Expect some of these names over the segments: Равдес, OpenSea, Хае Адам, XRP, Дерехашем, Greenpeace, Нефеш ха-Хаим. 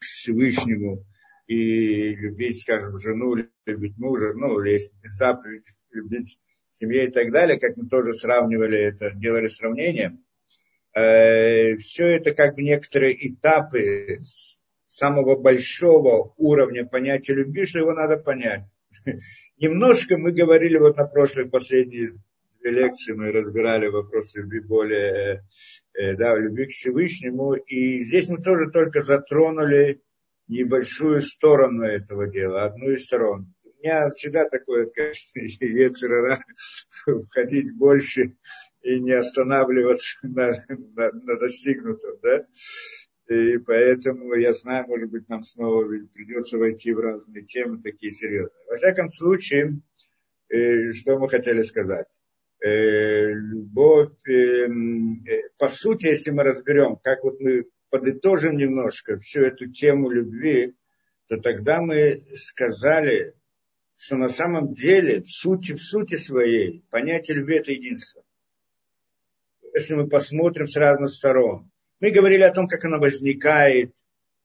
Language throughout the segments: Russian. к Всевышнему и любить, скажем, жену, любить мужа, ну, есть заповедь, любить семью и так далее, как мы тоже сравнивали это, делали сравнение. Все это как бы некоторые этапы самого большого уровня понятия любви, что его надо понять. Немножко мы говорили вот на прошлых, последних лекции мы разбирали вопрос любви более, да, любви к Всевышнему, и здесь мы тоже только затронули небольшую сторону этого дела, одну из сторон. У меня всегда такое, конечно, ецер-ара, входить больше и не останавливаться на достигнутом, да. И поэтому, я знаю, может быть, нам снова придется войти в разные темы, такие серьезные. Во всяком случае, что мы хотели сказать. Любовь, по сути, если мы разберем, как вот мы подытожим немножко всю эту тему любви, то тогда мы сказали, что на самом деле, в сути своей, понятие любви – это единство. Если мы посмотрим с разных сторон. Мы говорили о том, как она возникает,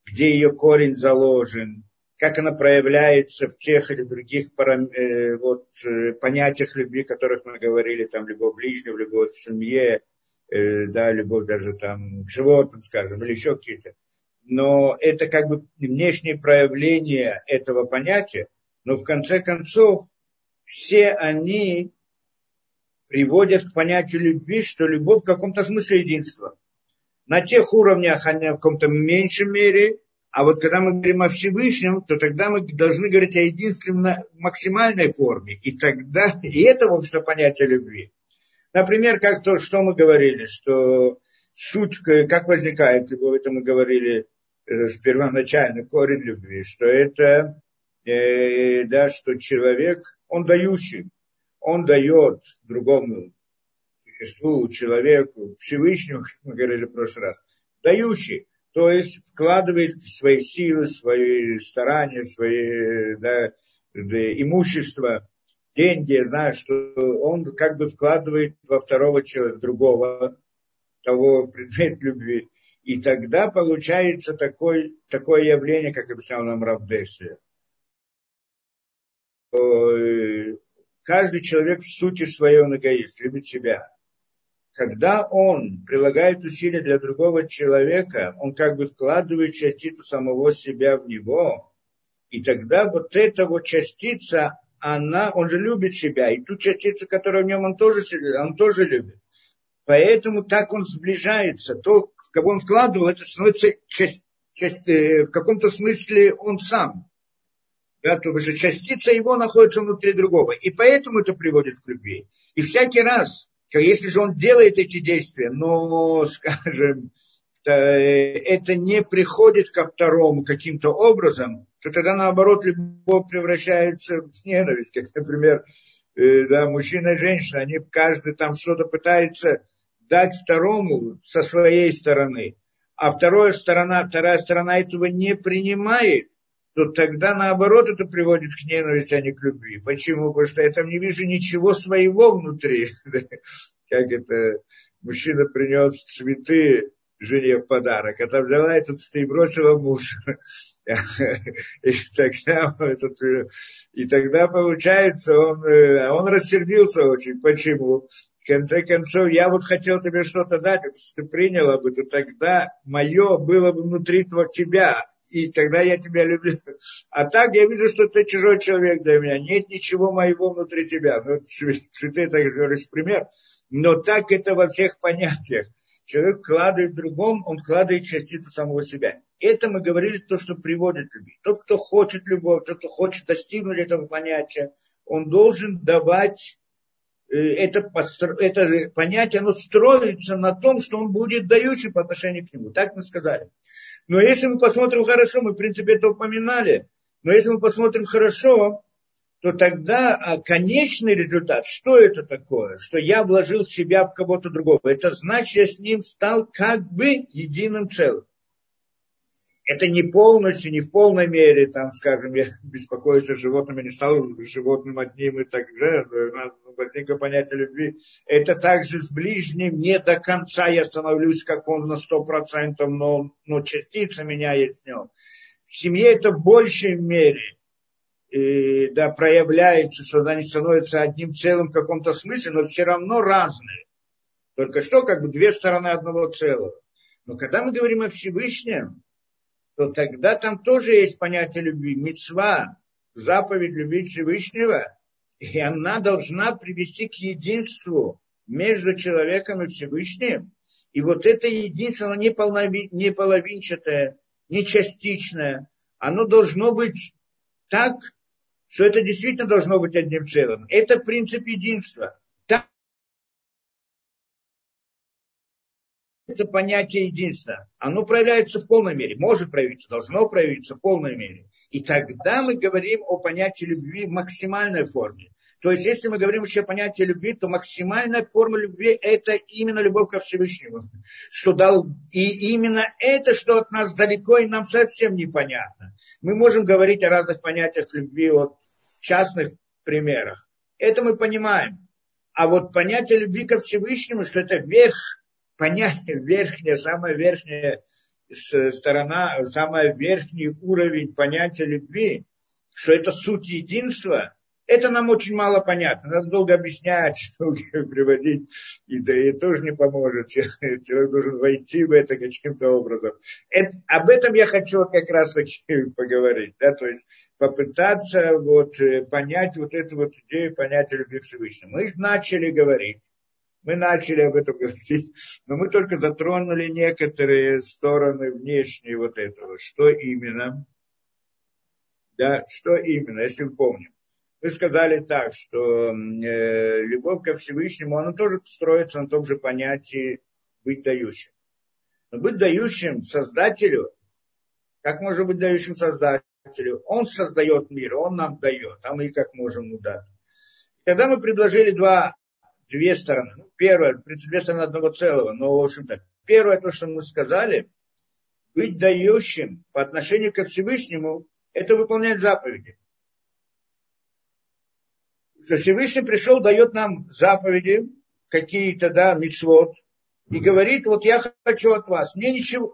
где ее корень заложен, как она проявляется в тех или других понятиях любви, о которых мы говорили, там, любовь к ближнему, любовь к семье, да, любовь даже там к животным, скажем, или еще какие-то. Но это как бы внешнее проявление этого понятия, но в конце концов все они приводят к понятию любви, что любовь в каком-то смысле единство. На тех уровнях они в каком-то меньшем мере, а вот когда мы говорим о Всевышнем, то тогда мы должны говорить о единственной максимальной форме. И тогда, и это, в общем-то, понятие любви. Например, как то, что мы говорили, что суть, как возникает любовь, это мы говорили первоначально, корень любви, что это, да, что человек, он дающий, он дает другому существу, человеку, Всевышнему, как мы говорили в прошлый раз, дающий, то есть вкладывает свои силы, свои старания, свои имущество, деньги, знаешь, что он как бы вкладывает во второго человека, другого, того предмет любви. И тогда получается такое явление, как объяснял нам Равдес. Каждый человек в сути своей он эгоист, любит себя. Когда он прилагает усилия для другого человека, он как бы вкладывает частицу самого себя в него. И тогда вот эта вот частица, он же любит себя. И ту частицу, которая в нем, он тоже любит. Поэтому так он сближается. То, в кого он вкладывал, это становится в каком-то смысле он сам. Да, то же частица его находится внутри другого. И поэтому это приводит к любви. И всякий раз... Если же он делает эти действия, но, скажем, это не приходит ко второму каким-то образом, то тогда, наоборот, любовь превращается в ненависть. Как, например, мужчина и женщина, они каждый там что-то пытается дать второму со своей стороны, а вторая сторона этого не принимает, то тогда, наоборот, это приводит к ненависти, а не к любви. Почему? Потому что я там не вижу ничего своего внутри. Как это мужчина принес цветы жене в подарок, а там взяла этот цветы и бросила мужу. И тогда получается, он рассердился очень. Почему? В конце концов, я вот хотел тебе что-то дать, если ты приняла бы, то тогда мое было бы внутри тебя. И тогда я тебя люблю. А так я вижу, что ты чужой человек для меня. Нет ничего моего внутри тебя. Ну, цветы, так говоришь, пример. Но так это во всех понятиях. Человек вкладывает в другом, он вкладывает частицу самого себя. Это мы говорили, то, что приводит к любви. Тот, кто хочет любовь, тот, кто хочет достигнуть этого понятия, он должен давать... Это понятие, оно строится на том, что он будет дающий по отношению к нему. Так мы сказали. Но если мы посмотрим хорошо, мы, в принципе, это упоминали, но если мы посмотрим хорошо, то тогда конечный результат, что это такое? Что я вложил себя в кого-то другого. Это значит, я с ним стал как бы единым целым. Это не полностью, не в полной мере, там, скажем, я беспокоюсь о животном, я не стал животным одним и так же, возникло понятие любви. Это также с ближним, не до конца я становлюсь, как он, на 100%, но частица меня есть в нем. в семье это в большей мере проявляется, что они становятся одним целым в каком-то смысле, но все равно разные. Только что как бы две стороны одного целого. Но когда мы говорим о Всевышнем, то тогда там тоже есть понятие любви. Мицва, заповедь любить Всевышнего, и она должна привести к единству между человеком и Всевышним. И вот это единство, оно не половинчатое, не частичное. Оно должно быть так, что это действительно должно быть одним целым. Это принцип единства. Это понятие единства. Оно проявляется в полной мере. Может проявиться, должно проявиться в полной мере. И тогда мы говорим о понятии любви в максимальной форме. То есть, если мы говорим еще о понятии любви, то максимальная форма любви – это именно любовь ко Всевышнему. Что дал... И именно это, что от нас далеко и нам совсем непонятно. Мы можем говорить о разных понятиях любви, вот, частных примерах. Это мы понимаем. А вот понятие любви ко Всевышнему, что это верх, понятие верхняя, самая верхняя сторона, самый верхний уровень понятия любви, что это суть единства, это нам очень мало понятно. Надо долго объяснять, что приводить, и да и тоже не поможет. Человек должен войти в это каким-то образом. Об этом я хочу как раз таки поговорить. Да? То есть попытаться вот понять вот эту вот идею понятия любви к Всевышнему. Мы начали говорить. Мы начали об этом говорить, но мы только затронули некоторые стороны внешние вот этого. Что именно? Да, что именно, если вы помните. Мы сказали так, что любовь ко Всевышнему, она тоже строится на том же понятии быть дающим. Но быть дающим создателю, как можно быть дающим создателю? Он создает мир, он нам дает, а мы как можем ему дать. Тогда мы предложили две стороны. Ну, первая, в принципе, две стороны одного целого. Но, в общем-то, первое, то, что мы сказали, быть дающим по отношению ко Всевышнему, это выполнять заповеди. Что Всевышний пришел, дает нам заповеди, какие-то, да, мицвот, и говорит, вот я хочу от вас. Мне ничего,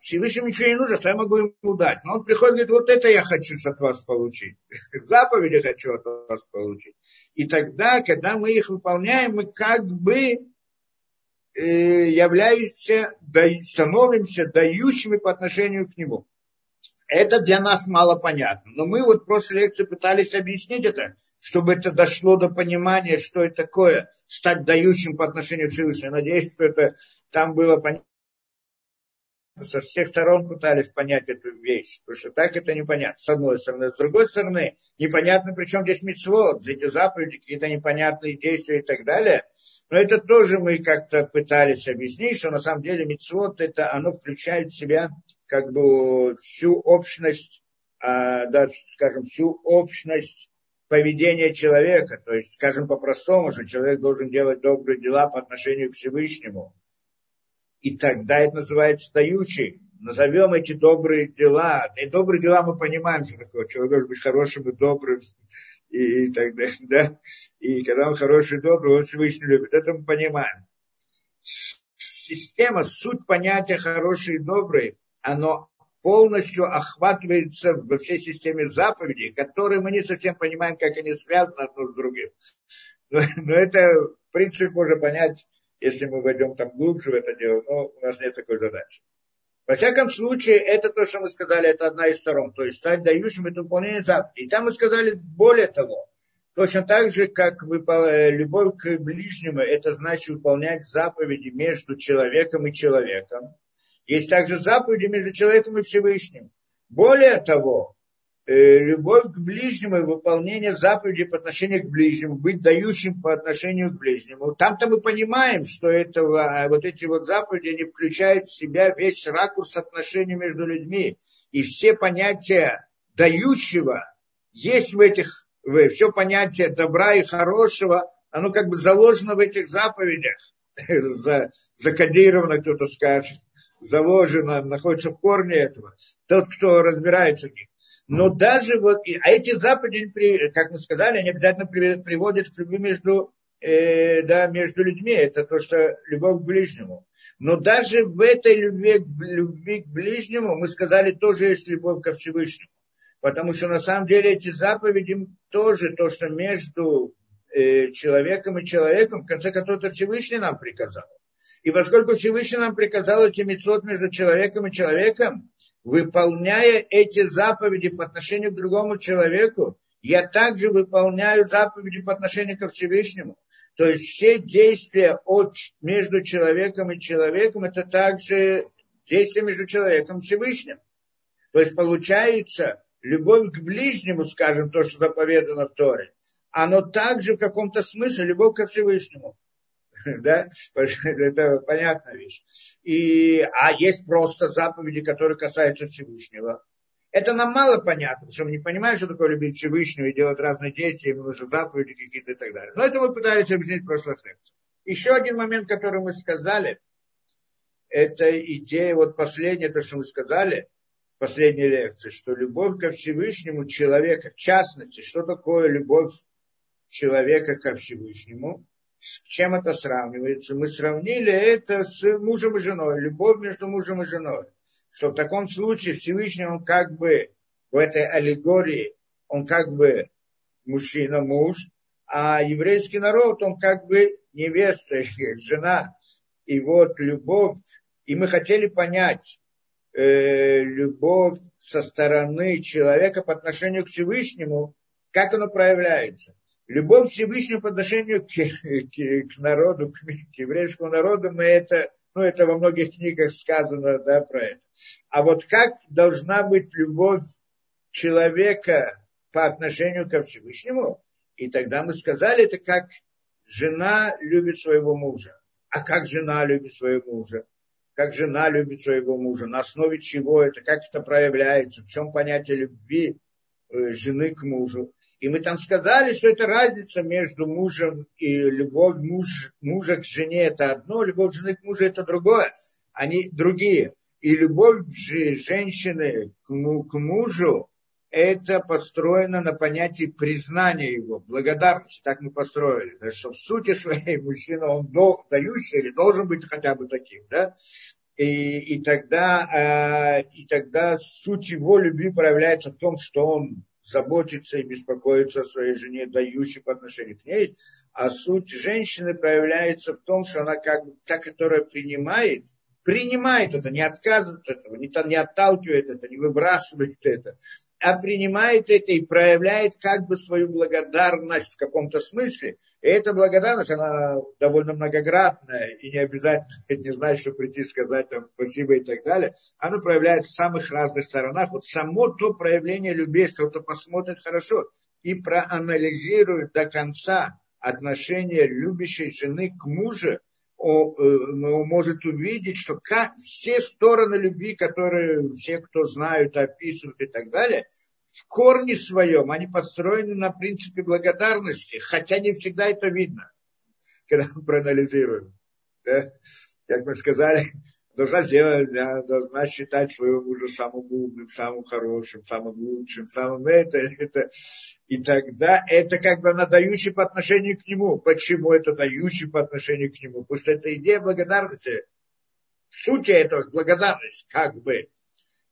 Всевышнему ничего не нужно, что я могу ему дать. Но он приходит и говорит, вот это я хочу от вас получить. Заповеди хочу от вас получить. И тогда, когда мы их выполняем, мы как бы становимся дающими по отношению к нему. Это для нас мало понятно. Но мы вот в прошлой лекции пытались объяснить это, чтобы это дошло до понимания, что это такое стать дающим по отношению к Всевышнему. Надеюсь, что это там было понятно. Со всех сторон пытались понять эту вещь, потому что так это непонятно. С одной стороны. С другой стороны, непонятно, при чем здесь мицвот, эти заповеди, какие-то непонятные действия и так далее. Но это тоже мы как-то пытались объяснить, что на самом деле мицвот, это оно включает в себя как бы всю общность, скажем, всю общность поведения человека. То есть, скажем по-простому, что человек должен делать добрые дела по отношению к Всевышнему. И тогда это называется дающий. Назовем эти добрые дела. И добрые дела мы понимаем, что такое. Человек должен быть хорошим и добрым. И так далее. Да? И когда он хороший и добрый, он Всевышний любит. Это мы понимаем. Система, суть понятия хороший и добрый, оно полностью охватывается во всей системе заповедей, которые мы не совсем понимаем, как они связаны одно с другим. Но это, в принципе, можно понять, если мы войдем там глубже в это дело, но у нас нет такой задачи. Во всяком случае, это то, что мы сказали, это одна из сторон. То есть стать дающим – это выполнение заповедей. И там мы сказали более того. Точно так же, как любовь к ближнему – это значит выполнять заповеди между человеком и человеком. Есть также заповеди между человеком и Всевышним. Более того, любовь к ближнему и выполнение заповедей по отношению к ближнему, быть дающим по отношению к ближнему. Там-то мы понимаем, что эти заповеди, они включают в себя весь ракурс отношений между людьми. И все понятия дающего есть в этих, все понятие добра и хорошего, оно как бы заложено в этих заповедях. Закодировано, кто-то скажет, заложено, находится в корне этого. Тот, кто разбирается в них. Но даже эти заповеди, как мы сказали, они обязательно приводят к любви между да, между людьми, это то, что любовь к ближнему. Но даже в этой любви к ближнему мы сказали, тоже есть любовь ко Всевышнему. Потому что на самом деле эти заповеди тоже то, что между человеком и человеком, в конце концов, это Всевышний нам приказал. И поскольку Всевышний нам приказал эти мицвот между человеком и человеком, выполняя эти заповеди по отношению к другому человеку, я также выполняю заповеди по отношению ко Всевышнему. То есть все действия между человеком и человеком, это также действия между человеком и Всевышним. То есть получается, любовь к ближнему, скажем, то, что заповедано в Торе, оно также в каком-то смысле любовь ко Всевышнему. Да? Это понятная вещь. А есть просто заповеди, которые касаются Всевышнего. Это нам мало понятно, потому что мы не понимаем, что такое любить Всевышнего и делать разные действия, потому что заповеди какие-то и так далее. Но это мы пытались объяснить в прошлых лекциях. Еще один момент, который мы сказали, это идея, вот последнее, то, что мы сказали, последней лекции, что любовь ко Всевышнему человека, в частности, что такое любовь человека ко Всевышнему, с чем это сравнивается. Мы сравнили это с мужем и женой, любовь между мужем и женой. Что в таком случае Всевышний, он как бы в этой аллегории, он как бы мужчина, муж, а еврейский народ, он как бы невеста, жена. И вот любовь, и мы хотели понять любовь со стороны человека по отношению к Всевышнему, как оно проявляется. Любовь к Всевышнему по отношению к народу, к еврейскому народу, мы это... Ну, это во многих книгах сказано, да, про это. А вот как должна быть любовь человека по отношению ко Всевышнему? И тогда мы сказали, это как жена любит своего мужа. А как жена любит своего мужа? Как жена любит своего мужа? На основе чего это? Как это проявляется? В чем понятие любви жены к мужу? И мы там сказали, что это разница между мужем и любовь мужа к жене – это одно, любовь жены к мужу – это другое, они другие. И любовь женщины к мужу – это построено на понятии признания его, благодарности, так мы построили. Да, что в сути своей мужчина, он дающий или должен быть хотя бы таким, да? И тогда суть его любви проявляется в том, что он заботиться и беспокоиться о своей жене, дающей по отношению к ней. А суть женщины проявляется в том, что она как бы та, которая принимает это, не отказывает от этого, не отталкивает это, не выбрасывает это, а принимает это и проявляет как бы свою благодарность в каком-то смысле. И эта благодарность, она довольно многогранная, и не обязательно, не значит, что прийти сказать там спасибо и так далее. Она проявляется в самых разных сторонах. Вот само то проявление любви, если кто-то посмотрит хорошо и проанализирует до конца отношение любящей жены к мужу, он может увидеть, что все стороны любви, которые все, кто знают, описывают и так далее, в корне своем они построены на принципе благодарности, хотя не всегда это видно, когда мы проанализируем. Да? Как мы сказали, должна считать своего мужа самым умным, самым хорошим, самым лучшим, самым это. И тогда это как бы она дающая по отношению к нему. Почему это дающая по отношению к нему? Потому что это идея благодарности. Суть этого благодарность, как бы.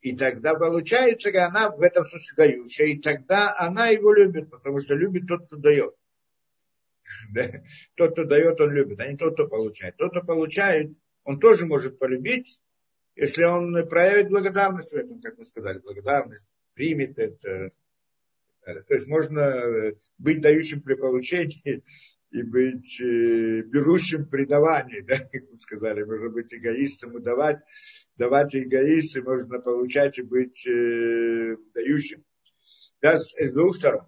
И тогда получается, она в этом смысле дающая. И тогда она его любит, потому что любит тот, кто дает. Тот, кто дает, он любит, а не тот, кто получает. Тот, кто получает, он тоже может полюбить, если он проявит благодарность в этом, как мы сказали, благодарность, примет это. То есть можно быть дающим при получении и быть берущим при давании, да, как мы сказали. Можно быть эгоистом и давать эгоисту, можно получать и быть дающим. Да, с двух сторон.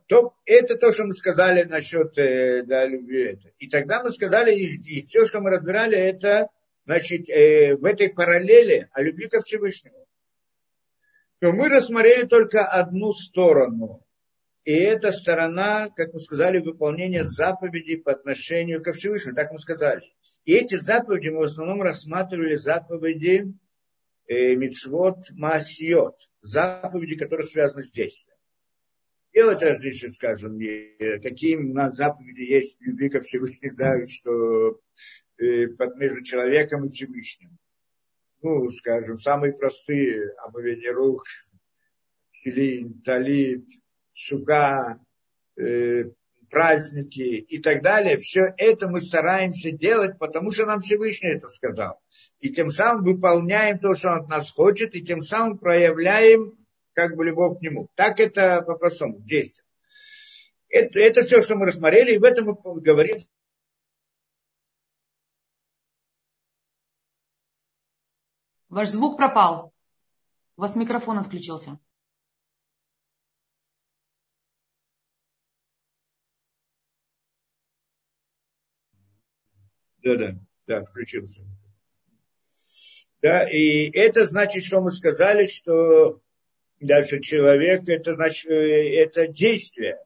Это то, что мы сказали насчет любви. И тогда мы сказали, и все, что мы разбирали, это... Значит, в этой параллели о любви ко Всевышнему. Но мы рассмотрели только одну сторону. И это сторона, как мы сказали, выполнения заповедей по отношению ко Всевышнему. Так мы сказали. И эти заповеди мы в основном рассматривали заповеди мицвот маасиот. Заповеди, которые связаны с действием. делать различия, скажем, какие у нас заповеди есть в любви ко Всевышнему, да, что между человеком и Всевышним. Ну, скажем, самые простые: омовение рук, филин, талит, сука, праздники и так далее. Все это мы стараемся делать, потому что нам Всевышний это сказал. И тем самым выполняем то, что он от нас хочет, и тем самым проявляем как бы любовь к нему. Так это по-простому действие. Это все, что мы рассмотрели, и в этом мы говорим. Ваш звук пропал. У вас микрофон отключился. Да, включился. Да, и это значит, что мы сказали, что даже человек, это значит, это действие.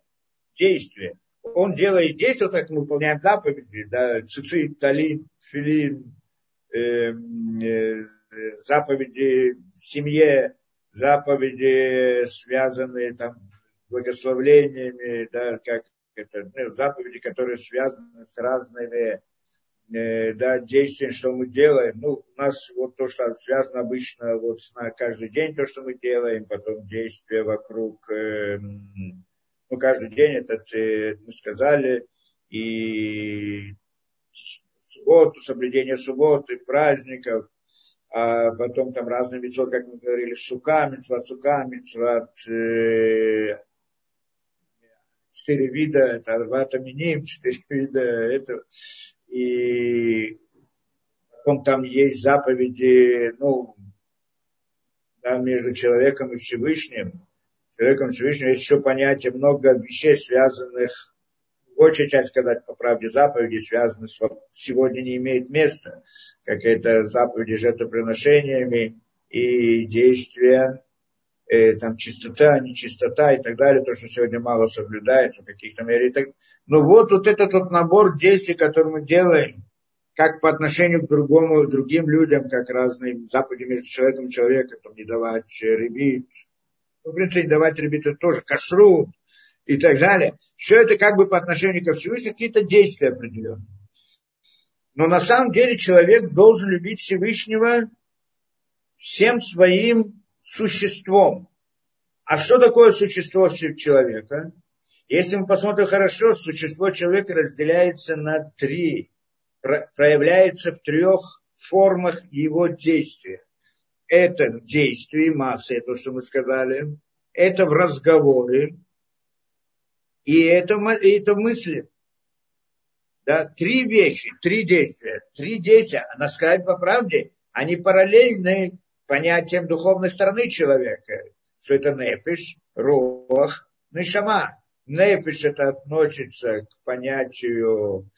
Он делает действие, так мы выполняем заповеди, да, цицит, талин, филин, заповеди в семье, заповеди, связанные там с благословлениями, да, как это, заповеди, которые связаны с разными действия, что мы делаем. Ну, у нас вот то, что связано обычно вот на каждый день, то, что мы делаем, потом действия вокруг, ну, каждый день этот, мы сказали, и субботу, соблюдение субботы, праздников, а потом там разные митцвот, как мы говорили, сука, митцвот, 4 вида, это ватаминим, 4 вида, это. И потом там есть заповеди, ну, да, между человеком и Всевышним. Человеком и Всевышним есть еще понятие, много вещей, связанных, большая часть, сказать по правде, заповеди связаны с сегодня не имеет места, как это заповеди жертвоприношениями и действия, там чистота, нечистота и так далее, то, что сегодня мало соблюдается в каких-то мере. Но вот этот вот набор действий, который мы делаем, как по отношению к другому, другим людям, как разные заповеди между человеком и человеком, там, не давать ребит, ну, в принципе, не давать ребит, это тоже кашрут и так далее. Все это как бы по отношению ко Всевышнему какие-то действия определенные. Но на самом деле человек должен любить Всевышнего всем своим существом. А что такое существо человека? Если мы посмотрим хорошо, существо человека разделяется на 3, проявляется в 3 формах его действия. Это в действии массы, то, что мы сказали, это в разговоре, и это в мысли. Да? 3 вещи, 3 действия. 3 действия, надо сказать по правде, они параллельны понятием духовной стороны человека, что это нефеш, руах, нешама. Нефеш — это относится к понятию,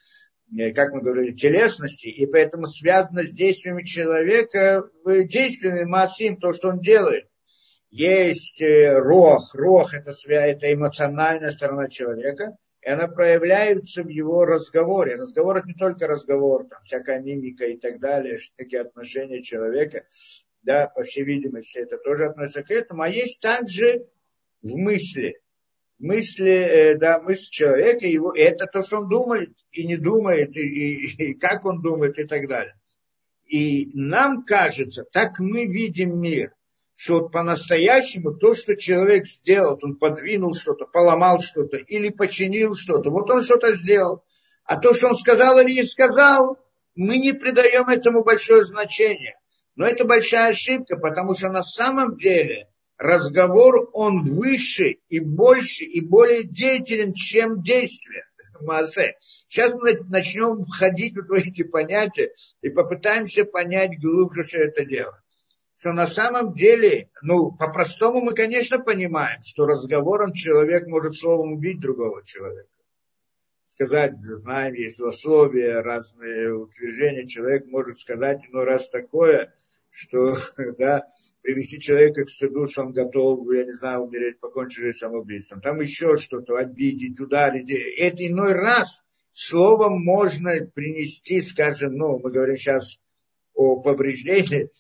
как мы говорили, телесности, и поэтому связано с действиями человека, действиями массим, то, что он делает. Есть руах, руах — это эмоциональная сторона человека, и она проявляется в его разговоре. Разговор — это не только разговор, там всякая мимика и так далее, всякие отношения человека. Да, по всей видимости, это тоже относится к этому. А есть также в мысли. Мысль человека, его, это то, что он думает и не думает, и как он думает, и так далее. И нам кажется, так мы видим мир, что вот по-настоящему то, что человек сделал, он подвинул что-то, поломал что-то или починил что-то, вот он что-то сделал. А то, что он сказал или не сказал, мы не придаем этому большое значение. Но это большая ошибка, потому что на самом деле разговор, он выше и больше и более деятелен, чем действие. Сейчас мы начнем входить в эти понятия и попытаемся понять глубже, что это дело. Что на самом деле, ну, по-простому мы, конечно, понимаем, что разговором человек может словом убить другого человека. Сказать, знаем, есть злословие, разные утверждения. Человек может сказать, но раз такое, что, да, привести человека к стыду, что он готов, я не знаю, умереть, покончить жизнь самоубийством. Там еще что-то, обидеть, ударить. Это иной раз словом можно принести, скажем, ну, мы говорим сейчас о повреждении.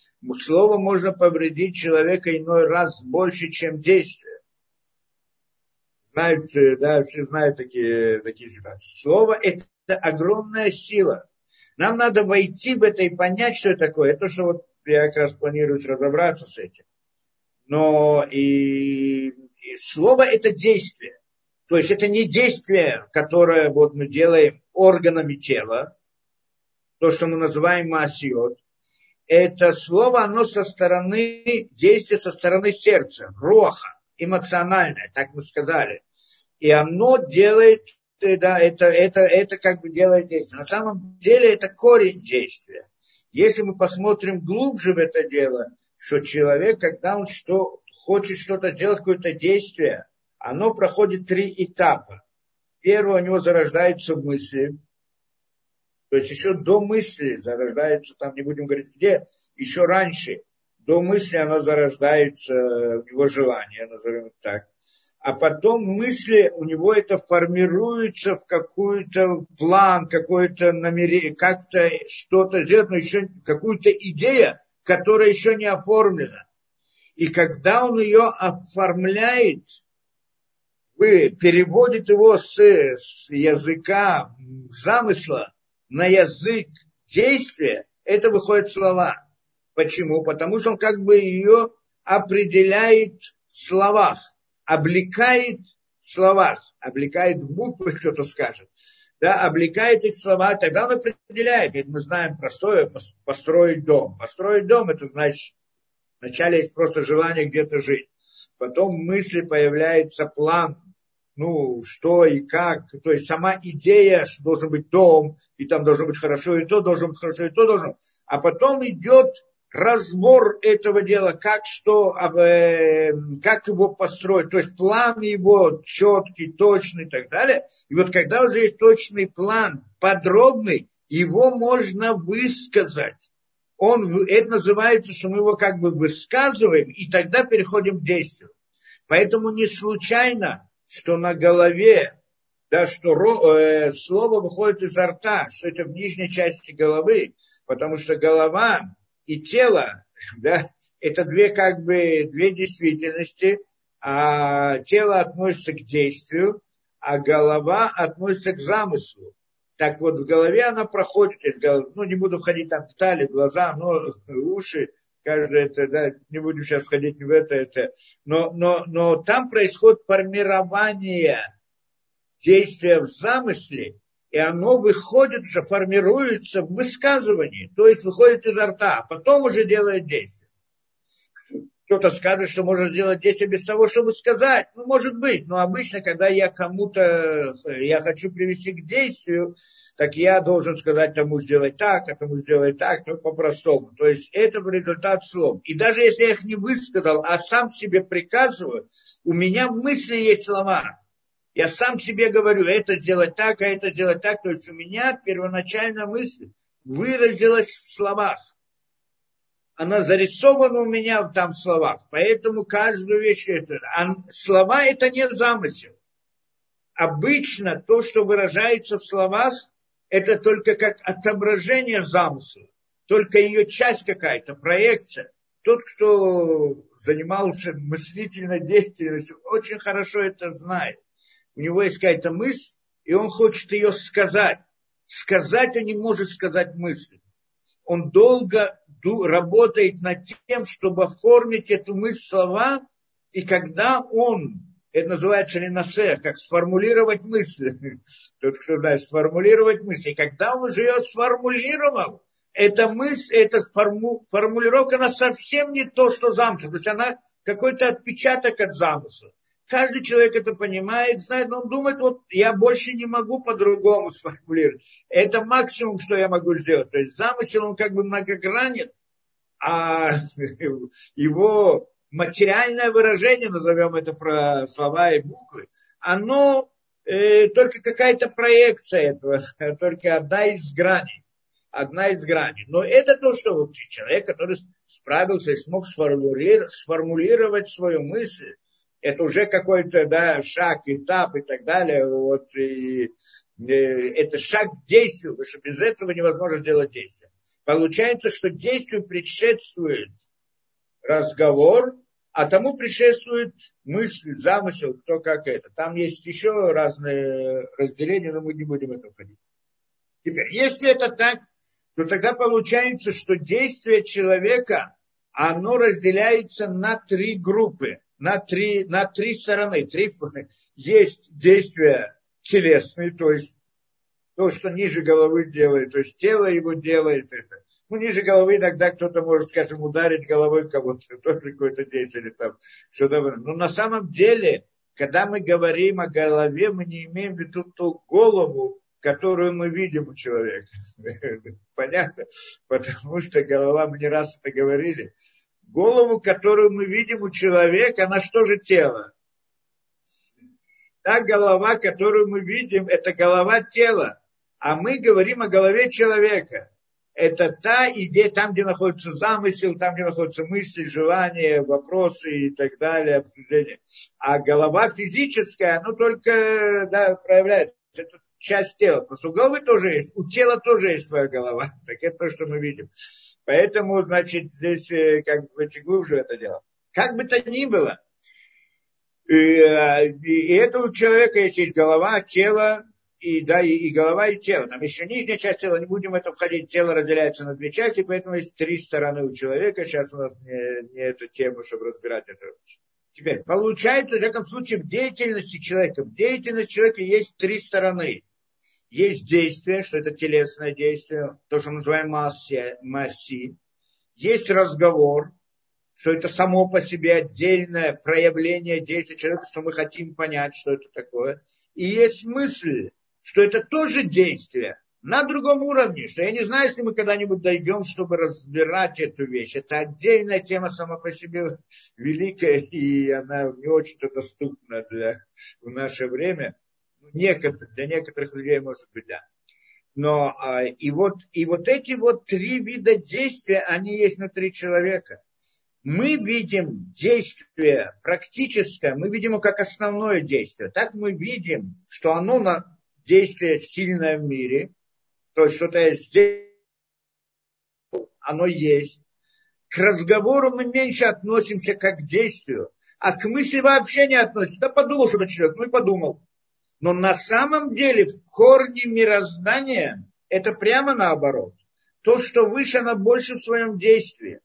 Словом можно повредить человека иной раз больше, чем действие. знают, да, все знают такие ситуации. Слово – это огромная сила. Нам надо войти в это и понять, что это такое. Это то, что вот я как раз планирую разобраться с этим. Но и слово – это действие. То есть это не действие, которое вот мы делаем органами тела, то, что мы называем маасиот. Это слово, оно со стороны, действие со стороны сердца, роха, эмоциональное, так мы сказали. И оно делает, да, это как бы делает действие. На самом деле это корень действия. Если мы посмотрим глубже в это дело, что человек, когда он хочет что-то сделать, какое-то действие, оно проходит 3 этапа. Первое, у него зарождаются мысли. То есть еще до мысли зарождается, там не будем говорить где, еще раньше, до мысли оно зарождается, его желание, назовем это так. А потом мысли у него это формируется в какой-то план, какое-то намерение, как-то что-то сделать, но еще какую-то идею, которая еще не оформлена. И когда он ее оформляет, переводит его с языка замысла на язык действия, это выходят слова. Почему? Потому что он как бы ее определяет в словах, облекает в словах, облекает в буквы, кто-то скажет, да, облекает их в слова, тогда он определяет, ведь мы знаем простое, построить дом. Построить дом, это значит, вначале есть просто желание где-то жить, потом в мысли появляется план, что и как, то есть сама идея, что должен быть дом, и там должно быть хорошо, и то должен быть хорошо, и то должен. А потом идет разбор этого дела, как его построить, то есть план его четкий, точный и так далее. И вот когда уже есть точный план, подробный, его можно высказать. Это называется, что мы его как бы высказываем, и тогда переходим к действию. Поэтому не случайно, что на голове, да, что слово выходит изо рта, что это в нижней части головы, потому что голова и тело, да, это две действительности, а тело относится к действию, а голова относится к замыслу. Так вот, в голове она проходит, не буду входить там в детали, глаза, уши, каждое это, да, не будем сейчас входить в это, но там происходит формирование действия в замысле, и оно выходит уже, формируется в высказывании, то есть выходит изо рта, а потом уже делает действие. Кто-то скажет, что можно сделать действие без того, чтобы сказать. Может быть. Но обычно, когда я хочу привести к действию, так я должен сказать тому сделать так, а тому сделать так, но по-простому. То есть это результат слов. И даже если я их не высказал, а сам себе приказываю, у меня в мысли есть слова. Я сам себе говорю, это сделать так, а это сделать так. То есть у меня первоначальная мысль выразилась в словах. Она зарисована у меня там в словах. Поэтому каждую вещь... Слова – это не замысел. Обычно то, что выражается в словах, это только как отображение замысла. Только ее часть какая-то, проекция. Тот, кто занимался мыслительной деятельностью, очень хорошо это знает. У него есть какая-то мысль, и он хочет ее сказать. Сказать он не может сказать мысль. Он долго работает над тем, чтобы оформить эту мысль в слова, и когда он, это называется ленасе, как сформулировать мысль, тот, кто знает, сформулировать мысль, и когда он уже ее сформулировал, эта мысль, эта формулировка, она совсем не то, что замысел, то есть она какой-то отпечаток от замысла. Каждый человек это понимает, знает, но он думает, я больше не могу по-другому сформулировать. Это максимум, что я могу сделать. То есть замысел, он как бы многогранен, а его материальное выражение, назовем это про слова и буквы, оно только какая-то проекция этого, только одна из граней. Но это то, что человек, который справился и смог сформулировать свою мысль, это уже какой-то, шаг, этап и так далее. Это шаг к действию, потому что без этого невозможно сделать действие. Получается, что действию предшествует разговор, а тому предшествует мысль, замысел, кто как это. Там есть еще разные разделения, но мы не будем в это входить. Теперь, если это так, то тогда получается, что действие человека, оно разделяется на три группы, на три стороны. Есть действия телесные, то есть то, что ниже головы делает, то есть тело его делает это. Ну, ниже головы иногда кто-то может, скажем, ударить головой кого-то, тоже какое-то действие или там что-то. Но на самом деле, когда мы говорим о голове, мы не имеем в виду ту голову, которую мы видим у человека. Понятно? Потому что голова, мы не раз это говорили. Голову, которую мы видим у человека, она что же тело? Та голова, которую мы видим, это голова тела. А мы говорим о голове человека. Это та идея, там, где находится замысел, там, где находятся мысли, желания, вопросы и так далее, обсуждения. А голова физическая, она только проявляется. Это часть тела. Просто у головы тоже есть, у тела тоже есть своя голова. Так это то, что мы видим. Поэтому, значит, здесь как бы глубже это дело. Как бы то ни было, и это у человека есть голова, тело, и голова, и тело. Там еще нижняя часть тела, не будем в это входить. Тело разделяется на две части, поэтому есть три стороны у человека. Сейчас у нас не эта тема, чтобы разбирать это. Теперь, получается, в всяком случае, в деятельности человека есть три стороны. Есть действие, что это телесное действие, то, что мы называем масси. Есть разговор, что это само по себе отдельное проявление действия человека, что мы хотим понять, что это такое. И есть мысль, что это тоже действие на другом уровне, что я не знаю, если мы когда-нибудь дойдем, чтобы разбирать эту вещь. Это отдельная тема сама по себе, великая, и она не очень-то доступна в наше время. Для некоторых людей, может быть, да. Но и вот эти вот три вида действия, они есть внутри человека. Мы видим действие практическое, мы видим его как основное действие. Так мы видим, что оно на действие сильное в мире, то есть что-то есть здесь, оно есть. К разговору мы меньше относимся как к действию, а к мысли вообще не относимся. Да подумал, что человек, ну и подумал. Но на самом деле в корне мироздания это прямо наоборот. То, что выше, оно больше в своем действии.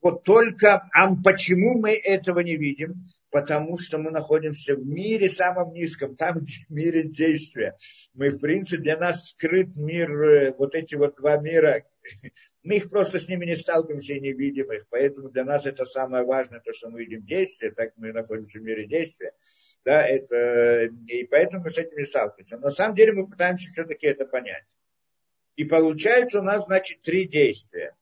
Вот только, почему мы этого не видим? Потому что мы находимся в мире самом низком, там, где в мире действия. Мы, в принципе, для нас скрыт мир, вот эти вот два мира. Мы их просто с ними не сталкиваемся и не видим их. Поэтому для нас это самое важное, то, что мы видим действия, так мы находимся в мире действия. Да, это, и поэтому мы с этим не сталкиваемся. Но на самом деле мы пытаемся все-таки это понять. И получается у нас, значит, три действия.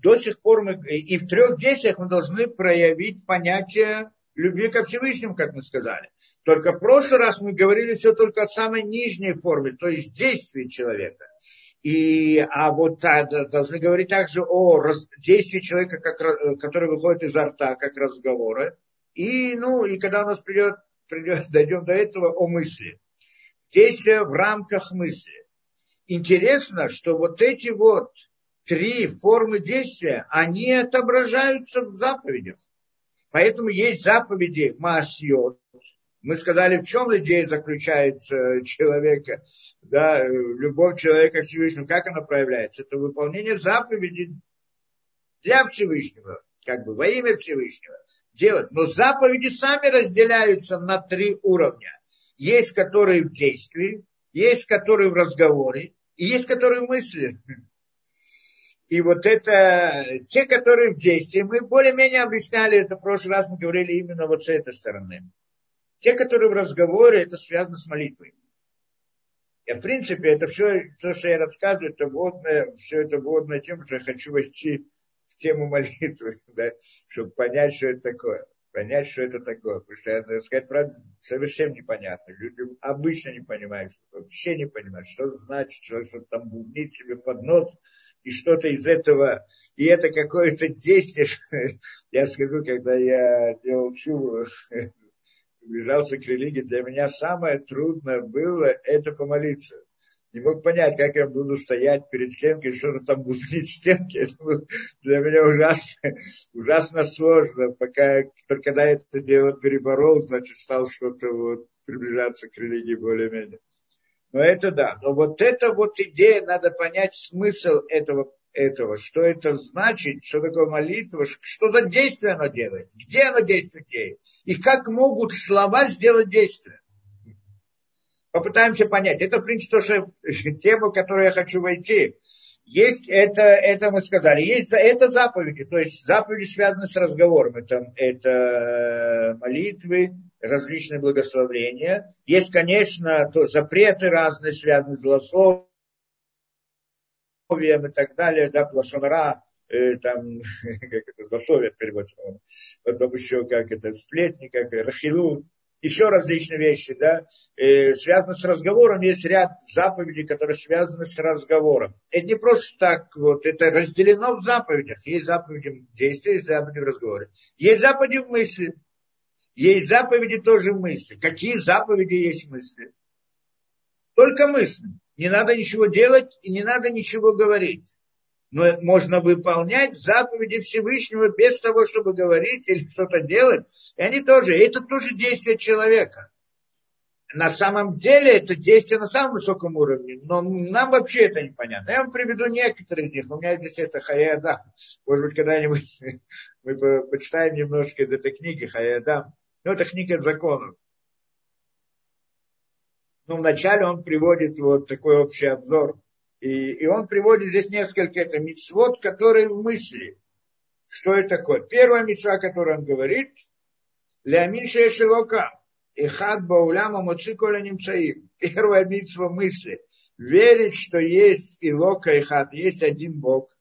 До сих пор мы и в трех действиях мы должны проявить понятие любви ко Всевышнему, как мы сказали. Только в прошлый раз мы говорили все только о самой нижней форме, то есть действии человека. Должны говорить также о действии человека, который выходит изо рта, как разговоры. И когда у нас дойдем до этого, о мысли. Действия в рамках мысли. Интересно, что вот эти вот три формы действия, они отображаются в заповедях. Поэтому есть заповеди маасьот. Мы сказали, в чем идея заключается человека, да, любовь человека к Всевышнему, как она проявляется. Это выполнение заповедей для Всевышнего, как бы во имя Всевышнего делать. Но заповеди сами разделяются на три уровня. Есть, которые в действии, есть, которые в разговоре, и есть, которые в мысли. И вот это те, которые в действии, мы более-менее объясняли это в прошлый раз, мы говорили именно вот с этой стороны. Те, которые в разговоре, это связано с молитвой. Я, в принципе, это все, то, что я рассказываю, это вводное, все это вводное тем, что я хочу войти в тему молитвы, да, чтобы понять, что это такое. Потому что, надо сказать правду, совершенно непонятно. Люди обычно не понимают, вообще не понимают, что значит, человек что-то там бубнит себе под нос, и что-то из этого, и это какое-то действие, я скажу, когда я делал чуву, приближался к религии, для меня самое трудное было это помолиться. не мог понять, как я буду стоять перед стенкой, что-то там бубнить в стенке. Это было для меня ужасно сложно. Пока, когда это дело переборол, значит, стал что-то вот приближаться к религии более-менее. Но это да. Но вот эта вот идея, надо понять смысл этого. Что это значит, что такое молитва, что за действие оно делает, где оно действует, и как могут слова сделать действие. Попытаемся понять. Это, в принципе, то, что, тема, в которую я хочу войти. Есть это мы сказали. Есть это заповеди. То есть заповеди связаны с разговором. Это молитвы, различные благословения. Есть, конечно, то, запреты разные, связанные с голословием и так далее. Да, плашонара, там, как это, голословие переводится. Потом еще, как это, сплетни, как рахилут. Еще различные вещи, да, связаны с разговором. Есть ряд заповедей, которые связаны с разговором. Это не просто так, вот, это разделено в заповедях. Есть заповеди действия, есть заповеди в разговоре. Есть заповеди в мысли. Есть заповеди тоже в мысли. Какие заповеди есть в мысли? Только мысли. Не надо ничего делать и не надо ничего говорить. Но можно выполнять заповеди Всевышнего без того, чтобы говорить или что-то делать. И они тоже, это тоже действие человека. На самом деле это действие на самом высоком уровне, но нам вообще это непонятно. Я вам приведу некоторые из них. У меня здесь это Хае Адам. Может быть, когда-нибудь мы почитаем немножко из этой книги Хае Адам. Ну, это книга законов. Ну, вначале он приводит вот такой общий обзор. И он приводит здесь несколько это мицвот, которые в мысли. Что это такое? Первая мицва, о которой он говорит, «Леамин шеешелока, и хад бауляма моци коля немцаим». Первая мицва мысли. Верить, что есть и лока, и хад, есть один Бог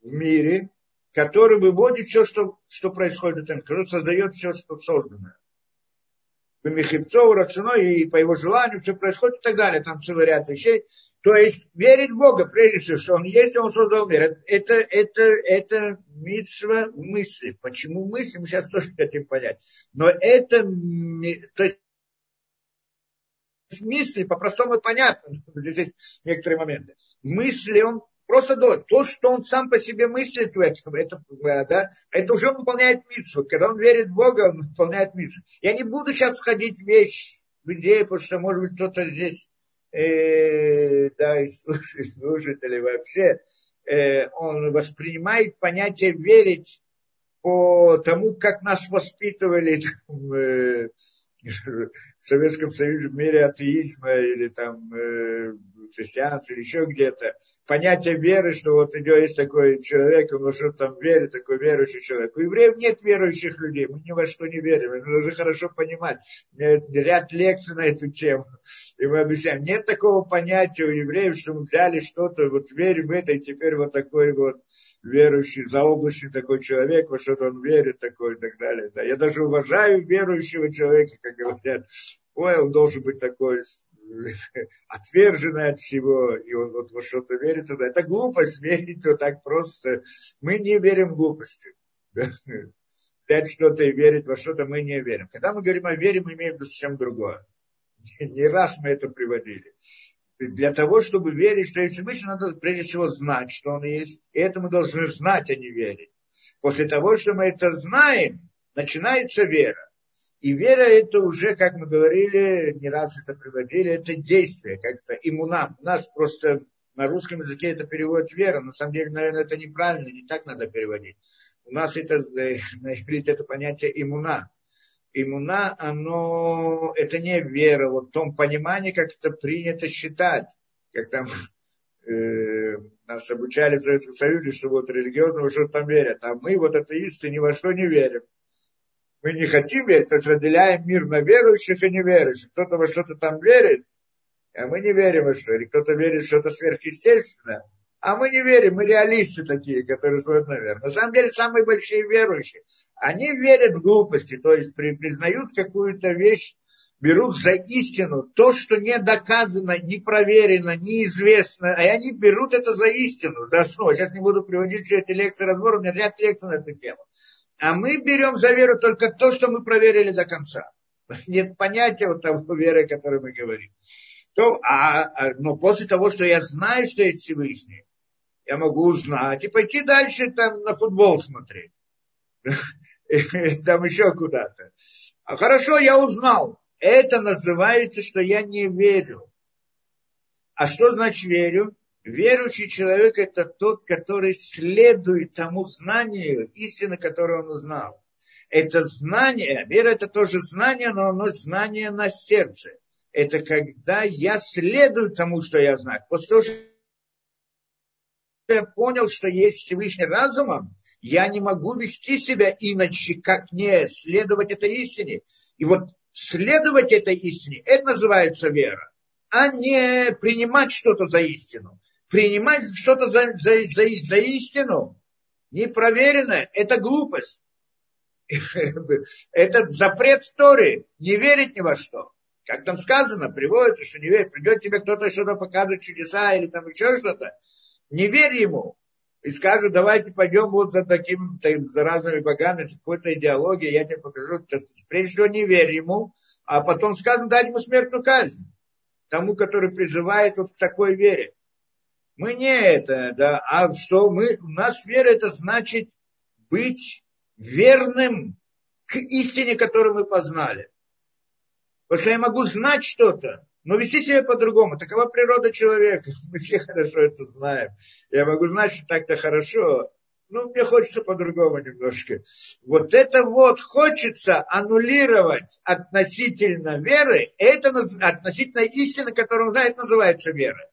в мире, который выводит все, что происходит, который создает все, что создано. Михипцову, Рацино, и по его желанию все происходит и так далее. Там целый ряд вещей. То есть верить в Бога, прежде всего, что Он есть, и Он создал мир. Это мицва мысли. Почему мысли? Мы сейчас тоже хотим понять. Но это, то есть, мысли по-простому понятно. Здесь есть некоторые моменты. Мысли, он просто то, что он сам по себе мыслит в этом, это уже он выполняет мицву. Когда он верит в Бога, он выполняет мицву. Я не буду сейчас входить в вещь людей, потому что, может быть, кто-то здесь, да, и слушает, или вообще, он воспринимает понятие верить по тому, как нас воспитывали в Советском Союзе в мире атеизма, или там христианство, или еще где-то. Понятие веры, что вот у него есть такой человек, он во что там верит, такой верующий человек. У евреев нет верующих людей, мы ни во что не верим, это нужно хорошо понимать. У меня ряд лекций на эту тему, и мы объясняем. Нет такого понятия у евреев, что мы взяли что-то, вот верим в это, и теперь вот такой вот верующий, заоблачный такой человек, во что-то он верит, такой и так далее. Да. Я даже уважаю верующего человека, как говорят, ой, он должен быть такой... отверженное от всего, и он вот во что-то верит. Это глупость верить, то так просто. Мы не верим в глупости. Взять что-то и верить во что-то мы не верим. Когда мы говорим о вере, мы имеем в виду совсем другое. Не раз мы это приводили. Для того, чтобы верить, что есть Всевышний, надо прежде всего знать, что Он есть. И это мы должны знать, а не верить. После того, что мы это знаем, начинается вера. И вера это уже, как мы говорили, не раз это приводили, это действие как-то иммунам. У нас просто на русском языке это переводит вера. На самом деле, наверное, это неправильно, не так надо переводить. У нас это, на иврите, это понятие иммуна. Иммуна, оно, это не вера, вот в том понимании, как это принято считать. Как там нас обучали в Советском Союзе, что вот религиозного что-то там верят. А мы, вот атеисты, ни во что не верим. Мы не хотим верить, то есть разделяем мир на верующих и неверующих. Кто-то во что-то там верит, а мы не верим во что. Или кто-то верит в что-то сверхъестественное, а мы не верим. Мы реалисты такие, которые смотрят на веру. На самом деле, самые большие верующие, они верят в глупости, то есть признают какую-то вещь, берут за истину то, что не доказано, не проверено, неизвестно. А они берут это за истину, за основу. Сейчас не буду приводить все эти лекции, разборы, у меня ряд лекций на эту тему. А мы берем за веру только то, что мы проверили до конца. Нет понятия вот того веры, о которой мы говорим. Но после того, что я знаю, что есть Всевышний, я могу узнать и пойти дальше там на футбол смотреть. Там еще куда-то. А хорошо, я узнал. Это называется, что я не верю. А что значит верю? Верующий человек – это тот, который следует тому знанию, истины, которую он узнал. Это знание, вера – это тоже знание, но оно знание на сердце. Это когда я следую тому, что я знаю. После того, что я понял, что есть Всевышний разумом, я не могу вести себя иначе, как не следовать этой истине. И вот следовать этой истине – это называется вера, а не принимать что-то за истину. Принимать что-то за истину непроверенное – это глупость. Это запрет Торы. Не верить ни во что. Как там сказано, приводится, что не верь. Придет тебе кто-то что-то показывать, чудеса или там еще что-то. Не верь ему. И скажут, давайте пойдем вот за таким, за разными богами, за какой-то идеологией, я тебе покажу. Прежде всего, не верь ему. А потом сказано, дать ему смертную казнь. Тому, который призывает вот к такой вере. Мы не это, да, а что мы, у нас вера, это значит быть верным к истине, которую мы познали. Потому что я могу знать что-то, но вести себя по-другому. Такова природа человека. Мы все хорошо это знаем. Я могу знать, что так-то хорошо, но мне хочется по-другому немножко. Вот это вот хочется аннулировать относительно веры. Это относительно истины, которую он знает, называется верой.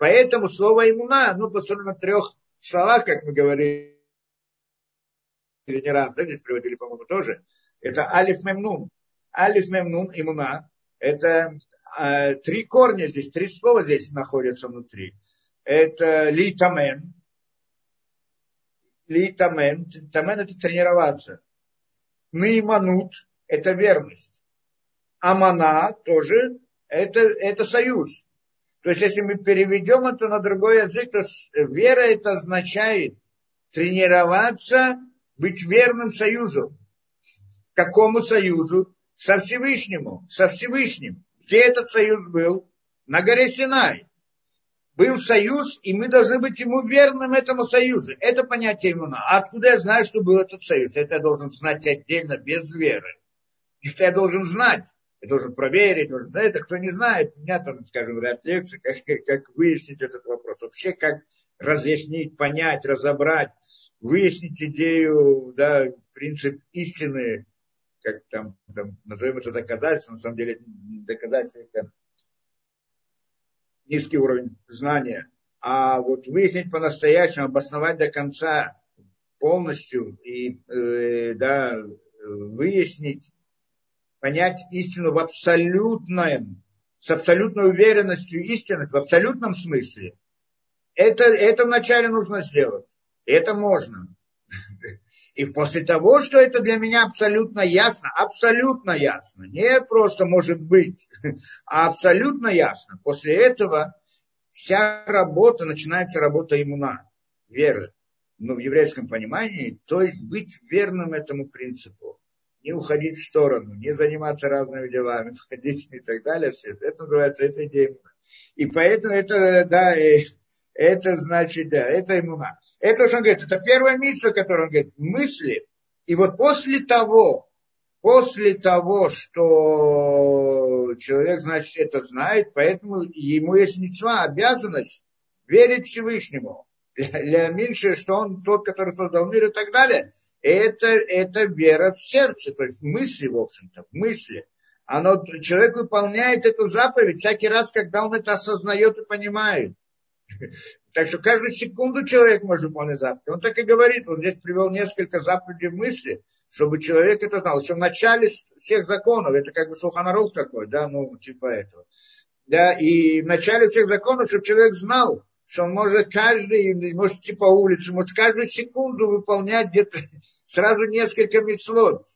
Поэтому слово «имуна», ну, построено на трех словах, как мы говорили. Или не раз, да, здесь приводили, по-моему, тоже. Это алиф мемнун. Алиф мемнун, имуна. Это три корня здесь, три слова здесь находятся внутри. Это литамен. Литамен. Тамен – это тренироваться. Наиманут – это верность. Амана тоже – это союз. То есть, если мы переведем это на другой язык, то вера – это означает тренироваться, быть верным союзу. Какому союзу? Со Всевышнему. Со Всевышним. Где этот союз был? На горе Синай. Был союз, и мы должны быть ему верным, этому союзу. Это понятие имена. А откуда я знаю, что был этот союз? Это я должен знать отдельно, без веры. Это я должен знать. Я должен проверить. Должен... Да, это кто не знает. У меня там, скажем, ряд лекций, как выяснить этот вопрос. Вообще, как разъяснить, понять, разобрать. Выяснить идею, да, принцип истины, как там назовем это доказательство, на самом деле доказательство это низкий уровень знания, а вот выяснить по-настоящему, обосновать до конца полностью и да, выяснить, понять истину в абсолютном, с абсолютной уверенностью истинность, в абсолютном смысле, это вначале нужно сделать. Это можно. И после того, что это для меня абсолютно ясно, не просто может быть, а абсолютно ясно, после этого вся работа, начинается работа иммуна, веры, но в еврейском понимании, то есть быть верным этому принципу, не уходить в сторону, не заниматься разными делами, входить и так далее, это называется, это идея иммуна. И поэтому это, да, это значит, да, это иммуна. Это что он говорит, это первая мицва, которую он говорит, мысли. И вот после того, что человек, значит, это знает, поэтому ему есть мицва, обязанность верить Всевышнему. Леоминше, что он тот, который создал мир и так далее. Это вера в сердце, то есть мысли, в общем-то, мысли. Человек выполняет эту заповедь всякий раз, когда он это осознает и понимает. Так что каждую секунду человек может выполнять заповедь. Он так и говорит, он здесь привел несколько заповедей в мысли, чтобы человек это знал. Еще в начале всех законов, это как бы слуханаров такой, да, ну типа этого. Да, и в начале всех законов, чтобы человек знал, что он может каждый, может идти по улице, может каждую секунду выполнять где-то сразу несколько мицвот.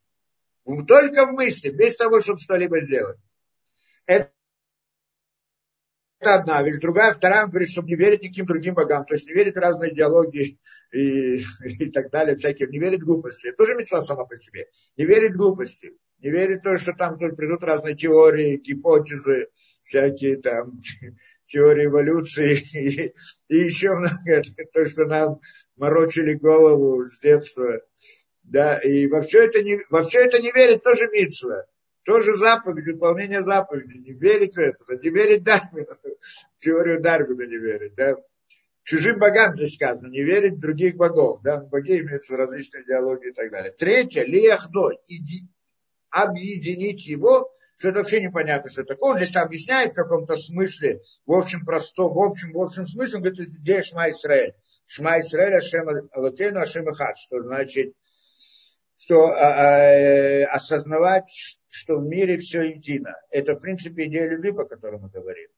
Только в мысли, без того, чтобы что-либо сделать. Это одна вещь, вторая, он говорит, чтобы не верить никаким другим богам, то есть не верить в разные идеологии и так далее, всякие, не верить в глупости. Это тоже митцва сама по себе. Не верить в глупости, не верить в то, что там придут разные теории, гипотезы, всякие там теории эволюции и еще много, то, что нам морочили голову с детства. Да, и во все это не верить тоже мицва. Тоже заповедь, выполнение заповеди. Не верить в это, не верить Дарвину. Теорию Дарвина не верить, да. Чужим богам здесь сказано, не верить в других богов, да. Боги имеются различные идеологии и так далее. Третье, леяхдо, объединить его, что это вообще непонятно, что такое. Он здесь объясняет в каком-то смысле, в общем простом, в общем смысле, он говорит, где Шма Исраэль? Шма Исраэль, Ашем Элокейну, Ашем Эхад, что значит, что осознавать, что в мире все едино. Это, в принципе, идея любви, по которой мы говорим.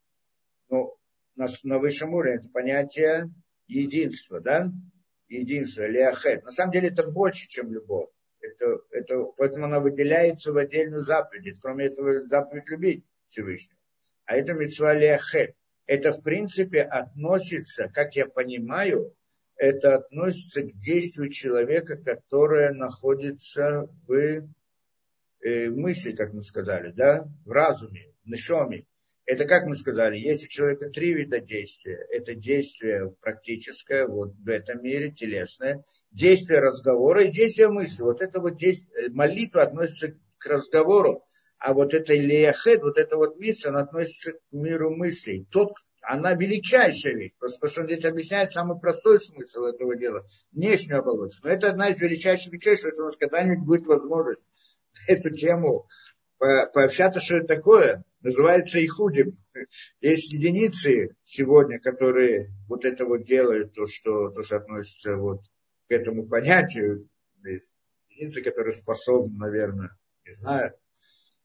Ну, на высшем уровне это понятие единства, да? Единство, леахет. На самом деле это больше, чем любовь. Поэтому она выделяется в отдельную заповедь. Кроме этого, заповедь любить Всевышнего. А это мицва леахет. Это, в принципе, относится, как я понимаю, это относится к действию человека, которое находится в мысли, как мы сказали, да, в разуме, в нешоме. Это, как мы сказали, есть у человека три вида действия. Это действие практическое, вот в этом мире, телесное, действие разговора и действие мысли. Вот это вот действие, молитва относится к разговору, а вот это леяхед, вот это вот митца, она относится к миру мыслей. Она величайшая вещь, потому что он здесь объясняет самый простой смысл этого дела, внешнюю оболочку. Но это одна из величайших вещей, что у нас когда-нибудь будет возможность эту тему пообщаться, что это такое, называется ихудим. Есть единицы сегодня, которые вот это вот делают, то, что относится вот к этому понятию, есть единицы, которые способны, наверное, не знаю,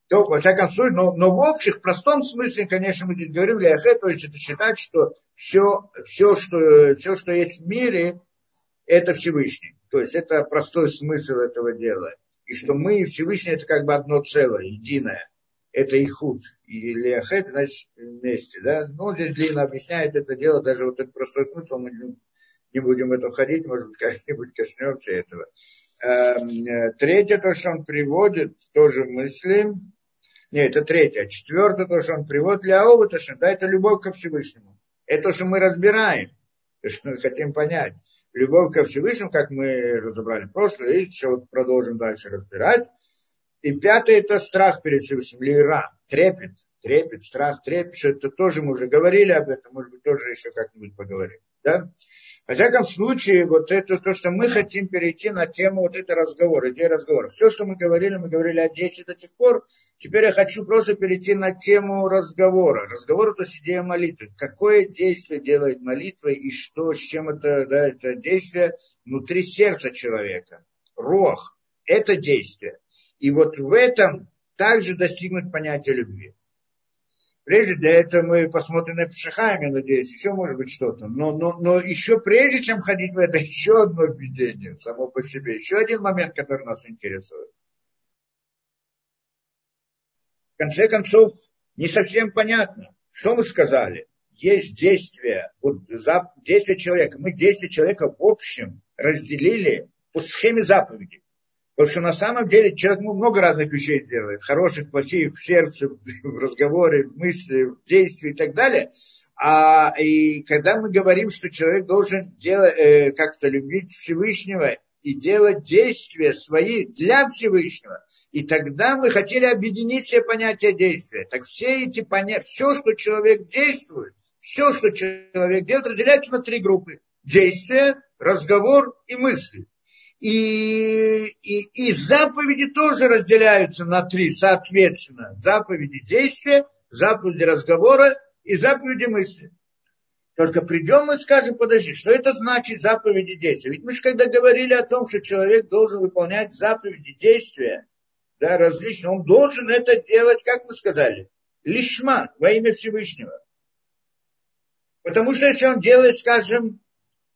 то, во всяком случае, но в общих, простом смысле, конечно, мы здесь говорим, леахет, то есть это считать, что все, что есть в мире, это Всевышний. То есть это простой смысл этого дела. И что мы и Всевышний, это как бы одно целое, единое. Это ихуд. И леахет, значит, вместе. Да? Ну, здесь длинно объясняет это дело, даже вот этот простой смысл, мы не будем в это входить, может быть, как-нибудь коснемся этого. Третье, то, что он приводит, тоже мысли. Нет, это третье. Четвертое, то, что он приводит, да, это любовь ко Всевышнему. Это то, что мы разбираем, то, что мы хотим понять. Любовь ко Всевышнему, как мы разобрали в прошлом, и еще вот продолжим дальше разбирать. И пятое, это страх перед Всевышним, лира, трепет, страх, трепет, что это тоже мы уже говорили об этом, может быть, тоже еще как-нибудь поговорим, да? Во всяком случае, вот это то, что мы хотим перейти на тему вот этого разговора, идея разговора. Все, что мы говорили о действии до тех пор. Теперь я хочу просто перейти на тему разговора. Разговор, то есть идея молитвы. Какое действие делает молитва и что, с чем это, да, это действие внутри сердца человека. Руах. Это действие. И вот в этом также достигнуть понятия любви. Прежде для этого мы посмотрим на Нефеш ха-Хаим, надеюсь, еще может быть что-то. Но еще прежде, чем ходить в это, еще одно введение само по себе. Еще один момент, который нас интересует. В конце концов, не совсем понятно, что мы сказали. Есть действие, вот, действие человека. Мы действие человека в общем разделили по схеме заповедей. Потому что на самом деле человек много разных вещей делает. Хороших, плохих, в сердце, в разговоре, в мысли, в действии и так далее. И когда мы говорим, что человек должен как-то любить Всевышнего и делать действия свои для Всевышнего. И тогда мы хотели объединить все понятия действия. Так все эти понятия, все, что человек делает, разделяется на три группы. Действия, разговор и мысли. И заповеди тоже разделяются на три, соответственно. Заповеди действия, заповеди разговора и заповеди мысли. Только придем мы и скажем, подожди, что это значит заповеди действия? Ведь мы же когда говорили о том, что человек должен выполнять заповеди действия, да, различные, он должен это делать, как мы сказали, лишма, во имя Всевышнего. Потому что если он делает, скажем,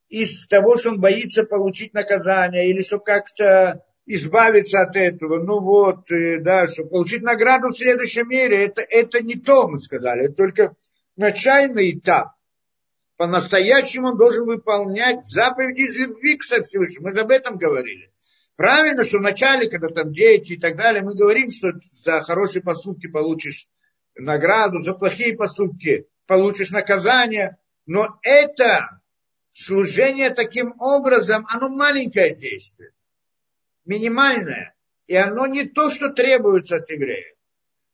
из того, что он боится получить наказание, или чтобы как-то избавиться от этого, ну вот, да, чтобы получить награду в следующем мире, это не то, мы сказали, это только начальный этап. По-настоящему он должен выполнять заповеди из любви к Всевышнему, мы же об этом говорили. Правильно, что вначале, когда там дети и так далее, мы говорим, что за хорошие поступки получишь награду за плохие поступки, получишь наказание. Но это служение таким образом, оно маленькое действие, минимальное. И оно не то, что требуется от еврея.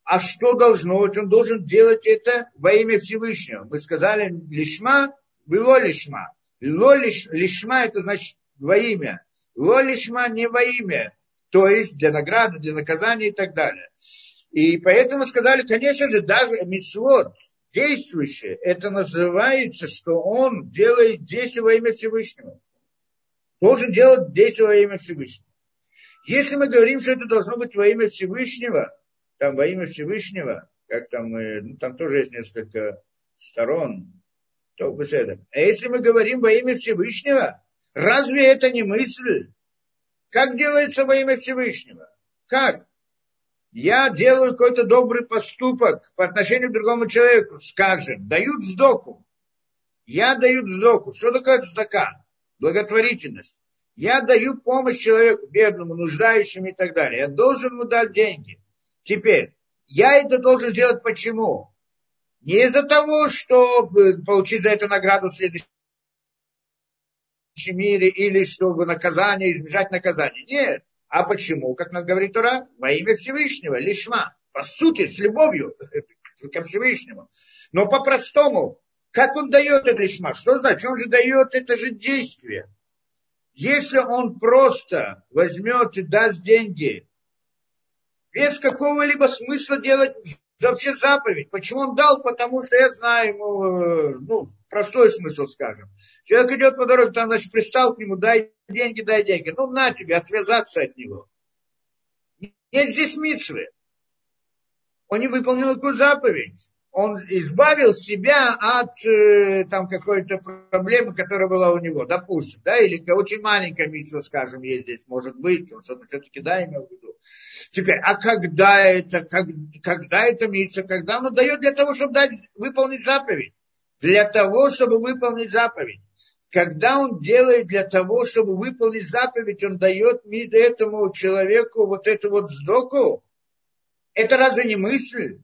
А что должно быть? Он должен делать это во имя Всевышнего. Мы сказали лишма, было лишма. Лишма это значит во имя. Ло лишма не во имя. То есть для награды, для наказания и так далее. И поэтому сказали, конечно же, даже мицвот действующий, это называется, что он делает действие во имя Всевышнего. Должен делать действие во имя Всевышнего. Если мы говорим, что это должно быть во имя Всевышнего, там во имя Всевышнего, как там, ну, там тоже есть несколько сторон, то бы с этим. А если мы говорим во имя Всевышнего, разве это не мысль? Как делается во имя Всевышнего? Как? Я делаю какой-то добрый поступок по отношению к другому человеку, скажем, дают сдоку. Я даю сдоку. Что такое сдака? Благотворительность. Я даю помощь человеку, бедному, нуждающему и так далее. Я должен ему дать деньги. Теперь, я это должен сделать почему? Не из-за того, чтобы получить за это награду в следующем мире или чтобы наказание, избежать наказания. Нет. А почему? Как нас говорит Тора, во имя Всевышнего, лишма, по сути, с любовью ко Всевышнему. Но по-простому, как он дает это лишма? Что значит? Он же дает это же действие. Если он просто возьмет и даст деньги, без какого-либо смысла делать вообще заповедь. Почему он дал? Потому что я знаю ему, ну, простой смысл, скажем. Человек идет по дороге, там, значит, пристал к нему, дай деньги. Ну, на тебе, отвязаться от него. Нет здесь мицвы. Он не выполнил какую заповедь. Он избавил себя от там какой-то проблемы, которая была у него, допустим, да, или очень маленькая митцва, скажем, есть здесь, может быть, он что-то все-таки, да, имел в виду. Теперь, а когда это митцва, когда оно дает для того, чтобы дать, выполнить заповедь, для того, чтобы выполнить заповедь. Когда он делает для того, чтобы выполнить заповедь, он дает этому человеку вот эту вот сдоку, это разве не мысль?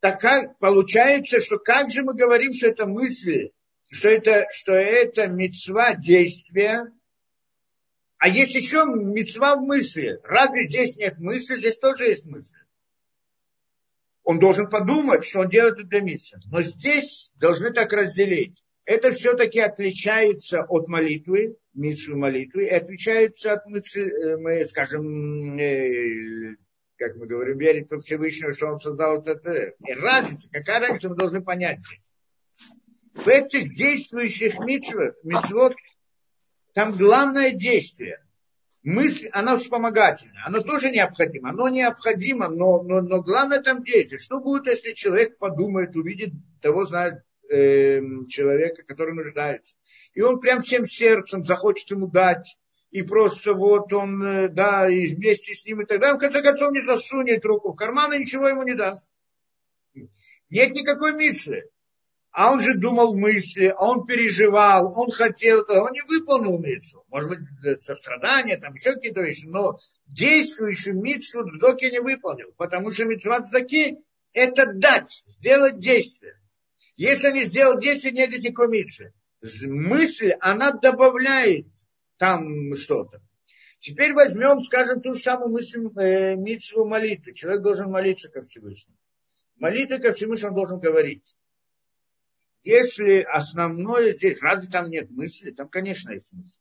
Так как, получается, что как же мы говорим, что это мысли, что это мицва действия, а есть еще мицва в мысли. Разве здесь нет мысли? Здесь тоже есть мысли. Он должен подумать, что он делает это для мицвы. Но здесь должны так разделить. Это все-таки отличается от молитвы, мицвы молитвы, и отличается от мысли, мы скажем, как мы говорим, верить во Всевышнего, что он создал это. И разница, какая разница, мы должны понять здесь. В этих действующих мицвот, там главное действие. Мысль, она вспомогательная, она тоже необходима. Оно необходимо, но главное там действие. Что будет, если человек подумает, увидит, того знает человека, который нуждается. И он прям всем сердцем захочет ему дать. И просто вот он, да, и вместе с ним и так далее. В конце концов, не засунет руку в карман и ничего ему не даст. Нет никакой мицвы. А он же думал мысли, а он переживал, он хотел, он не выполнил мицву. Может быть, сострадание, там еще какие-то вещи, но действующую мицву цдаки не выполнил. Потому что мицва цдаки – это дать, сделать действие. Если он не сделал действие, нет здесь никакой мицвы. Мысль, она добавляет там что-то. Теперь возьмем, скажем, ту же самую мысль мицву молитвы. Человек должен молиться ко Всевышнему. Молитва ко Всевышнему должен говорить. Если основное здесь, разве там нет мысли? Там, конечно, есть мысль.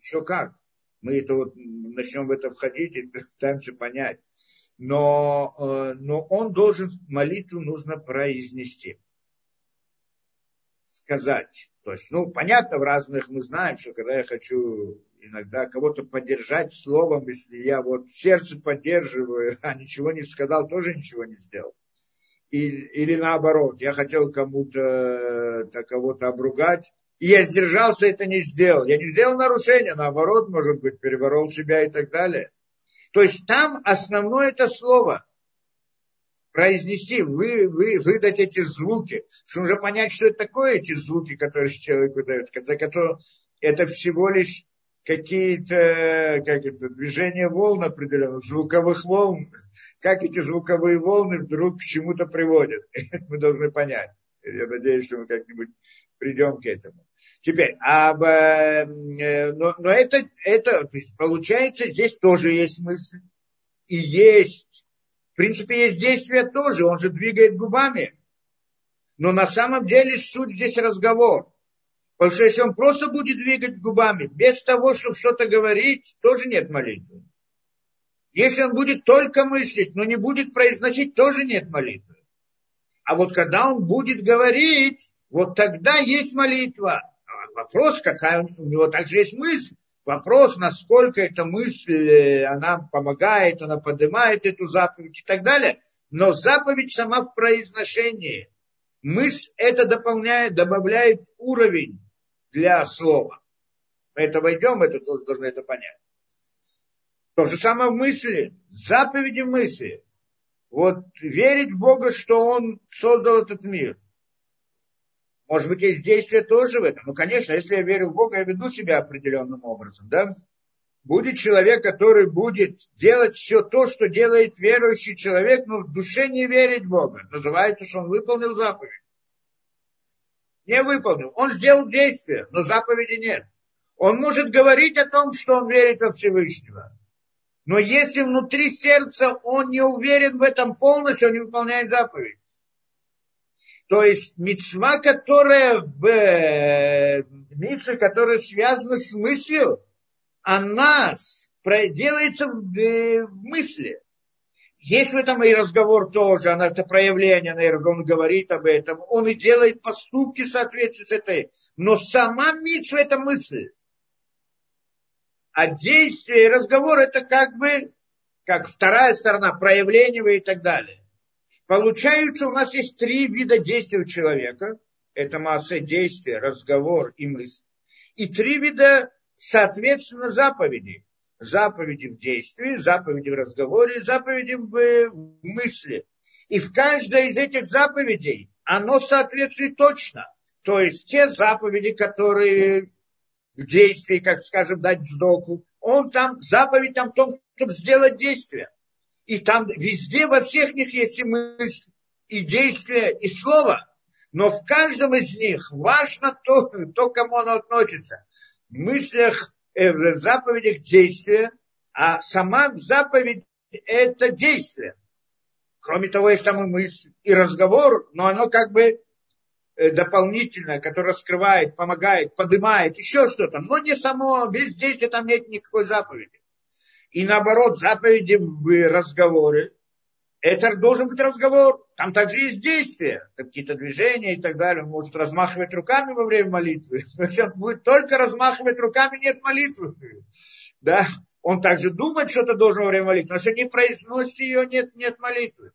Еще как. Мы это вот начнем в это входить и пытаемся понять. Но он должен, молитву нужно произнести. Сказать. То есть, ну, понятно, в разных мы знаем, что когда я хочу иногда кого-то поддержать словом, если я вот сердце поддерживаю, а ничего не сказал, тоже ничего не сделал. Или наоборот, я хотел кого-то обругать, и я сдержался, это не сделал. Я не сделал нарушения, наоборот, может быть, переборол себя и так далее. То есть там основное это слово. Произнести, выдать эти звуки, чтобы уже понять, что это такое, эти звуки, которые человеку дают, за которые это всего лишь какие-то, как это, движения волн определенных, звуковых волн, как эти звуковые волны вдруг к чему-то приводят. Это мы должны понять. Я надеюсь, что мы как-нибудь придем к этому. Теперь, но это то есть получается, здесь тоже есть мысль. И есть, в принципе, есть действие тоже, он же двигает губами. Но на самом деле суть здесь разговор. Потому что если он просто будет двигать губами, без того, чтобы что-то говорить, тоже нет молитвы. Если он будет только мыслить, но не будет произносить, тоже нет молитвы. А вот когда он будет говорить, вот тогда есть молитва. Вопрос, какая у него также есть мысль. Вопрос, насколько эта мысль, она помогает, она поднимает эту заповедь и так далее. Но заповедь сама в произношении. Мысль это дополняет, добавляет уровень для слова. Мы это войдем, это тоже должны это понять. То же самое в мысли, заповеди мысли. Вот верить в Бога, что Он создал этот мир. Может быть, есть действие тоже в этом. Ну, конечно, если я верю в Бога, я веду себя определенным образом, да? Будет человек, который будет делать все то, что делает верующий человек, но в душе не верить в Бога. Называется, что он выполнил заповедь. Не выполнил. Он сделал действие, но заповеди нет. Он может говорить о том, что он верит во Всевышнего. Но если внутри сердца он не уверен в этом полностью, он не выполняет заповедь. То есть мицва, которая связана с мыслью, она делается в мысли. Есть в этом и разговор тоже, она, это проявление, он говорит об этом. Он и делает поступки в соответствии с этой. Но сама мицва – это мысль. А действие и разговор – это как вторая сторона, проявление и так далее. Получается, у нас есть три вида действий у человека. Это масса действия, разговор и мысль. И три вида соответственно заповеди. Заповеди в действии, заповеди в разговоре, заповеди в мысли. И в каждой из этих заповедей оно соответствует точно. То есть те заповеди, которые в действии, как скажем, дать вздоку, заповедь там в том, чтобы сделать действие. И там везде, во всех них есть и мысль, и действие, и слово. Но в каждом из них важно то кому оно относится. В мыслях, в заповедях действие, а сама заповедь – это действие. Кроме того, есть там и мысль, и разговор, но оно как бы дополнительное, которое раскрывает, помогает, поднимает, еще что-то. Но не само, без действия там нет никакой заповеди. И наоборот, заповеди в разговоре. Это должен быть разговор. Там также есть действия, какие-то движения и так далее. Он может размахивать руками во время молитвы. Если он будет только размахивать руками, нет молитвы. Да? Он также думает, что-то должен во время молитвы. Но если не произносит ее, нет молитвы.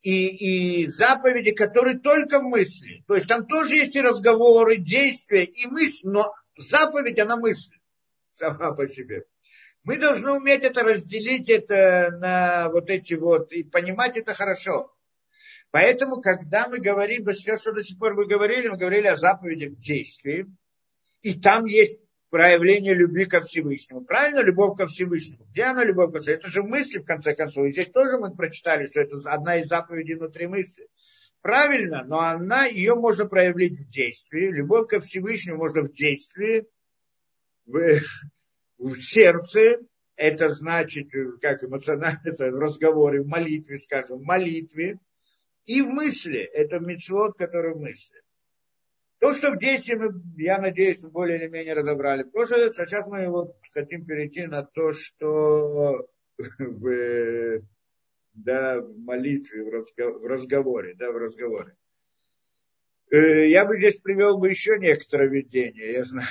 И заповеди, которые только в мысли. То есть там тоже есть и разговоры, действия, и мысль. Но заповедь, она мысль сама по себе. Мы должны уметь это разделить, это на вот эти, и понимать это хорошо. Поэтому, когда мы говорим, все, что до сих пор мы говорили о заповедях действий, и там есть проявление любви ко Всевышнему. Правильно? Любовь ко Всевышнему. Где она, любовь ко Всевышнему? Это же мысли, в конце концов. И здесь тоже мы прочитали, что это одна из заповедей внутри мысли. Правильно, но ее можно проявить в действии. Любовь ко Всевышнему можно в действии, в сердце, это значит, как эмоционально, в разговоре, в молитве, скажем, в молитве. И в мысли, это мицвот, который в мысли. То, что в действии, я надеюсь, мы более или менее разобрали. А сейчас мы хотим перейти на то, что в молитве, в разговоре, да, в разговоре. Я бы здесь привел еще некоторое видение, я знаю,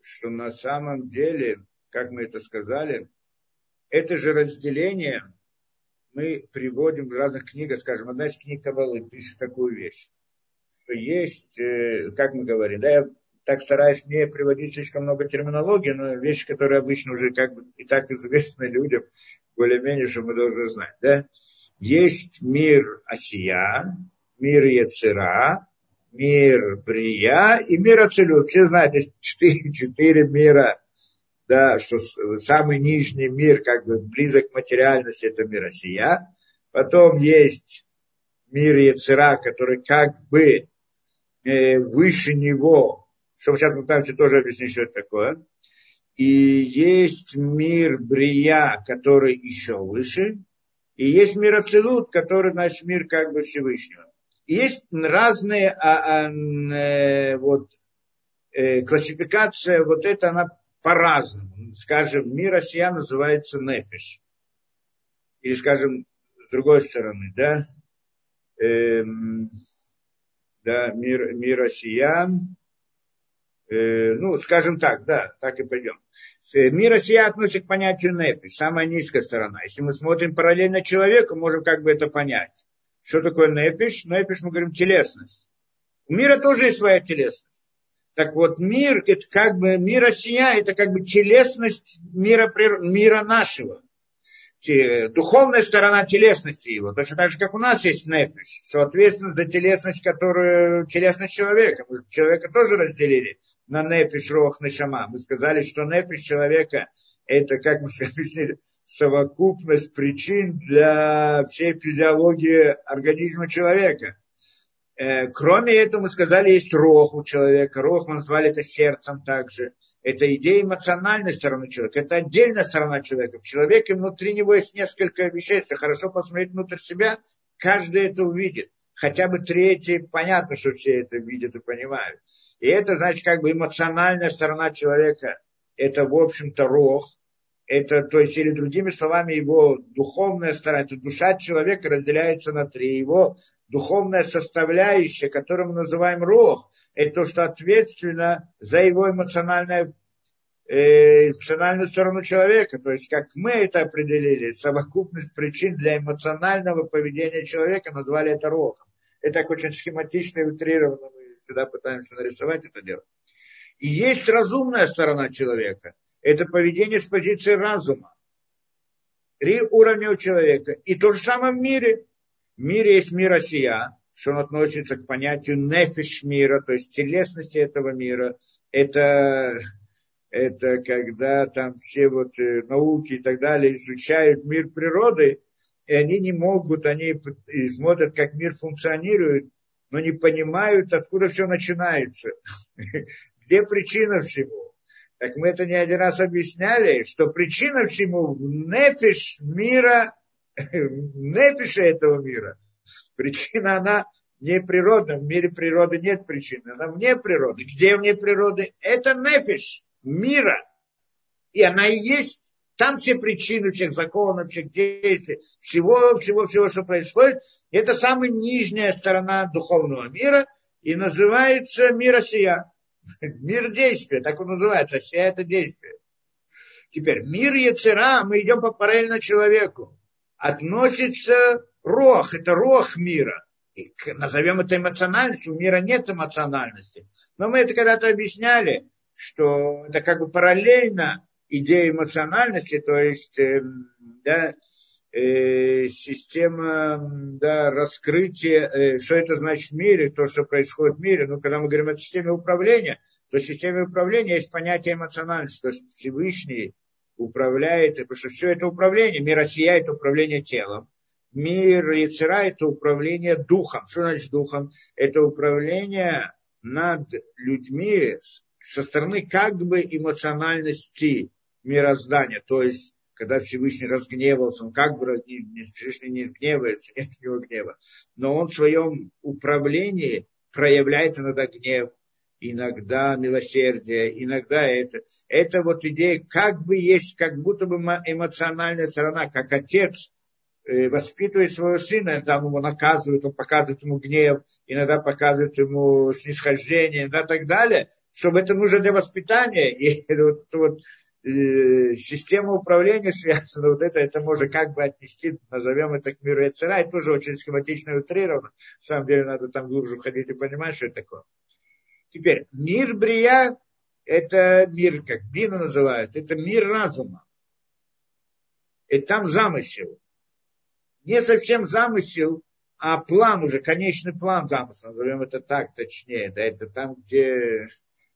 что на самом деле, как мы это сказали, это же разделение мы приводим в разных книгах, скажем, одна из книг Кабалы пишет такую вещь, что есть, как мы говорим, да, я так стараюсь не приводить слишком много терминологии, но вещи, которые обычно уже как бы и так известны людям, более-менее, что мы должны знать, да, есть мир Асия, мир Яцера, мир Брия и мир Ацилют. Все знают, есть четыре мира, да, что самый нижний мир, как бы близок к материальности, это мир Асия. Потом есть мир Яцера, который как бы выше него, что сейчас мы пытаемся тоже объяснить, что это такое. И есть мир Брия, который еще выше. И есть мир Ацилут, который, значит, мир как бы Всевышнего. И есть разные, классификация, вот это она по-разному. Скажем, мир Асия называется Нефеш. Или, скажем, с другой стороны, да, мир Асия, скажем так, да, так и пойдем. Мир Асия относится к понятию Нефеш, самая низкая сторона. Если мы смотрим параллельно человеку, можем как бы это понять. Что такое Нефеш? Нефеш, мы говорим, телесность. У мира тоже есть своя телесность. Так вот, мир, это как бы мир Асия, это как бы телесность мира нашего. Духовная сторона телесности его. Точно так же, как у нас есть Нефеш, что ответственность за телесность, которую телесность человека. Мы человека тоже разделили на Нефеш, Рох, Нешама. Мы сказали, что Нефеш человека, это, как мы объяснили, совокупность причин для всей физиологии организма человека. Кроме этого, мы сказали, есть Рох у человека. Рох мы назвали это сердцем также. Это идея эмоциональной стороны человека. Это отдельная сторона человека. В человеке внутри него есть несколько вещей. Если хорошо посмотреть внутрь себя, каждый это увидит. Хотя бы третий, понятно, что все это видят и понимают. И это, значит, как бы эмоциональная сторона человека. Это, в общем-то, Рох. Это, то есть, или другими словами, его духовная сторона. Это душа человека разделяется на три. Его духовная составляющая, которую мы называем Рох, это то, что ответственно за его эмоциональную сторону человека. То есть, как мы это определили, совокупность причин для эмоционального поведения человека, назвали это Рохом. Это так очень схематично и утрированно, мы всегда пытаемся нарисовать это дело. И есть разумная сторона человека. Это поведение с позиции разума. Три уровня у человека. И то же самое в мире. В мире есть мир Асия, что он относится к понятию нефиш мира, то есть телесности этого мира. Это когда там все вот науки и так далее изучают мир природы, и они не могут, они смотрят, как мир функционирует, но не понимают, откуда все начинается. Где причина всего? Так мы это не один раз объясняли, что причина всему в нефиш мира, нефиша этого мира. Причина, она не природна. В мире природы нет причины. Она вне природы. Где вне природы? Это нефиш мира. И она и есть. Там все причины всех законов, всех действий, всего, что происходит. Это самая нижняя сторона духовного мира. И называется мир Асия. Мир действия. Так он называется. Асия – это действие. Теперь мир Яцера. Мы идем по параллельно человеку. Относится Рох, это Рох мира. И назовем это эмоциональностью, у мира нет эмоциональности. Но мы это когда-то объясняли, что это как бы параллельно идее эмоциональности, то есть система раскрытия, что это значит в мире, то, что происходит в мире. Но когда мы говорим о системе управления, то в системе управления есть понятие эмоциональности, то есть Всевышний управляет, потому что все это управление. Мир Асия – это управление телом. Мир Яцера – это управление духом. Что значит духом? Это управление над людьми со стороны как бы эмоциональности мироздания. То есть, когда Всевышний разгневался, он как бы Всевышний не гневается, нет у него гнева. Но он в своем управлении проявляет иногда гнев, иногда милосердие, иногда это. Это вот идея как бы есть, как будто бы эмоциональная сторона, как отец воспитывает своего сына, там его наказывают, он показывает ему гнев, иногда показывает ему снисхождение, иногда так далее, чтобы это нужно для воспитания. И система управления связана, это можно как бы отнести, назовем это к миру Яцера, и тоже очень схематично и утрировано. На самом деле надо там глубже входить и понимать, что это такое. Теперь, мир Брия, это мир, как Бина называют, это мир разума. И там замысел. Не совсем замысел, А план уже, конечный план замысла, назовем это так точнее, да, это там, где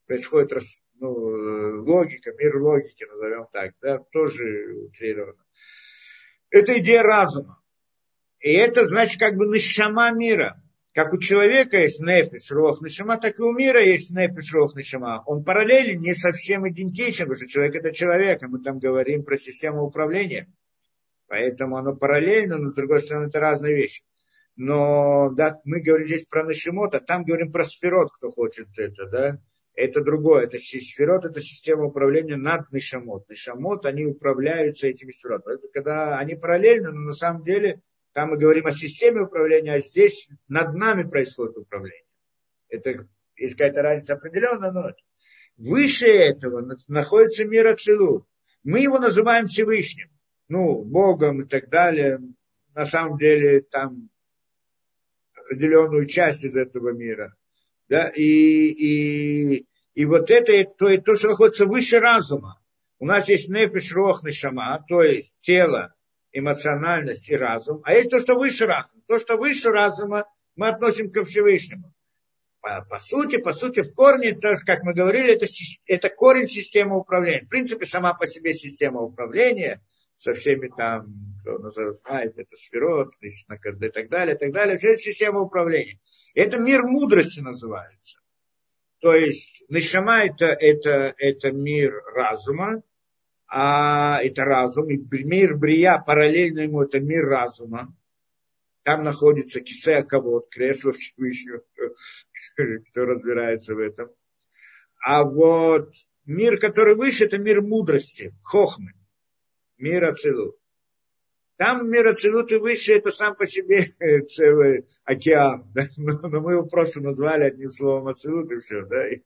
происходит логика, мир логики, назовем так, да, тоже утрировано. Это идея разума. И это значит как бы нешама мира. Как у человека есть нефеш, руах, нешама, так и у мира есть нефеш, руах, нешама. Он параллелен, не совсем идентичен, потому что человек это человек, а мы там говорим про систему управления. Поэтому оно параллельно, но с другой стороны это разные вещи. Но да, мы говорим здесь про нешамот, а там говорим про сферот, кто хочет это, да. Это другое, это сферот, это система управления над нешамот. Нешамот, они управляются этими сферотами. Это когда они параллельны, но на самом деле там мы говорим о системе управления, а здесь над нами происходит управление. Это, есть какая-то разница определенная, но выше этого находится мир Ацилут. Мы его называем Всевышним, Богом и так далее. На самом деле там определенную часть из этого мира. Да? И вот это то, что находится выше разума. У нас есть нефеш, руах, нешама, то есть тело, эмоциональность и разум. А есть то, что выше разума. То, что выше разума, мы относим ко Всевышнему. По сути, в корне, то, как мы говорили, это корень системы управления. В принципе, сама по себе система управления со всеми там, кто знает, это сферот, и так далее. Вся эта система управления. Это мир мудрости называется. То есть, нешама это мир разума, а это разум, и мир брия, параллельно ему это мир разума. Там находится кисе акавод, кресло Всевышнего, кто разбирается в этом. А вот мир, который выше, это мир мудрости, хохмы. Мир Ацилут. Там мир Ацилут и выше, это сам по себе целый океан. Да? Но мы его просто назвали одним словом Ацилут, и все. Да? И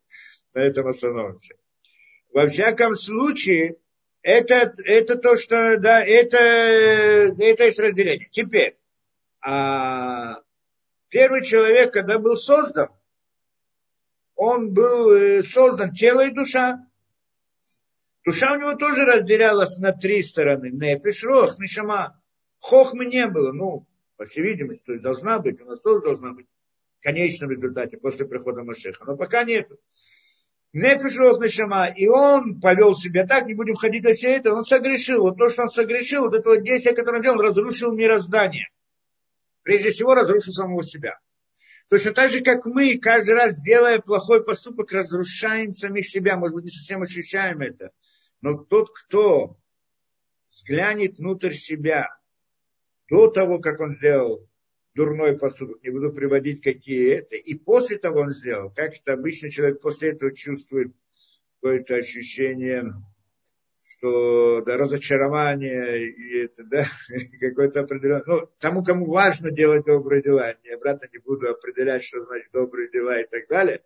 на этом остановимся. Во всяком случае, это то, что... Да, это есть разделение. Теперь, первый человек, когда был создан, он был создан тело и душа. Душа у него тоже разделялась на три стороны. Нефеш, руах, нешама. Хохмы не было. По всей видимости, то есть должна быть. У нас тоже должна быть. В конечном результате, после прихода Машеха. Но пока нету. Нефеш, руах, нешама. И он повел себя так, не будем ходить во все это. Он согрешил. Вот то, что он согрешил, вот это вот действие, которое он делал, он разрушил мироздание. Прежде всего, разрушил самого себя. Точно так же, как мы, каждый раз, делая плохой поступок, разрушаем самих себя. Может быть, не совсем ощущаем это. Но тот, кто взглянет внутрь себя до того, как он сделал дурной поступок, не буду приводить какие это, и после того он сделал, как это обычно человек после этого чувствует какое-то ощущение, что да, разочарование, и это, да, какое-то определенное. Тому, кому важно делать добрые дела, я обратно не буду определять, что значит добрые дела и так далее.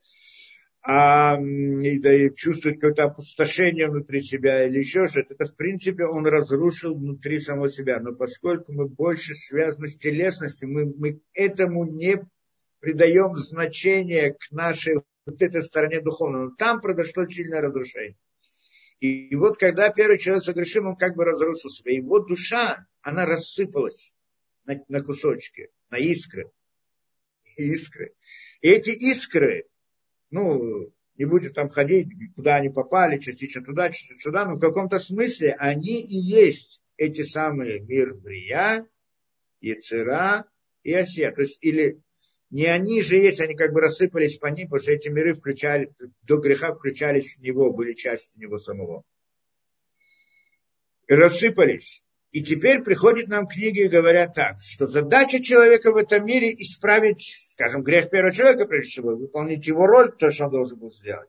И чувствует какое-то опустошение внутри себя или еще что-то, это в принципе он разрушил внутри самого себя. Но поскольку мы больше связаны с телесностью, мы этому не придаем значения к нашей вот этой стороне духовной. Но там произошло сильное разрушение. И вот когда первый человек согрешил, он как бы разрушил себя. Его душа, она рассыпалась на кусочки, на искры. И эти искры, не будет там ходить, куда они попали, частично туда, частично сюда, но в каком-то смысле они и есть эти самые мир брия, яцера и осия. То есть, или не они же есть, они как бы рассыпались по ним, потому что эти миры до греха включались в него, были частью него самого. И рассыпались. И теперь приходят нам книги и говорят так, что задача человека в этом мире исправить, скажем, грех первого человека, прежде всего, выполнить его роль, то, что он должен был сделать.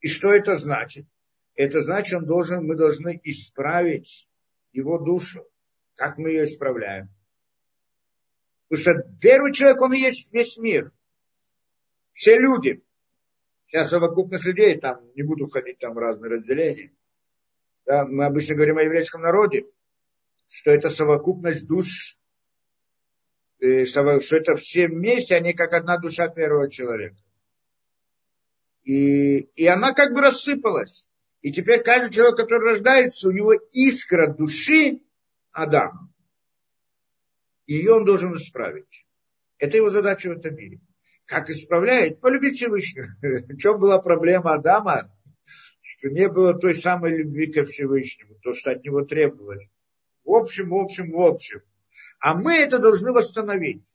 И что это значит? Это значит, мы должны исправить его душу. Как мы ее исправляем? Потому что первый человек, он и есть весь мир. Все люди. Сейчас совокупность людей, там не буду входить в разные разделения. Да, мы обычно говорим о еврейском народе. Что это совокупность душ, что это все вместе, они как одна душа первого человека. И она как бы рассыпалась. И теперь каждый человек, который рождается, у него искра души Адама. Ее он должен исправить. Это его задача в этом мире. Как исправляет? Полюбить Всевышнего. В чем была проблема Адама? Что не было той самой любви ко Всевышнему, то, что от него требовалось. В общем. А мы это должны восстановить.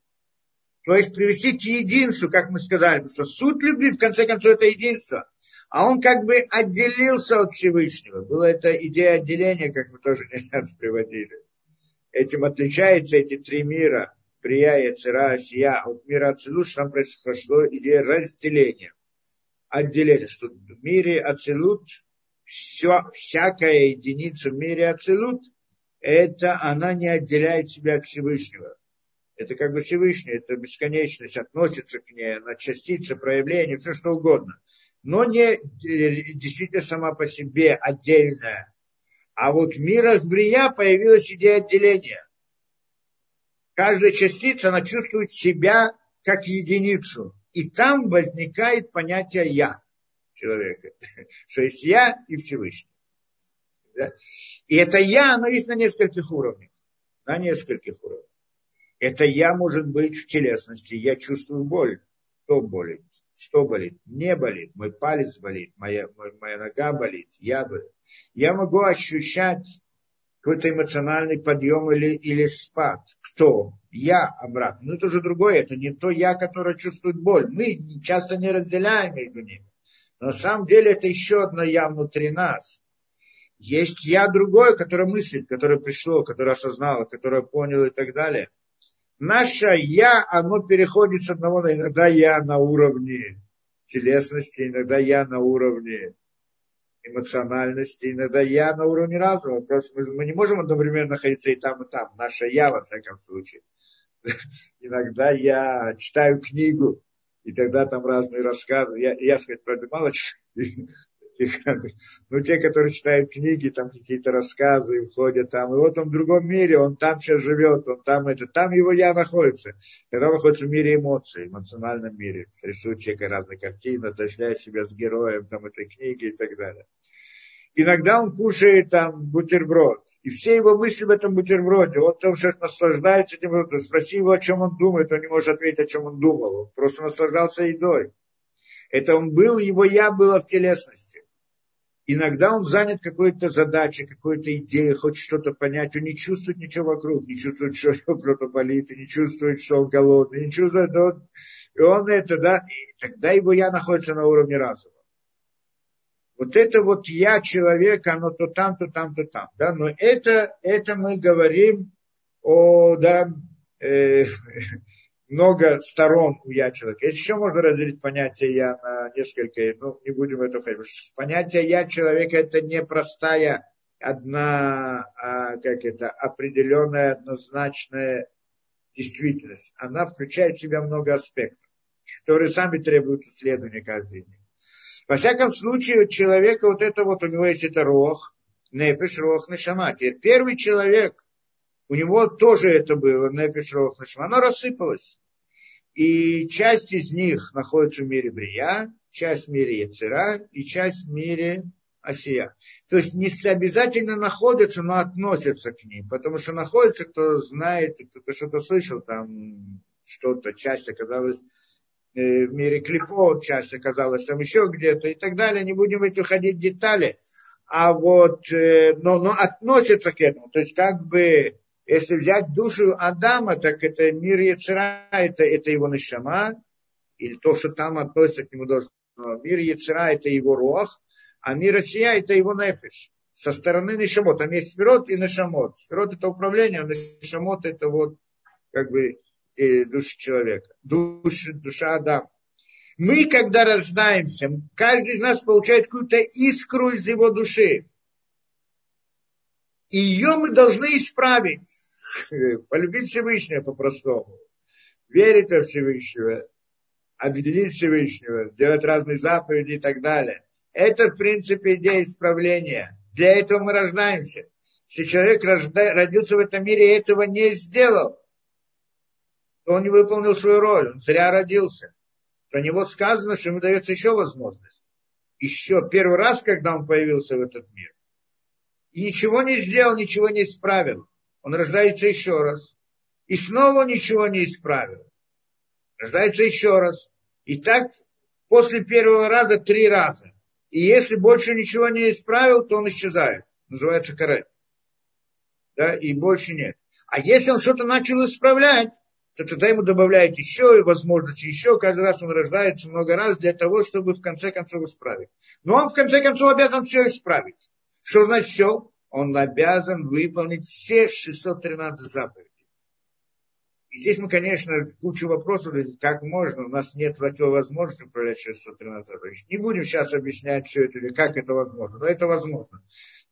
То есть привести к единству, как мы сказали, потому что суть любви, в конце концов, это единство. А он как бы отделился от Всевышнего. Была эта идея отделения, как мы тоже не раз приводили. Этим отличаются эти три мира. Прия, Яцера, Осия. От мира Ацилут там произошла идея разделения. Отделение, что в мире Ацилут, всякая единица в мире Ацилут, это она не отделяет себя от Всевышнего. Это как бы Всевышний, это бесконечность, относится к ней, она частица, проявление, все что угодно. Но не действительно сама по себе отдельная. А вот в мирах Брия появилась идея отделения. Каждая частица, она чувствует себя как единицу. И там возникает понятие «я» человека. Что есть «я» и Всевышний. Да? И это «я», оно есть на нескольких уровнях. На нескольких уровнях. Это «я» может быть в телесности. Я чувствую боль. Кто болит? Что болит? Мне болит. Мой палец болит. Моя нога болит. Я болит. Я могу ощущать какой-то эмоциональный подъем или спад. Кто? Я обратно. Но это уже другое. Это не то «я», которое чувствует боль. Мы часто не разделяем между ними. Но на самом деле это еще одно «я» внутри нас. Есть «я» другое, которое мыслит, которое пришло, которое осознало, которое поняло и так далее. Наше «я», оно переходит с одного, иногда «я» на уровне телесности, иногда «я» на уровне эмоциональности, иногда «я» на уровне разума. Просто мы не можем одновременно находиться и там, и там. Наше «я», во всяком случае. Иногда я читаю книгу, и тогда там разные рассказы. Я сказать, правда, мало читаю. Ну, те, которые читают книги, там какие-то рассказы, уходят там. И вот он в другом мире, он там сейчас живет, он там это. Там его «я» находится. Когда он находится в мире эмоций, в эмоциональном мире. Рисует человека разные картины, отождествляет себя с героем там, этой книги и так далее. Иногда он кушает там бутерброд. И все его мысли в этом бутерброде. Вот он сейчас наслаждается этим бродом. Спроси его, о чем он думает. Он не может ответить, о чем он думал. Он просто наслаждался едой. Это он был, его «я» было в телесности. Иногда он занят какой-то задачей, какой-то идеей, хочет что-то понять. Он не чувствует ничего вокруг, не чувствует, что его просто болит, не чувствует, что он голодный, не чувствует, он это, да. И тогда его «я» находится на уровне разума. Вот это вот «я» человека, оно то там, то там, то там. Да? Но это мы говорим о, да, много сторон у «я» человека. Если еще можно разделить понятие «я» на несколько, но не будем в это уходить. Понятие «я» человека — это не простая, определенная, однозначная действительность. Она включает в себя много аспектов, которые сами требуют исследования, каждый из них. Во всяком случае, у человека у него есть это руах, нефеш, руах, нешама. Теперь первый человек, у него тоже это было, нефеш руах нешама. Оно рассыпалось. И часть из них находится в мире Брия, часть в мире Яцера и часть в мире Осия. То есть не обязательно находятся, но относятся к ним. Потому что находится, кто знает, кто-то что-то слышал, там что-то, часть оказалась в мире Клипо, часть оказалась там еще где-то и так далее. Не будем уходить в детали. А вот, но относятся к этому. То есть как бы... Если взять душу Адама, так это мир Яцера, это его нешама, или то, что там относится к нему должно. Мир Яцера — это его руах, а мир Осия — это его нефеш. Со стороны нешамот. Там есть спирот и нешамот. Спирот — это управление, а нешамот — это душа человека, душа Адама. Мы, когда рождаемся, каждый из нас получает какую-то искру из его души. И ее мы должны исправить. Полюбить Всевышнего по-простому. Верить во Всевышнего. Объединить Всевышнего. Делать разные заповеди и так далее. Это, в принципе, идея исправления. Для этого мы рождаемся. Если человек родился в этом мире и этого не сделал, то он не выполнил свою роль. Он зря родился. Про него сказано, что ему дается еще возможность. Еще первый раз, когда он появился в этот мир. И ничего не сделал, ничего не исправил. Он рождается еще раз. И снова ничего не исправил. рождается еще раз. И так после первого раза 3 раза. И если больше ничего не исправил, то он исчезает. Называется карет. Да, и больше нет. А если он что-то начал исправлять, то тогда ему добавляют еще и возможности еще. Каждый раз он рождается много раз для того, чтобы в конце концов исправить. Но он в конце концов обязан все исправить. Что значит все? Он обязан выполнить все 613 заповедей. И здесь мы, конечно, кучу вопросов, как можно, у нас нет возможности управлять 613 заповедей. Не будем сейчас объяснять все это, или как это возможно, но это возможно.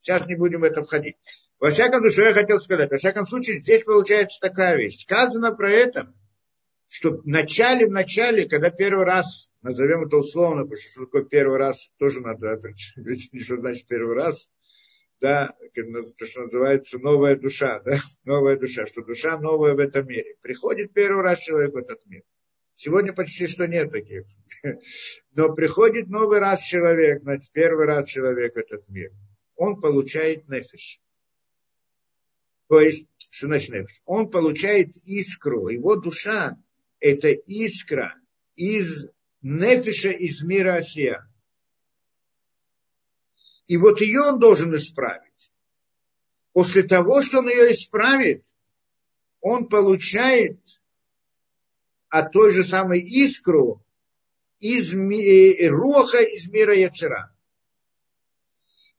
Сейчас не будем в это входить. Во всяком случае, что я хотел сказать, во всяком случае, здесь получается такая вещь. Сказано про это, что в начале, когда первый раз, назовем это условно, потому что такое первый раз, тоже надо определить, что значит первый раз, да, то, что называется новая душа, да, новая душа, что душа новая в этом мире. Приходит первый раз человек в этот мир. Сегодня почти что нет таких. Но приходит новый раз человек, значит, первый раз человек в этот мир. Он получает нефеш. То есть, что значит нефеш? Он получает искру. Его душа – это искра из нефеша, из мира асия. И вот ее он должен исправить. После того, что он ее исправит, он получает от той же самой искру из руха, из мира яцера.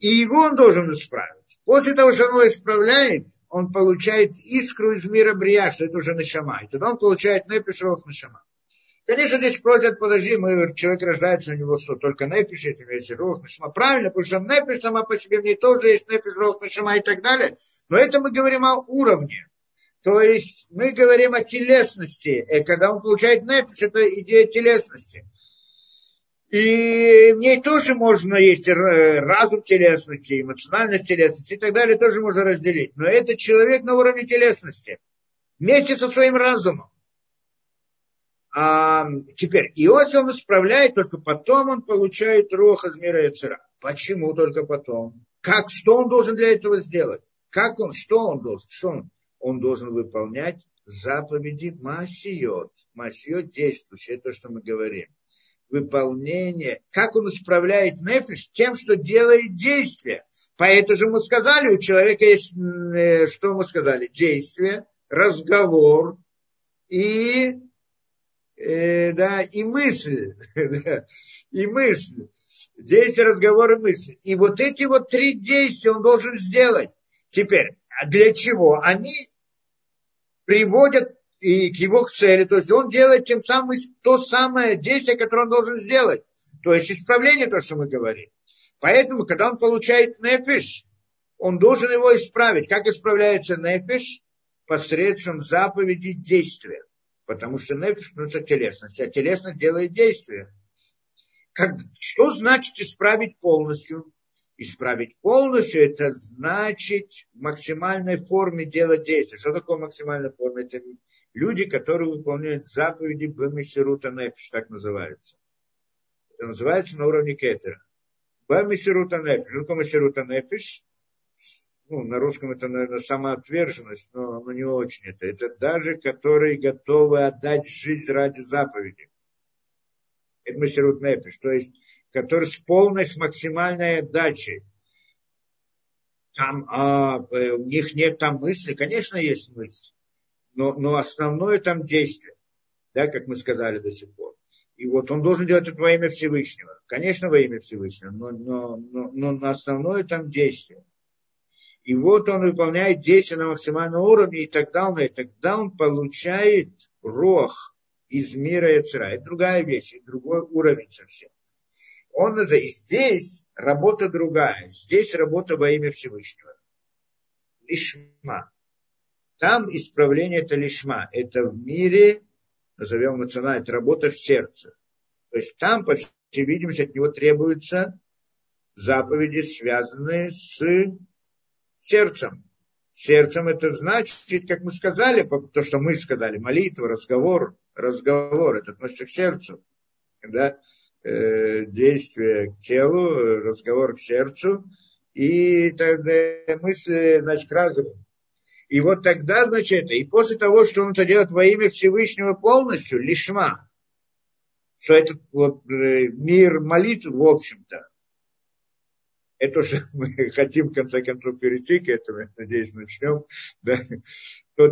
И его он должен исправить. После того, что он его исправляет, он получает искру из мира брия, что это уже нашама. И тогда он получает нефеш руах нашама. Конечно, здесь просят, подожди, человек рождается, у него что, только нефеш, если имеется руах нашама. Правильно, потому что нефеш сама по себе, в ней тоже есть нефеш руах нашама и так далее. Но это мы говорим о уровне. То есть мы говорим о телесности. И когда он получает нефеш, это идея телесности. И в ней тоже можно есть разум телесности, эмоциональность телесности и так далее, тоже можно разделить. Но это человек на уровне телесности, вместе со своим разумом. А теперь, и если он исправляет, только потом он получает руах из мира яцера. Почему только потом? Как, что он должен для этого сделать? Как он, что он должен? Что он? Он должен выполнять заповеди маасиот. Маасиот действующее, то, что мы говорим. Выполнение, как он исправляет нефеш тем, что делает действие. Поэтому же мы сказали, у человека есть, что мы сказали, действие, разговор и мысль. И мысль. Действие, разговор и мысль. И вот эти 3 действия он должен сделать. Теперь, для чего? Они приводят и к его цели, то есть он делает тем самым то самое действие, которое он должен сделать, то есть исправление, то, что мы говорим. Поэтому, когда он получает нефеш, он должен его исправить. Как исправляется нефеш? Посредством заповеди действия, потому что нефеш нужна телесность, а телесность делает действие. Что значит исправить полностью? Исправить полностью, это значит в максимальной форме делать действие. Что такое максимальная форма? Это люди, которые выполняют заповеди бемесирута нефеш, так называется. Это называется на уровне кетера. Бемесирута нефеш. Что такое месирута нефеш? Ну, на русском это, наверное, самоотверженность, но не очень это. Это даже, которые готовы отдать жизнь ради заповеди. Это месирут нефеш. То есть, который с полной, с максимальной отдачей. Там у них нет там мысли. Конечно, есть мысль. Но основное там действие, да, как мы сказали до сих пор. И вот он должен делать это во имя Всевышнего. Конечно, во имя Всевышнего, но основное там действие. И вот он выполняет действие на максимальном уровне, и тогда он получает руах из мира яцера. Это другая вещь, это другой уровень совсем. И здесь работа другая. Здесь работа во имя Всевышнего. Лишма. Там исправление это лишма. Это в мире, назовем эмоционально, это работа в сердце. То есть там, по всей видимости, от него требуются заповеди, связанные с сердцем. Сердцем это значит, как мы сказали, то, что мы сказали, молитва, разговор, это относится к сердцу. Да? Действие к телу, разговор к сердцу и тогда мысли, значит, к разуму. И вот тогда, значит, и после того, что он это делает во имя Всевышнего полностью, лишма, что этот вот, мир молитв, в общем-то, это уже мы хотим, в конце концов, перейти к этому, я надеюсь, начнем, да, то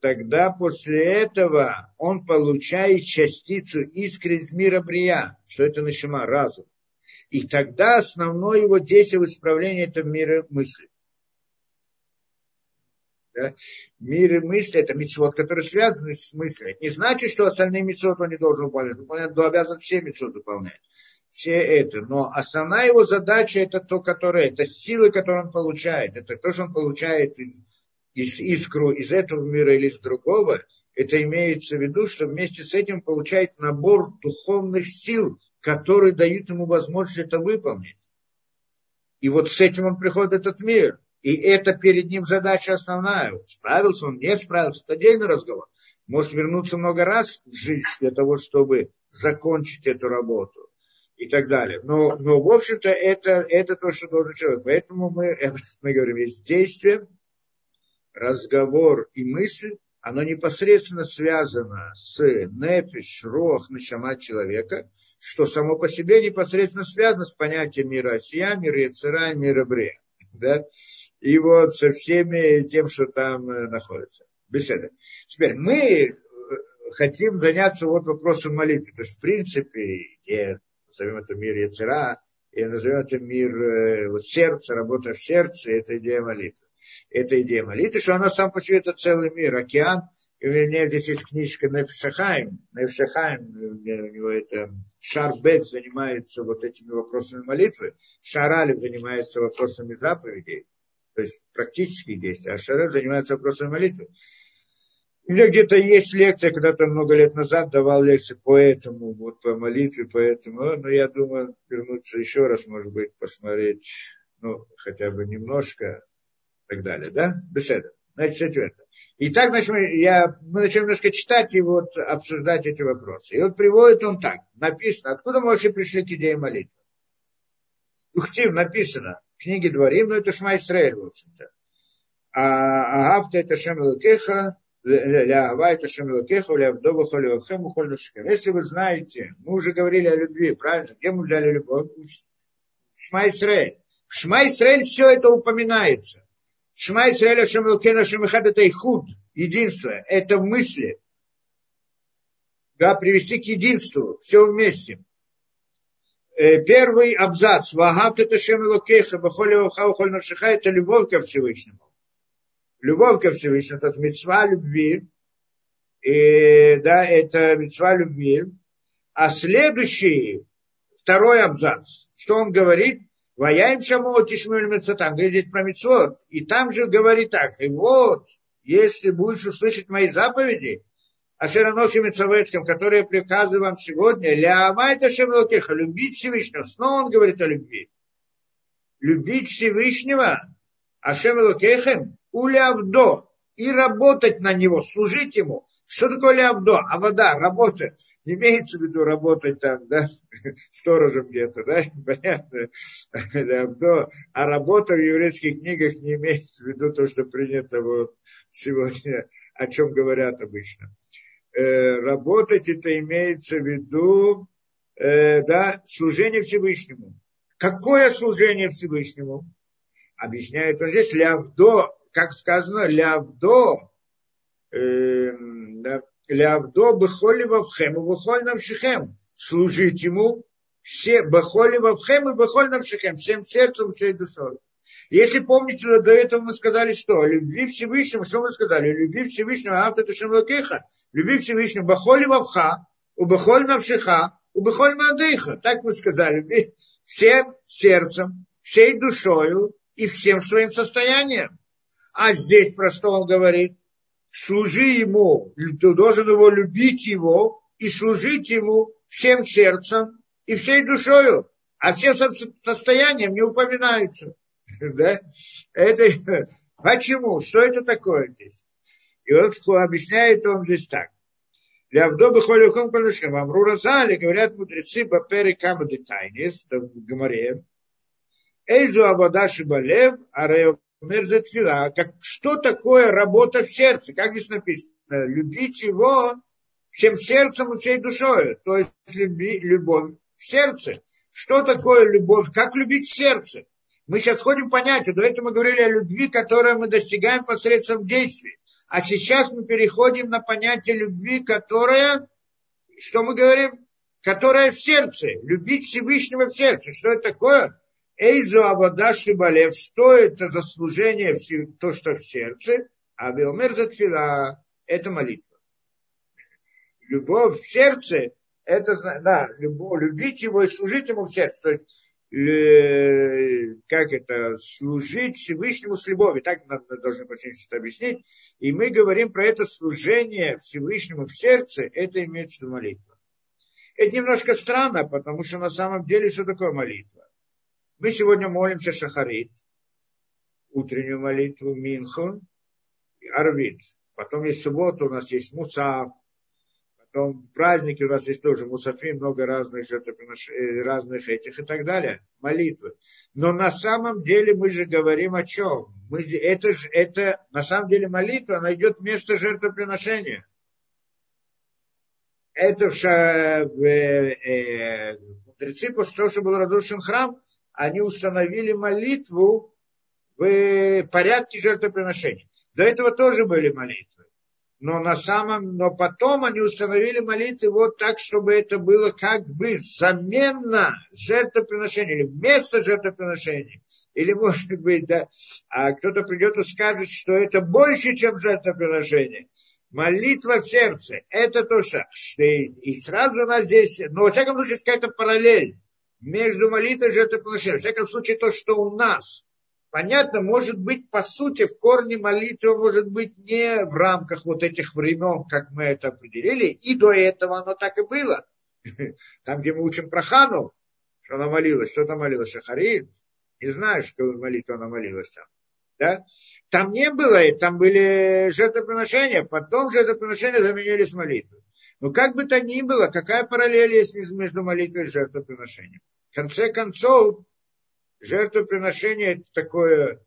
тогда после этого он получает частицу искры из мира Брия, что это нешама, разум. И тогда основное его действие в исправлении – это мир мысли. Да? Мир и мысли – это мицвот, который связан с мыслью. Это не значит, что остальные мицвот он не должен выполнять. Он обязан все мицвот выполнять. Все это. Но основная его задача – это то, которое, это силы, которые он получает. Это то, что он получает из искру из этого мира или из другого. Это имеется в виду, что вместе с этим получает набор духовных сил, которые дают ему возможность это выполнить. И вот с этим он приходит в этот мир. И это перед ним задача основная. Справился он, не справился. Это отдельный разговор. Может вернуться много раз в жизнь для того, чтобы закончить эту работу. И так далее. Но в общем-то, это то, что должен человек. Поэтому мы говорим, есть действие, разговор и мысль. Оно непосредственно связано с нефеш, руах, нешама человека, что само по себе непосредственно связано с понятием мира Осия, мира Яцера и мира Брия. Да? И вот со всеми тем, что там находится. Беседа. Теперь мы хотим заняться вот вопросом молитвы. То есть, в принципе, назовем это мир Яцера, и назовем это мир вот, сердца, работа в сердце, это идея молитвы. Это идея молитвы, что она сам по себе это целый мир, океан. И у меня здесь есть книжка Нефеш ха-Хаим. Нефеш ха-Хаим, у него это Шарбек занимается вот этими вопросами молитвы. Шаралев занимается вопросами заповедей, то есть практические действия. А Шаралев занимается вопросами молитвы. У меня где-то есть лекция, когда-то много лет назад давал лекцию по этому, вот по молитве, по этому. Но я думаю, вернуться еще раз, может быть, посмотреть, ну, хотя бы немножко. И так далее, да? Беседа. Значит, четвертое. Итак, значит, мы начнем немножко читать и вот обсуждать эти вопросы. И вот приводит он так. Написано, откуда мы вообще пришли к идее молитвы? Ухтив, написано в книге Дворим, но это Шма Исраэль, в общем-то. Агавта это Шем Элокеха, Ляава это Шем Элокеха, Лявдова Холевахем, Ухольдовшикам. Если вы знаете, мы уже говорили о любви, правильно? Где мы взяли любовь? Шма Исраэль. В Шма Исраэль все это упоминается. Шма Исраэль Ашем Элокейну Ашем Эхад это ихуд, единство, это мысли. Да, привести к единству, все вместе. Первый абзац. Ваагавт это Ашем Элокейха, бехоль левавха бехоль навшиха это любовь ко Всевышнему. Любовь ко Всевышнему, это мицва любви. И, да, это мицва любви. А следующий, второй абзац, что он говорит? Ваяим шамот и шмюль мецотам. Говорит здесь про мецвот. И там же говорит так. И вот, если будешь услышать мои заповеди, ашер анохи мецавэткам, которые приказываю вам сегодня, леамайт ашем элокеха, любить Всевышнего. Снова он говорит о любви. Любить Всевышнего, ашем элокехем, улявдо. И работать на него, служить ему. Что такое лявдо? А вода, работа. Имеется в виду работать там, да, сторожем где-то, да, понятно, лявдо. А работа в еврейских книгах не имеет в виду то, что принято вот сегодня, о чем говорят обычно. Работать это имеется в виду, да, служение Всевышнему. Какое служение Всевышнему? Объясняет он здесь лявдо. Как сказано, лявдо, лявдо бехоли вавхем и бехоль навшихем. Служить ему все бехоли вавхем и бехоль навшихем. Всем сердцем, всей душой. Если помните, до этого мы сказали, что о любви Всевышнему, что мы сказали? О любви Всевышнего, авто тушем лакеха. Любви Всевышнего, бехоли вавха, у бехоль навшиха, у бехоль мадыха. Так мы сказали. Всем сердцем, всей душою и всем своим состоянием. А здесь про что он говорит? Служи ему, ты должен его любить его и служить ему всем сердцем и всей душою. А все состоянием не упоминаются. Да? Это, почему? Что это такое здесь? И вот объясняет он здесь так. Лявдо бехолюком колюшем амру разали, говорят мудрецы бапери камады тайнис, в Гамаре. Эйзу абадаши балев, арео Как, что такое работа в сердце? Как здесь написано? Любить его всем сердцем и всей душой. То есть любовь в сердце. Что такое любовь? Как любить сердце? Мы сейчас ходим по понятию. До этого мы говорили о любви, которую мы достигаем посредством действий. А сейчас мы переходим на понятие любви, которая, что мы говорим, которая в сердце. Любить Всевышнего в сердце. Что это такое? Эйзу авадаш и балев. Что это за служение, то, что в сердце? А Белмер затфила. Это молитва. Любовь в сердце. Это, да, любить его и служить ему в сердце. То есть, как это, служить Всевышнему с любовью. Так надо, должен пациент это объяснить. И мы говорим про это служение Всевышнему в сердце. Это имеется в виду молитва. Это немножко странно, потому что на самом деле что такое молитва? Мы сегодня молимся шахарит, утреннюю молитву, минху, арвит. Потом есть суббота, у нас есть мусаф. Потом праздники у нас есть тоже мусафи, много разных жертвоприношений, разных этих и так далее. Молитвы. Но на самом деле мы же говорим о чем? Это на самом деле молитва, она идет вместо жертвоприношения. Это мудрецы, после того, что был разрушен храм, они установили молитву в порядке жертвоприношений. До этого тоже были молитвы. Но потом они установили молитвы вот так, чтобы это было как бы замена жертвоприношения, или вместо жертвоприношения. Или, может быть, да, а кто-то придет и скажет, что это больше, чем жертвоприношение. Молитва в сердце. Это то, что и сразу у нас здесь, но во всяком случае, какая-то параллель между молитвой и жертвоприношением. Во всяком случае, то, что у нас. Понятно, может быть, по сути, в корне молитва может быть не в рамках вот этих времен, как мы это определили. И до этого оно так и было. Там, где мы учим про Хану, что она молилась, что-то молилась Шахарит. Не знаю, что молитва она молилась там. Да? Там не было, и там были жертвоприношения. Потом жертвоприношения заменились молитвой. Но как бы то ни было, какая параллель есть между молитвой и жертвоприношением? В конце концов, жертвоприношение – это такое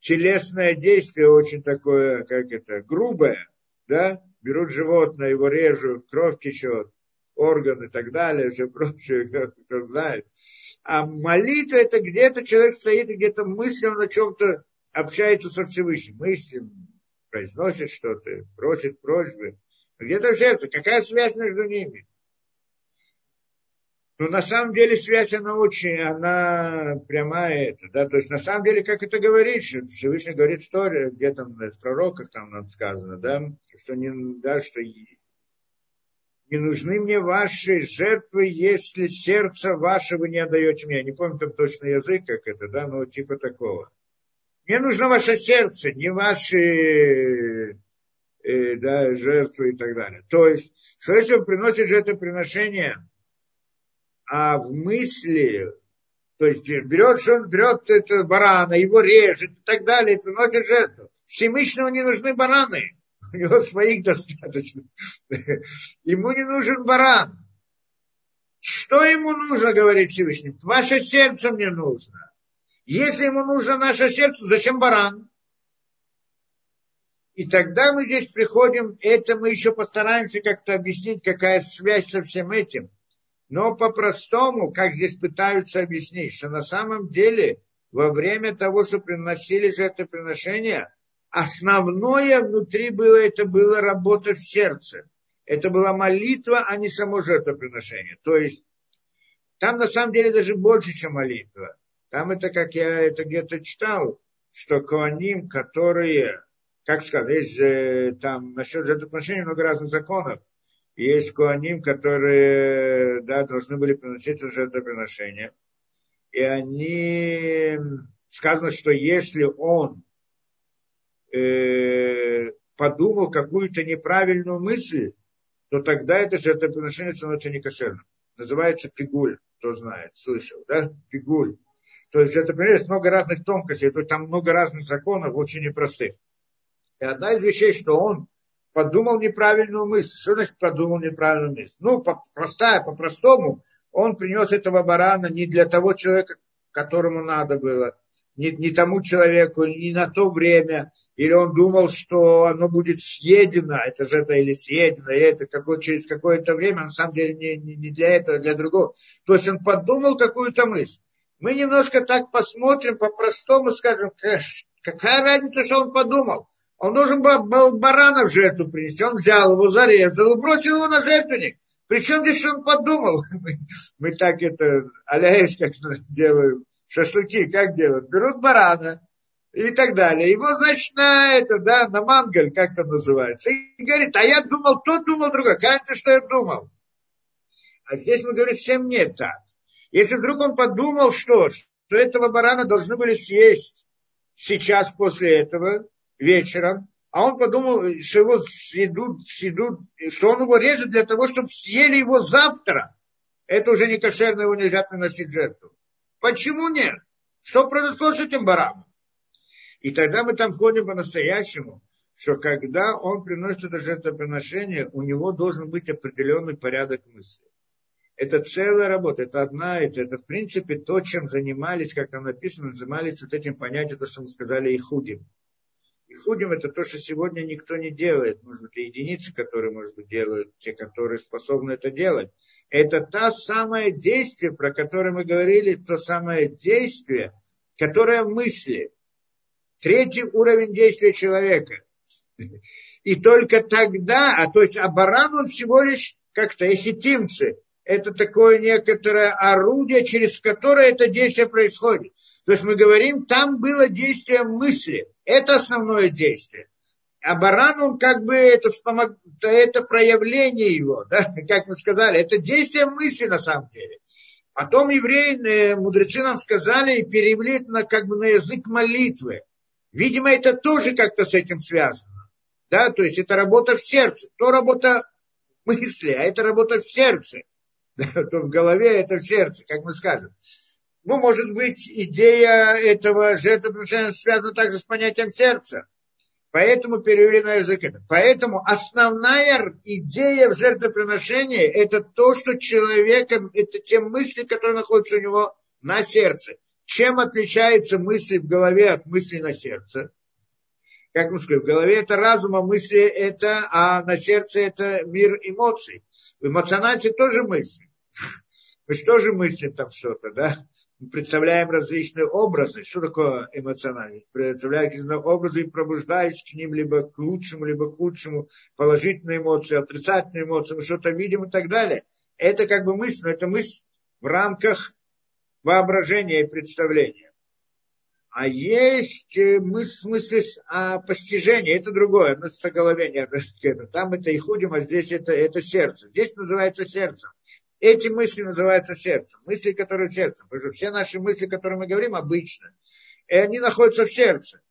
телесное действие, очень такое, как это, грубое, да? Берут животное, его режут, кровь течет, органы и так далее, все прочее, кто знает. А молитва – это где-то человек стоит и где-то мысленно на чем-то общается со Всевышним. Мыслим, произносит что-то, просит просьбы. А где-то в сердце. Какая связь между ними? Но на самом деле связь, она прямая, это, да, то есть на самом деле, как это говорит, Всевышний говорит в Торе, где там, в пророках там нам сказано, да, что не нужны мне ваши жертвы, если сердце ваше вы не отдаете мне. Я не помню там точно язык, как это, да, но типа такого. Мне нужно ваше сердце, не ваши... да, жертвы и так далее. То есть, что если он приносит жертвоприношение, а в мысли, то есть берет это барана, его режет и так далее, и приносит жертву. Всевышнему не нужны бараны. У него своих достаточно. Ему не нужен баран. Что ему нужно, говорит Всевышний? Ваше сердце мне нужно. Если ему нужно наше сердце, зачем баран? И тогда мы здесь приходим, это мы еще постараемся как-то объяснить, какая связь со всем этим. Но по-простому, как здесь пытаются объяснить, что на самом деле во время того, что приносили жертвоприношения, основное внутри было, это была работа в сердце. Это была молитва, а не само жертвоприношение. То есть там на самом деле даже больше, чем молитва. Там это, как я это где-то читал, что коаним, которые... Как сказать, есть там насчет жертвоприношения много разных законов. Есть коаним, которые, да, должны были приносить жертвоприношение. И они... Сказано, что если он подумал какую-то неправильную мысль, то тогда это жертвоприношение становится некошерным. Называется пигуль, кто знает, слышал, да? Пигуль. То есть жертвоприношение много разных тонкостей, то есть там много разных законов, очень непростых. И одна из вещей, что он подумал неправильную мысль. Что значит подумал неправильную мысль? Ну, по-простому, он принес этого барана не для того человека, которому надо было, не тому человеку, не на то время, или он думал, что оно будет съедено, это же это или съедено, или это через какое-то время, на самом деле не для этого, а для другого. То есть он подумал какую-то мысль. Мы немножко так посмотрим, по-простому скажем, какая разница, что он подумал. Он должен был барана в жертву принести, он взял его, зарезал, бросил его на жертвенник. Причем здесь он подумал, мы так это, аляис как делаем, шашлыки как делают, берут барана и так далее. Его, значит, на это, да, на мангаль, как это называется. И говорит, а я думал, тот думал, другой, кажется, что я думал. А здесь мы говорим, всем не так. Если вдруг он подумал, что этого барана должны были съесть сейчас, после этого, вечером, а он подумал, что его съедут, что он его режет для того, чтобы съели его завтра. Это уже не кошерно, его нельзя приносить жертву. Почему нет? Что произошло с этим бараном? И тогда мы там ходим по-настоящему, что когда он приносит это жертвоприношение, у него должен быть определенный порядок мыслей. Это целая работа, это одна, это в принципе то, чем занимались, как там написано, занимались вот этим понятием, то, что мы сказали, ихудим. Ихудим это то, что сегодня никто не делает, может быть, единицы, которые, может быть, делают, те, которые способны это делать. Это то самое действие, про которое мы говорили, то самое действие, которое мысли. Третий уровень действия человека. И только тогда, а то есть баран он всего лишь как-то эхитимцы. Это такое некоторое орудие, через которое это действие происходит. То есть мы говорим, там было действие мысли. Это основное действие. А баран, он как бы это проявление его, да? Как мы сказали. Это действие мысли на самом деле. Потом евреи, мудрецы нам сказали и перевели на, как бы на язык молитвы. Видимо, это тоже как-то с этим связано. Да? То есть это работа в сердце. То работа мысли, а это работа в сердце. То в голове, это в сердце, как мы скажем. Ну, может быть, идея этого жертвоприношения связана также с понятием сердца. Поэтому перевели на язык это. Поэтому основная идея в жертвоприношении это то, что человеком, это те мысли, которые находятся у него на сердце. Чем отличаются мысли в голове от мыслей на сердце? Как мы сказали, в голове это разум, а мысли это, а на сердце это мир эмоций. В эмоциональности тоже мысли. Мы же тоже мыслим там что-то, да? Мы представляем различные образы. Что такое эмоциональность? Представляю какие-то образы и пробуждаюсь к ним либо к лучшему, либо к худшему. Положительные эмоции, отрицательные эмоции. Мы что-то видим и так далее. Это как бы мысль, но это мысль в рамках воображения и представления. А есть мысли о постижении, это другое, относится к голове, нет, там это ихудим, а здесь это сердце. Здесь называется сердцем. Эти мысли называются сердцем, мысли, которые в сердце. Потому что все наши мысли, которые мы говорим обычно, они находятся в сердце.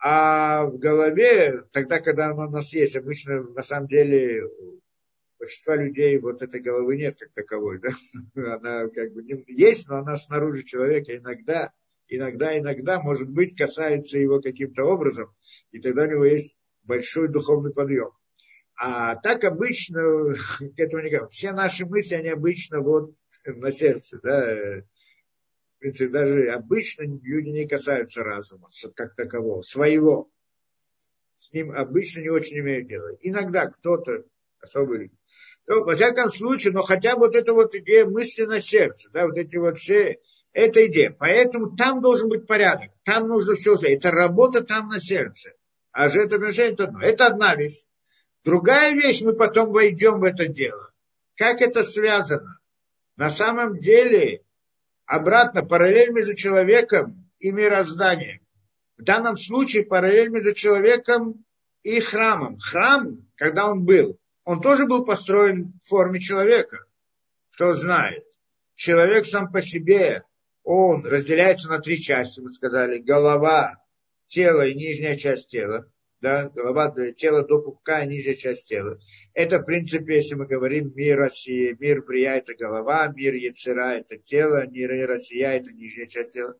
А в голове, тогда, когда она у нас есть, обычно на самом деле у большинства людей вот этой головы нет как таковой. Да? Она как бы есть, но она снаружи человека иногда, может быть, касается его каким-то образом, и тогда у него есть большой духовный подъем. А так обычно, к этому не говорю, все наши мысли, они обычно вот на сердце, да, в принципе, даже обычно люди не касаются разума, как такового, своего. С ним обычно не очень имеют дело. Иногда кто-то особо любит. Но, во всяком случае, но хотя бы вот эта вот идея мысли на сердце, да, вот эти вот все... Это идея. Поэтому там должен быть порядок. Там нужно все сделать. Это работа там на сердце. А жертвоприношение это одно. Это одна вещь. Другая вещь, мы потом войдем в это дело. Как это связано? На самом деле, обратно, параллель между человеком и мирозданием. В данном случае параллель между человеком и храмом. Храм, когда он тоже был построен в форме человека. Кто знает. Человек сам по себе... Он разделяется на три части, мы сказали. Голова, тело и нижняя часть тела. Да? Голова, тело до пупка и нижняя часть тела. Это, в принципе, если мы говорим мир России, мир Брия – это голова, мир Яцера – это тело, мир Россия – это нижняя часть тела.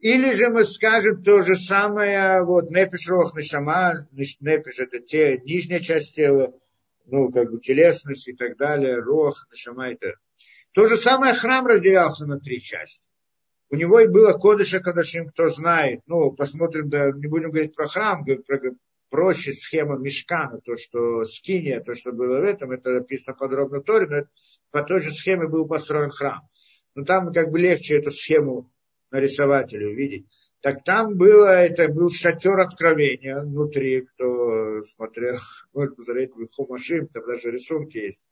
Или же мы скажем то же самое, вот, Нефеш ха-Хаим, Нефеш – это нижняя часть тела, ну, как бы телесность и так далее, Рох, Нешама – это... То же самое храм разделялся на три части. У него и было Кодеш ха-Кодашим, кто знает. Ну, посмотрим, да, не будем говорить про храм, про проще схема Мишкана, то, что Скиния, то, что было в этом, это описано подробно в Торе, но по той же схеме был построен храм. Но там как бы легче эту схему нарисователю увидеть. Так там было, это был шатер откровения внутри, кто смотрел, может посмотреть, Хумашим, там даже рисунки есть.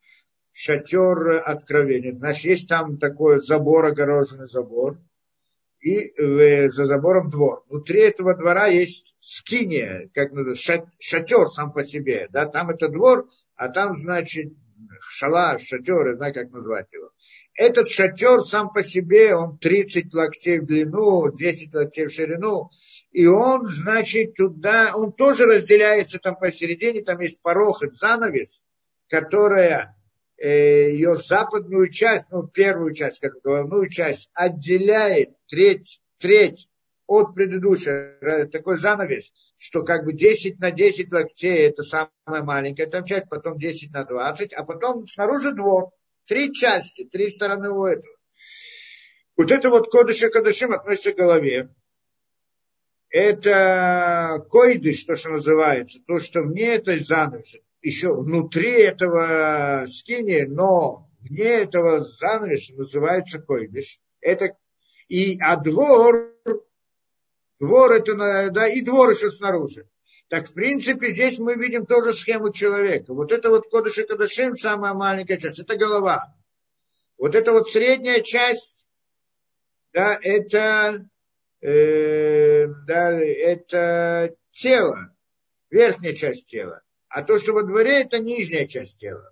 Шатер откровения. Значит, есть там такой забор, огороженный забор. И за забором двор. Внутри этого двора есть скиния, как называется, шатер сам по себе. Да? Там это двор, а там, значит, шалаш, шатер, я знаю, как назвать его. Этот шатер сам по себе, он 30 локтей в длину, 10 локтей в ширину. И он, значит, туда, он тоже разделяется там посередине, там есть парохет, занавес, которая... ее западную часть, ну, первую часть, как головную часть, отделяет треть от предыдущего. Такой занавес, что как бы 10 на 10 локтей, это самая маленькая там часть, потом 10 на 20, а потом снаружи двор. Три части, три стороны у этого. Вот это вот Кодеш ха-Кодашим относится к голове. Это койдыш, то, что называется, то, что вне этой занавеса. Еще внутри этого скини, но вне этого занавеса называется койдыш. Это и а двор это да, и двор еще снаружи. Так в принципе здесь мы видим тоже схему человека. Вот это вот Кодеш ха-Кодашим, самая маленькая часть, это голова. Вот эта вот средняя часть, да, это тело, верхняя часть тела. А то, что во дворе, это нижняя часть тела.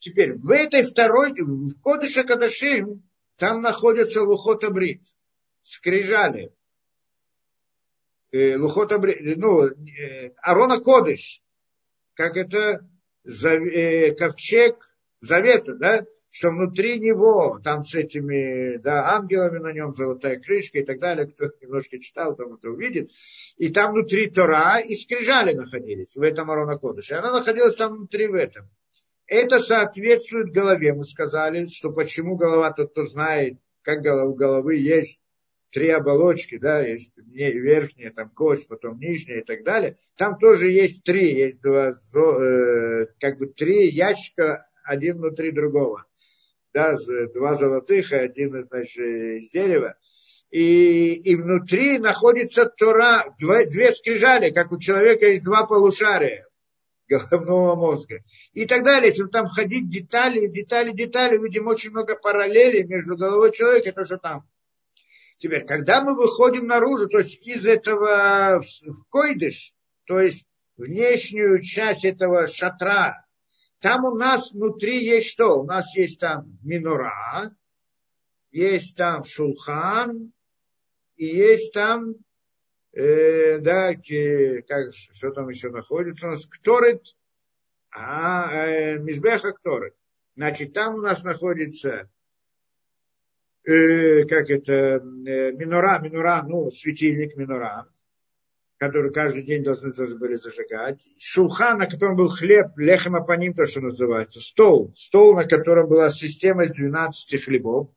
Теперь, в этой второй, в Кодеш ха-Кодашим, там находятся лухот абрит, скрижали. Лухот абрит, ну, Арон ха-Кодеш, как это ковчег завета, да, что внутри него, там с этими, да, ангелами на нем, золотая крышка и так далее, кто немножко читал, там это увидит, и там внутри Тора и скрижали находились в этом Арон ха-Кодеш, и она находилась там внутри в этом. Это соответствует голове, мы сказали, что почему голова, тот, кто знает, как у головы есть три оболочки, да, есть верхняя, там кость, потом нижняя и так далее, там тоже есть два, как бы три ящика, один внутри другого. Да, два золотых, один, значит, из дерева. И внутри находится Тора, две скрижали, как у человека есть два полушария головного мозга. И так далее, если там ходить детали, видим очень много параллелей между головой человека и то, что там. Теперь, когда мы выходим наружу, то есть из этого койдыш, то есть внешнюю часть этого шатра, там у нас внутри есть что? У нас есть там минора, есть там шулхан, и есть там, что там еще находится у нас? Кторет, мизбеха кторет. Значит, там у нас находится, минора, ну, светильник минора, который каждый день должны были зажигать. Шулхан, на котором был хлеб, лехем апаним, то, что называется. Стол, на котором была система из 12 хлебов.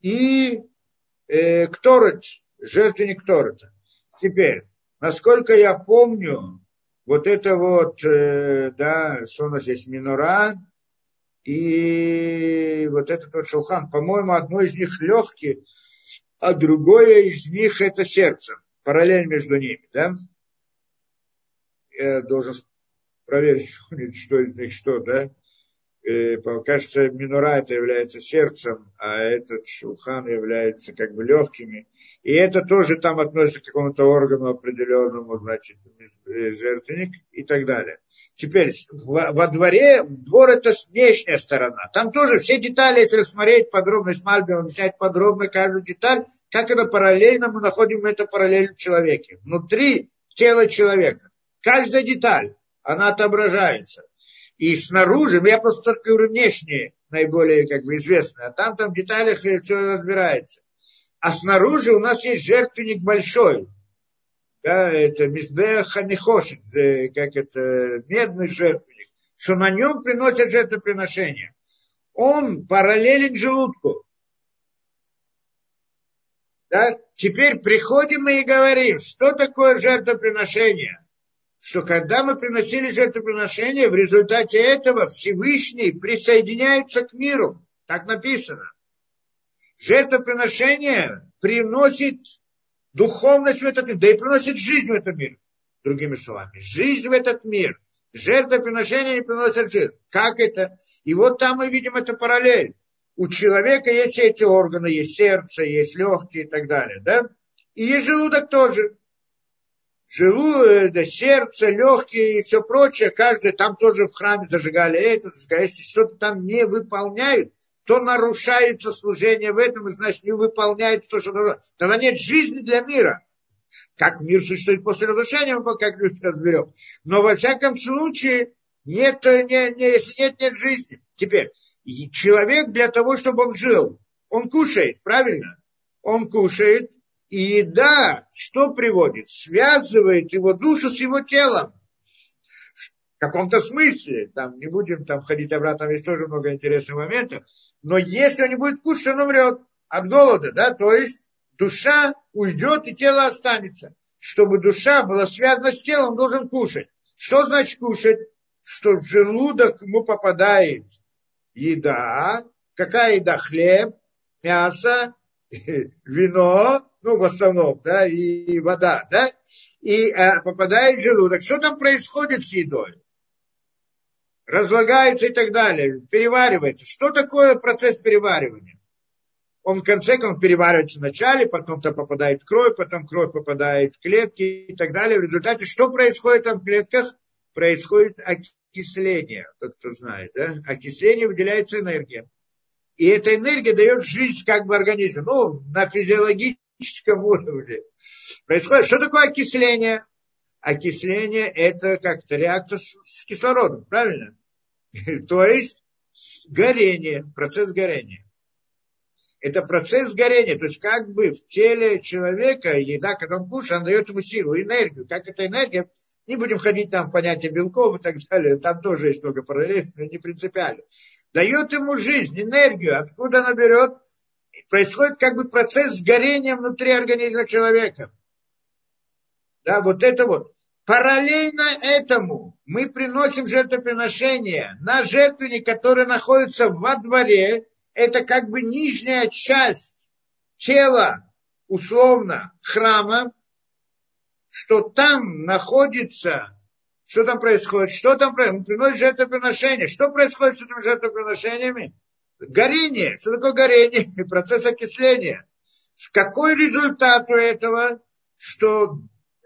И кторет, жертвенник торета. Теперь, насколько я помню, вот это вот, что у нас есть, минора, и вот этот вот шулхан, по-моему, одно из них легкое, а другое из них это сердце. Параллель между ними, да? Я должен проверить, что из них что, да? Кажется, минора это является сердцем, а этот шулхан является как бы легкими. И это тоже там относится к какому-то органу определенному, значит, жертвенник и так далее. Теперь, во дворе, двор это внешняя сторона. Там тоже все детали, если смотреть подробно, с Мальбим объяснять подробно каждую деталь, как это параллельно, мы находим это параллель в человеке. Внутри тела человека. Каждая деталь, она отображается. И снаружи, я просто только говорю внешние, наиболее как бы известные, а там в деталях все разбирается. А снаружи у нас есть жертвенник большой. Да, это мизбех ха-нехошет, медный жертвенник, что на нем приносят жертвоприношения. Он параллелен желудку. Да? Теперь приходим мы и говорим, что такое жертвоприношение. Что когда мы приносили жертвоприношение, в результате этого Всевышний присоединяется к миру. Так написано. Жертвоприношение приносит духовность в этот мир, да и приносит жизнь в этот мир. Другими словами, жизнь в этот мир. Жертвоприношение не приносит жизнь. Как это? И вот там мы видим эту параллель. У человека есть все эти органы, есть сердце, есть легкие и так далее. Да? И есть желудок тоже. Желудок, да, сердце, легкие и все прочее. Каждый там тоже в храме зажигали это. Если что-то там не выполняют, то нарушается служение в этом, и значит не выполняется то, что должно. Тогда нет жизни для мира. Как мир существует после разрушения, мы пока разберем. Но во всяком случае, нет жизни. Теперь, человек для того, чтобы он жил, он кушает, правильно? Он кушает, и еда что приводит? Связывает его душу с его телом. В каком-то смысле, там не будем там ходить обратно, есть тоже много интересных моментов. Но если он не будет кушать, он умрет от голода, да, то есть душа уйдет и тело останется. Чтобы душа была связана с телом, он должен кушать. Что значит кушать? Что в желудок ему попадает еда. Какая еда? Хлеб, мясо, вино, ну в основном, да, и вода, да. И попадает в желудок. Что там происходит с едой? Разлагается и так далее, переваривается. Что такое процесс переваривания? Он в конце концов переваривается вначале, потом-то попадает в кровь, потом кровь попадает в клетки и так далее. В результате что происходит там в клетках? Происходит окисление, тот, кто знает, да? Окисление, выделяется энергия. И эта энергия дает жизнь как бы организму, ну, на физиологическом уровне. Происходит, что такое окисление? Окисление это как-то реакция с кислородом, правильно? То есть горение, процесс горения. Это процесс горения. То есть как бы в теле человека еда, когда он кушает, она дает ему силу, энергию. Как эта энергия? Не будем ходить там в понятие белков и так далее. Там тоже есть много параллелей, но не принципиально. Дает ему жизнь, энергию. Откуда она берет? Происходит как бы процесс горения внутри организма человека. Да, вот это вот. Параллельно этому мы приносим жертвоприношение на жертвенник, который находится во дворе. Это как бы нижняя часть тела, условно, храма, что там находится, что там происходит, мы приносим жертвоприношение. Что происходит с этими жертвоприношениями? Горение. Что такое горение? Процесс окисления. Какой результат у этого, что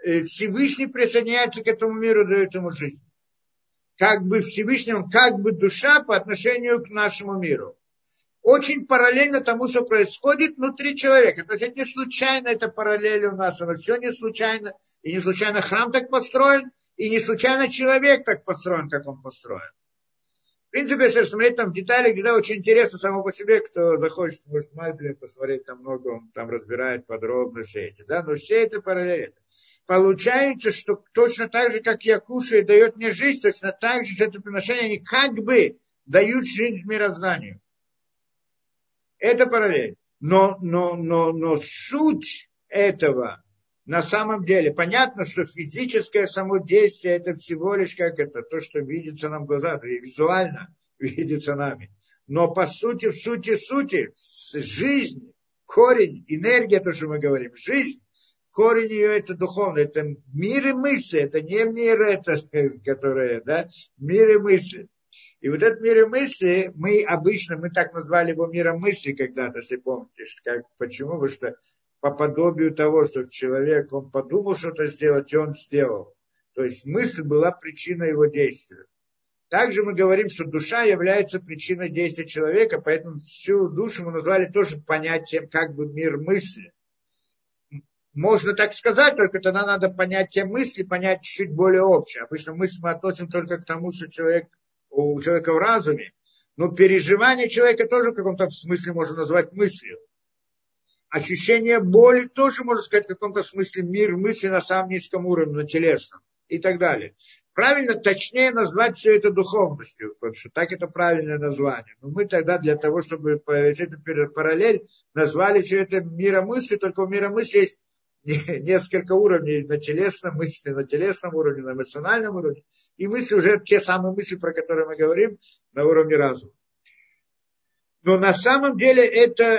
Всевышний присоединяется к этому миру, дает ему жизнь? Как бы Всевышний, он как бы душа по отношению к нашему миру. Очень параллельно тому, что происходит внутри человека. То есть это не случайно, это параллель у нас, оно все не случайно. И не случайно храм так построен, и не случайно человек так построен, как он построен. В принципе, если смотреть там в детали, где очень интересно само по себе, кто захочет, может, Мальбин посмотреть там много, он там разбирает подробно все эти, да, но все это параллельно. Получается, что точно так же, как я кушаю и дает мне жизнь, точно так же жертвоприношения, они как бы дают жизнь мирозданию. Это параллель. Но суть этого на самом деле, понятно, что физическое само действие это всего лишь как это, то, что видится нам в глазах, и визуально видится нами. Но по сути, в сути, жизнь, корень, энергия, то, что мы говорим, жизнь, корень ее это духовный, это мир и мысли, это не мир, это, которое, да, мир и мысли. И вот этот мир мысли, мы так назвали его миром мысли когда-то, если помните, почему, потому что по подобию того, что человек, он подумал что-то сделать, и он сделал. То есть мысль была причиной его действия. Также мы говорим, что душа является причиной действия человека, поэтому всю душу мы назвали тоже понятием как бы мир мысли. Можно так сказать, только тогда надо понятие мысли понять чуть более общее. Обычно мысль мы относим только к тому, что у человека в разуме, но переживание человека тоже в каком-то смысле можно назвать мыслью. Ощущение боли тоже, можно сказать, в каком-то смысле мир мысли на самом низком уровне, на телесном и так далее. Правильно, точнее назвать все это духовностью, потому что так это правильное название. Но мы тогда для того, чтобы эту параллель, назвали все это миром мысли, только у мира мысли есть несколько уровней на телесном мысли, на телесном уровне, на эмоциональном уровне. И мысли уже те самые мысли, про которые мы говорим, на уровне разума. Но на самом деле это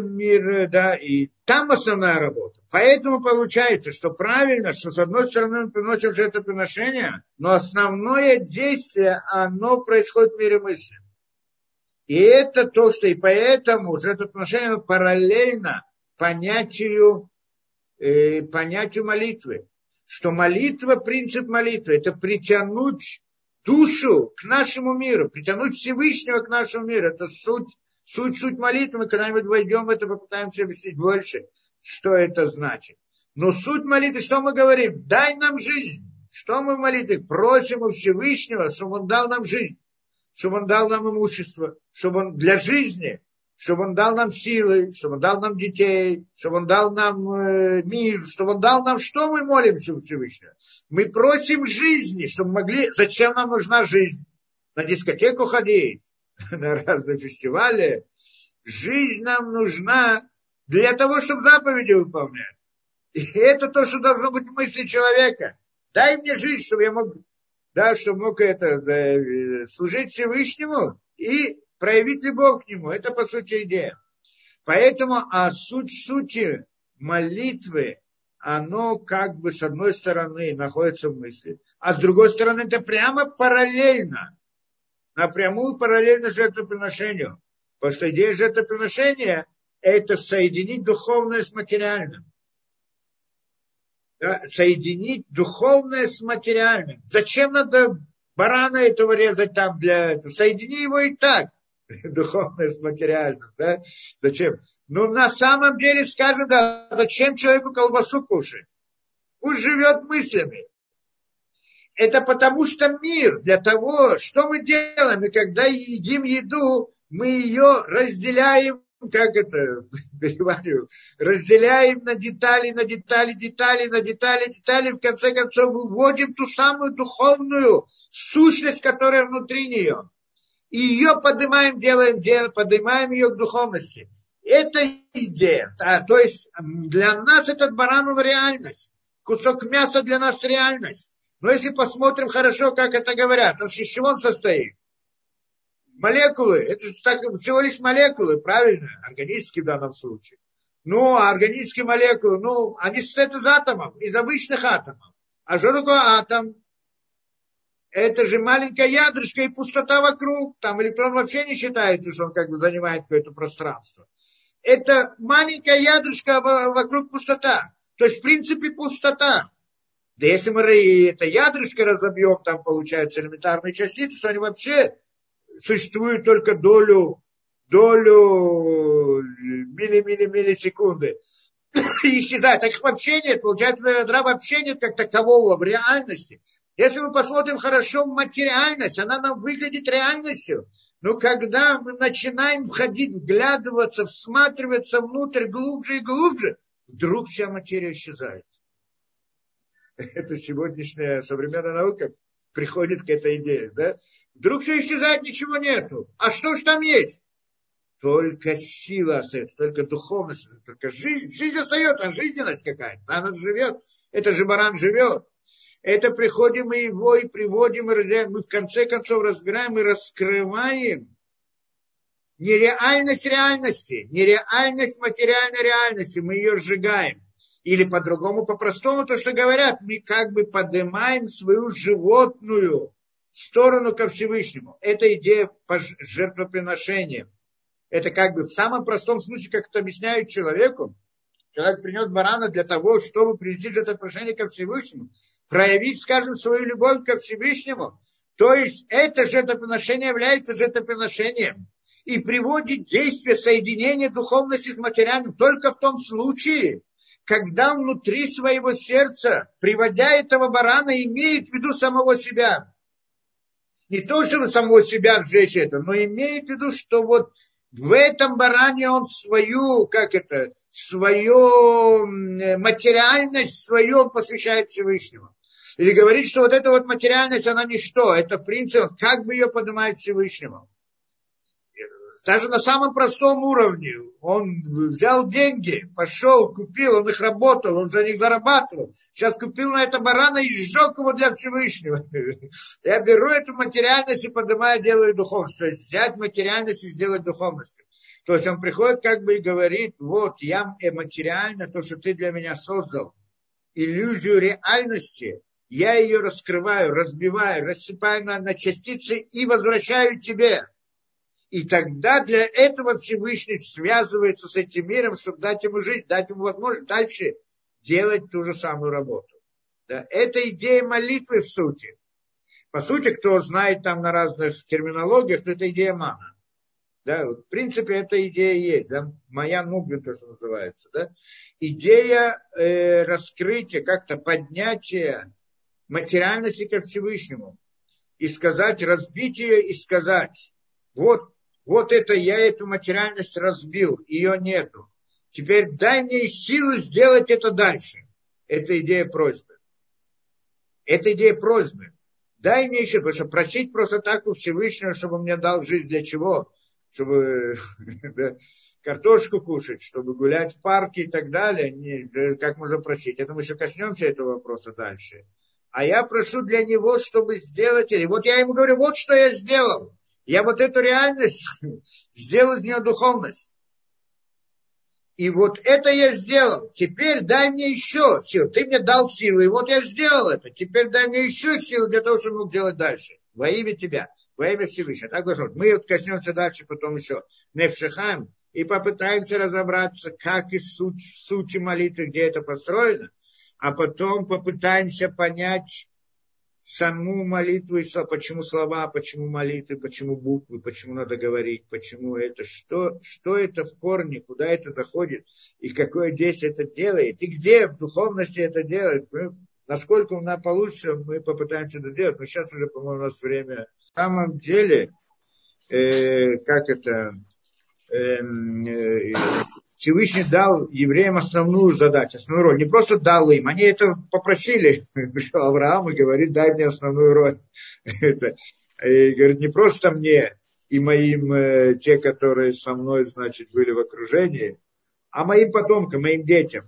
мир, да, и там основная работа. Поэтому получается, что правильно, что с одной стороны мы приносим жертвоприношение, но основное действие, оно происходит в мире мысли. И это то, что и поэтому жертвоприношение параллельно понятию молитвы. Что молитва, принцип молитвы, это притянуть душу к нашему миру, притянуть Всевышнего к нашему миру. Это суть молитвы. Мы когда-нибудь войдем в это, попытаемся объяснить больше, что это значит. Но суть молитвы, что мы говорим? Дай нам жизнь. Что мы в молитве? Просим у Всевышнего, чтобы он дал нам жизнь, чтобы он дал нам имущество, чтобы он для жизни, чтобы он дал нам силы, чтобы он дал нам детей, чтобы он дал нам мир, чтобы он дал нам, что мы молимся у Всевышнего. Мы просим жизни, чтобы могли... Зачем нам нужна жизнь? На дискотеку ходить, на разные фестивали. Жизнь нам нужна для того, чтобы заповеди выполнять. И это то, что должно быть в мысли человека. Дай мне жизнь, чтобы я мог, да, чтобы мог служить Всевышнему и проявить любовь к нему. Это, по сути, идея. Поэтому, а суть сути молитвы, оно как бы с одной стороны находится в мысли, а с другой стороны это прямо параллельно, напрямую параллельно жертвоприношению. Потому что идея жертвоприношения – это соединить духовное с материальным. Да? Соединить духовное с материальным. Зачем надо барана этого резать там для этого? Соедини его и так. Духовное с материальным, да? Зачем? Ну, на самом деле, скажем, да, зачем человеку колбасу кушать? Пусть живет мыслями. Это потому, что мир для того, что мы делаем, и когда едим еду, мы ее разделяем, как это, говорю, разделяем на детали, на детали, детали, на детали, детали, в конце концов, выводим ту самую духовную сущность, которая внутри нее. И ее поднимаем, делаем, поднимаем ее к духовности. Это идея. То есть для нас этот баран реальность. Кусок мяса для нас реальность. Но если посмотрим хорошо, как это говорят, то из чего он состоит? Молекулы. Это всего лишь молекулы, правильно? Органические в данном случае. Ну, а органические молекулы, ну, они состоят из атомов, из обычных атомов. А что такое атом? Это же маленькая ядрышко и пустота вокруг. Там электрон вообще не считается, что он как бы занимает какое-то пространство. Это маленькая ядрышко вокруг пустота. То есть, в принципе, пустота. Да если мы это ядрышко разобьем, там получаются элементарные частицы, что они вообще существуют только долю миллисекунды. И исчезают. Так их вообще нет. Получается, ядра вообще нет как такового в реальности. Если мы посмотрим хорошо материальность, она нам выглядит реальностью. Но когда мы начинаем входить, вглядываться, всматриваться внутрь глубже и глубже, вдруг вся материя исчезает. Это сегодняшняя современная наука приходит к этой идее. Да? Вдруг все исчезает, ничего нету. А что ж там есть? Только сила остается, только духовность, только жизнь. Жизнь остается, жизненность какая-то. Она живет, это же баран живет. Это приходим мы его и приводим, и разделяем. Мы в конце концов разбираем и раскрываем нереальность реальности, нереальность материальной реальности. Мы ее сжигаем. Или по-другому, по-простому, то, что говорят, мы как бы поднимаем свою животную сторону ко Всевышнему. Это идея жертвоприношения. Это как бы в самом простом смысле, как это объясняют человеку. Человек принес барана для того, чтобы привести жертвоприношение ко Всевышнему. Проявить, скажем, свою любовь ко Всевышнему. То есть это жертвоприношение является жертвоприношением. И приводит действие соединения духовности с материальным только в том случае, когда внутри своего сердца, приводя этого барана, имеет в виду самого себя. Не то, чтобы самого себя сжечь это, но имеет в виду, что вот в этом баране он свою, свою материальность, свою он посвящает Всевышнему. Или говорит, что вот эта вот материальность, она ничто. Это принцип, как бы ее поднимать Всевышнему. Даже на самом простом уровне. Он взял деньги, пошел, купил, он их работал, он за них зарабатывал. Сейчас купил на это барана и сжег его для Всевышнего. Я беру эту материальность и поднимаю, делаю духовность. То есть взять материальность и сделать духовностью. То есть он приходит как бы и говорит, вот я материально, то, что ты для меня создал, иллюзию реальности, я ее раскрываю, разбиваю, рассыпаю на частицы и возвращаю тебе. И тогда для этого Всевышний связывается с этим миром, чтобы дать ему жизнь, дать ему возможность дальше делать ту же самую работу. Да? Это идея молитвы в сути. По сути, кто знает там на разных терминологиях, то это идея мана. Да? Вот, в принципе, эта идея есть. Да? Моя нугля, то, что называется. Да? Идея раскрытия, как-то поднятия материальности ко Всевышнему. И сказать, разбить ее и сказать, вот это я эту материальность разбил, ее нету. Теперь дай мне силы сделать это дальше. Это идея просьбы. Это идея просьбы. Дай мне еще, потому что просить просто так у Всевышнего, чтобы он мне дал жизнь для чего? Чтобы картошку кушать, чтобы гулять в парке и так далее. Как можно просить? Это мы еще коснемся этого вопроса дальше. А я прошу для него, чтобы сделать это. И вот я ему говорю, вот что я сделал. Я вот эту реальность сделал из нее духовность. И вот это я сделал. Теперь дай мне еще силу. Ты мне дал силу, и вот я сделал это. Теперь дай мне еще силу для того, чтобы мог делать дальше. Во имя тебя, во имя Всевышнего. Так должно быть. Мы вот коснемся дальше потом еще Нефеш ха-Хаим и попытаемся разобраться, как и суть, в сути молитвы, где это построено. А потом попытаемся понять саму молитву, почему слова, почему молитвы, почему буквы, почему надо говорить, почему это, что это в корне, куда это доходит, и какое действие это делает, и где в духовности это делает. Насколько у нас получится, мы попытаемся это сделать. Но сейчас уже, по-моему, у нас время. На самом деле, Всевышний дал евреям основную задачу, основную роль. Не просто дал им, они это попросили. Авраам и говорит, дай мне основную роль. И говорит, не просто мне и моим, те, которые со мной, значит, были в окружении, а моим потомкам, моим детям.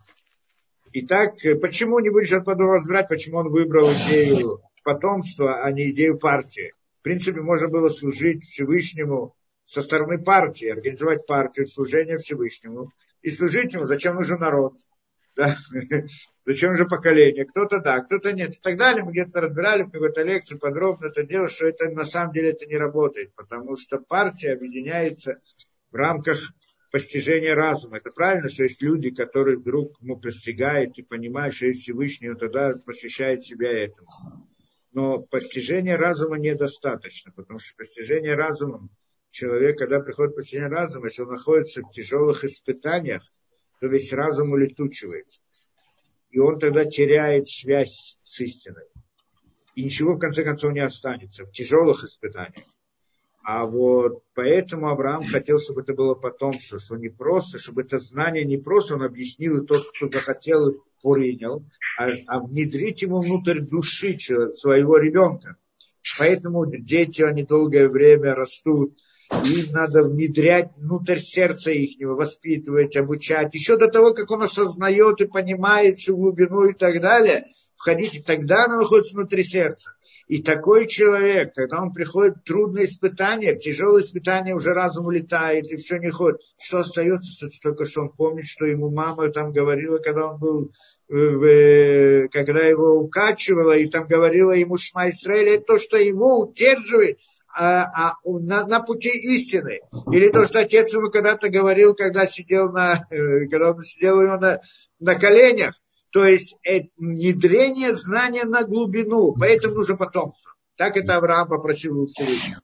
Итак, почему не будешь сейчас подробно разбирать, почему он выбрал идею потомства, а не идею партии? В принципе, можно было служить Всевышнему со стороны партии, организовать партию, служение Всевышнему. И служить ему, зачем нужен народ? Да? Зачем же поколение? Кто-то да, кто-то нет. И так далее. Мы где-то разбирали в какой-то лекции подробно это дело, что это на самом деле это не работает. Потому что партия объединяется в рамках постижения разума. Это правильно, что есть люди, которые вдруг ему постигают и понимают, что есть Всевышний, он тогда посвящает себя этому. Но постижения разума недостаточно, потому что постижение разума человек, когда приходит постижение разума, если он находится в тяжелых испытаниях, то весь разум улетучивается. И он тогда теряет связь с истиной. И ничего, в конце концов, не останется в тяжелых испытаниях. А вот поэтому Авраам хотел, чтобы это было потомство, что не просто, чтобы это знание не просто он объяснил, и тот, кто захотел, принял, а внедрить ему внутрь души своего ребенка. Поэтому дети, они долгое время растут, им надо внедрять внутрь сердца ихнего, воспитывать, обучать. Еще до того, как он осознает и понимает всю глубину и так далее, входить, и тогда оно находится внутри сердца. И такой человек, когда он приходит в трудные испытания, в тяжелые испытания, уже разум улетает и все не ходит. Что остается? Только что он помнит, что ему мама там говорила, когда он был, когда его укачивала, и там говорила ему Шма Исраэль, это то, что его удерживает на пути истины. Или то, что отец ему когда-то говорил, когда он сидел у него на коленях. То есть внедрение знания на глубину. Поэтому нужно потомство. Так это Авраам попросил у Всевышнего.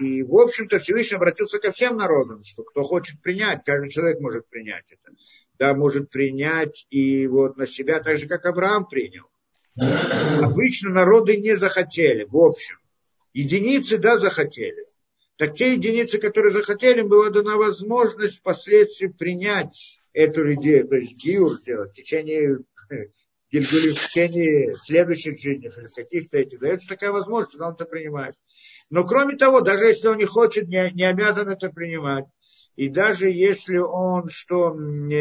И в общем-то Всевышний обратился ко всем народам, что кто хочет принять, каждый человек может принять это. Да, может принять и вот на себя, так же, как Авраам принял. Обычно народы не захотели, в общем. Единицы, да, захотели. Так те единицы, которые захотели, была дана возможность впоследствии принять эту идею, то есть гиур сделать в течение гильгулей, в течение следующих жизней, или каких-то этих. Дается такая возможность, он это принимает. Но кроме того, даже если он не хочет, не обязан это принимать. И даже если он, не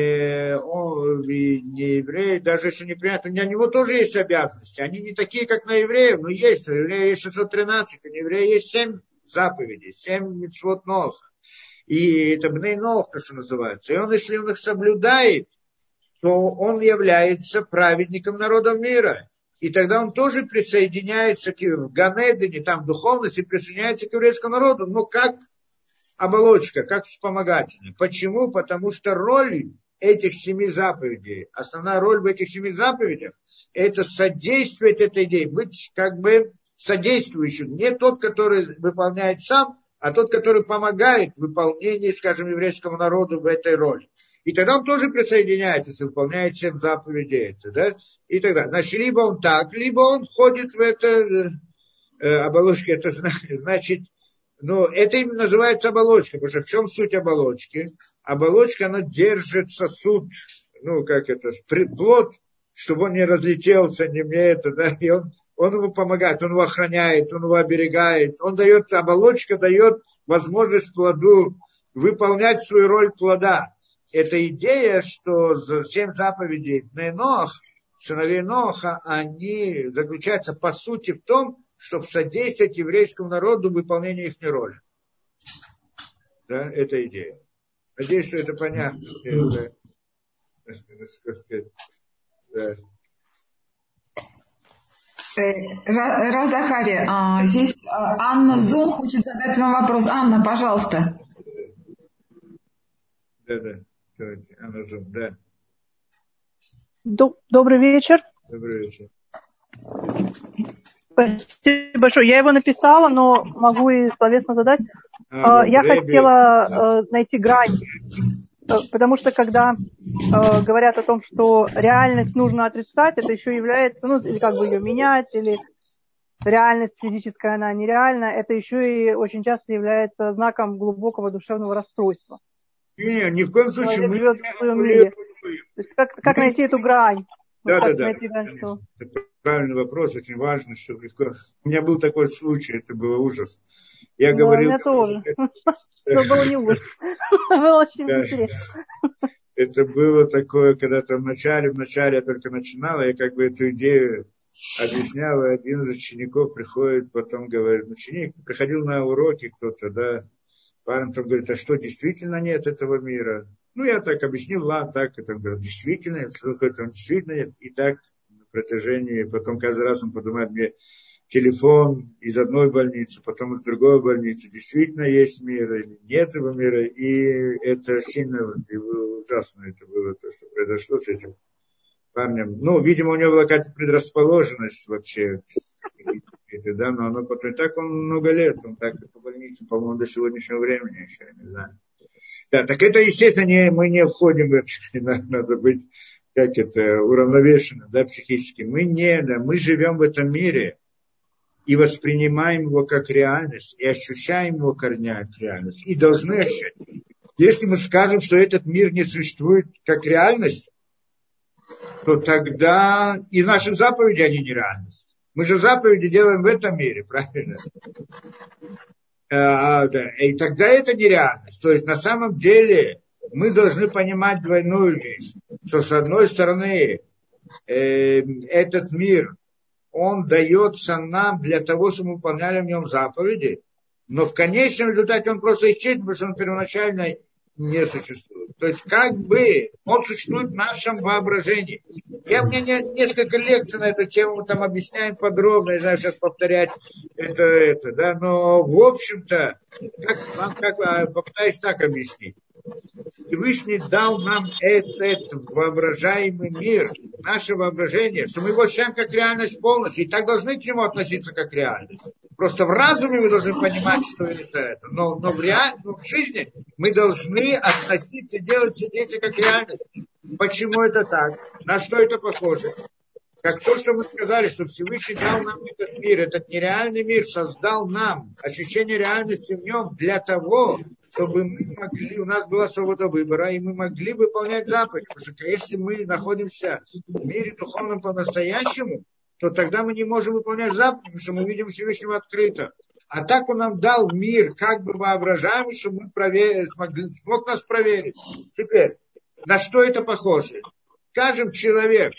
еврей, даже если не принят, у него тоже есть обязанности. Они не такие, как на евреев, но есть. У евреев есть 613, у евреев есть 7 заповедей, 7 мицвот Ноха. И это бней Нох, то, что называется. И он, если он их соблюдает, то он является праведником народа мира. И тогда он тоже присоединяется к Ганедене, там духовности, присоединяется к еврейскому народу. Но как оболочка, как вспомогательная. Почему? Потому что роль этих 7 заповедей, основная роль в этих 7 заповедях, это содействовать этой идее, быть как бы содействующим. Не тот, который выполняет сам, а тот, который помогает в выполнении, скажем, еврейскому народу в этой роли. И тогда он тоже присоединяется, если выполняет 7 заповедей. Это, да? И тогда, значит, либо он так, либо он входит в это оболочка, это значит, но это именно называется оболочка, потому что в чем суть оболочки? Оболочка, она держит сосуд, плод, чтобы он не разлетелся, и он ему помогает, он его охраняет, он его оберегает, оболочка дает возможность плоду выполнять свою роль плода. Это идея, что 7 заповедей Бней Нох, сыновей Ноха, они заключаются по сути в том, чтобы содействовать еврейскому народу в выполнении их роли. Да, это идея. Надеюсь, что это понятно. Рав Захария, здесь Анна Зон хочет задать вам вопрос. Анна, пожалуйста. Да. Давайте, Анна Зон, да. Добрый вечер. Добрый вечер. Спасибо большое. Я его написала, но могу и словесно задать. Я хотела найти грань, потому что когда говорят о том, что реальность нужно отрицать, это еще является, или как бы ее менять, или реальность физическая, она нереальна, это еще и очень часто является знаком глубокого душевного расстройства. Нет, ни в коем случае. Мы живем в своем мире. То есть как найти эту грань? Да. Это правильный вопрос, очень важно, что у меня был такой случай, это был ужас. Я говорил. У меня тоже. Это было не ужас. Было очень интересно. Это было такое, когда-то в начале я только начинала, я как бы эту идею объясняла. Один из учеников приходит, потом говорит, ученик приходил на уроки кто-то, да, парень там говорит, а что, действительно нет этого мира? Я так объяснил, действительно, действительно нет. И так на протяжении, потом каждый раз он поднимает мне телефон из одной больницы, потом из другой больницы, действительно есть мир или нет этого мира. И это сильно ужасно, это было то, что произошло с этим парнем. Видимо, у него была какая-то предрасположенность вообще. Но оно потом, так он много лет, он так по больнице, по-моему, до сегодняшнего времени еще, я не знаю. Да, так это, естественно, мы не входим в это, надо быть, уравновешенным, психически. Мы живем в этом мире и воспринимаем его как реальность, и ощущаем его как реальность, и должны ощущать. Если мы скажем, что этот мир не существует как реальность, то тогда и наши заповеди, они не реальность. Мы же заповеди делаем в этом мире, правильно? И тогда это нереальность. То есть на самом деле мы должны понимать двойную вещь, что с одной стороны этот мир, он дается нам для того, чтобы мы выполняли в нем заповеди, но в конечном результате он просто исчезнет, потому что он первоначально не существует. То есть как бы он существует в нашем воображении. У меня несколько лекций на эту тему, мы там объясняем подробно, не знаю, сейчас повторять это, но в общем-то, попытаюсь так объяснить. Всевышний дал нам этот воображаемый мир, наше воображение, что мы его ощущаем как реальность полностью, и так должны к нему относиться как реальность. Просто в разуме мы должны понимать, что это. Но в жизни мы должны относиться, делать все действия как реальность. Почему это так? На что это похоже? как то, что мы сказали, что Всевышний дал нам этот мир, этот нереальный мир, создал нам ощущение реальности в нем для того, чтобы мы могли, у нас была свобода выбора, и мы могли выполнять заповеди. Потому что если мы находимся в мире духовном по-настоящему, то тогда мы не можем выполнять заповеди, потому что мы видим Всевышнего открыто. А так он нам дал мир, как бы воображаемый, чтобы мы смог нас проверить. Теперь, на что это похоже? Скажем, человек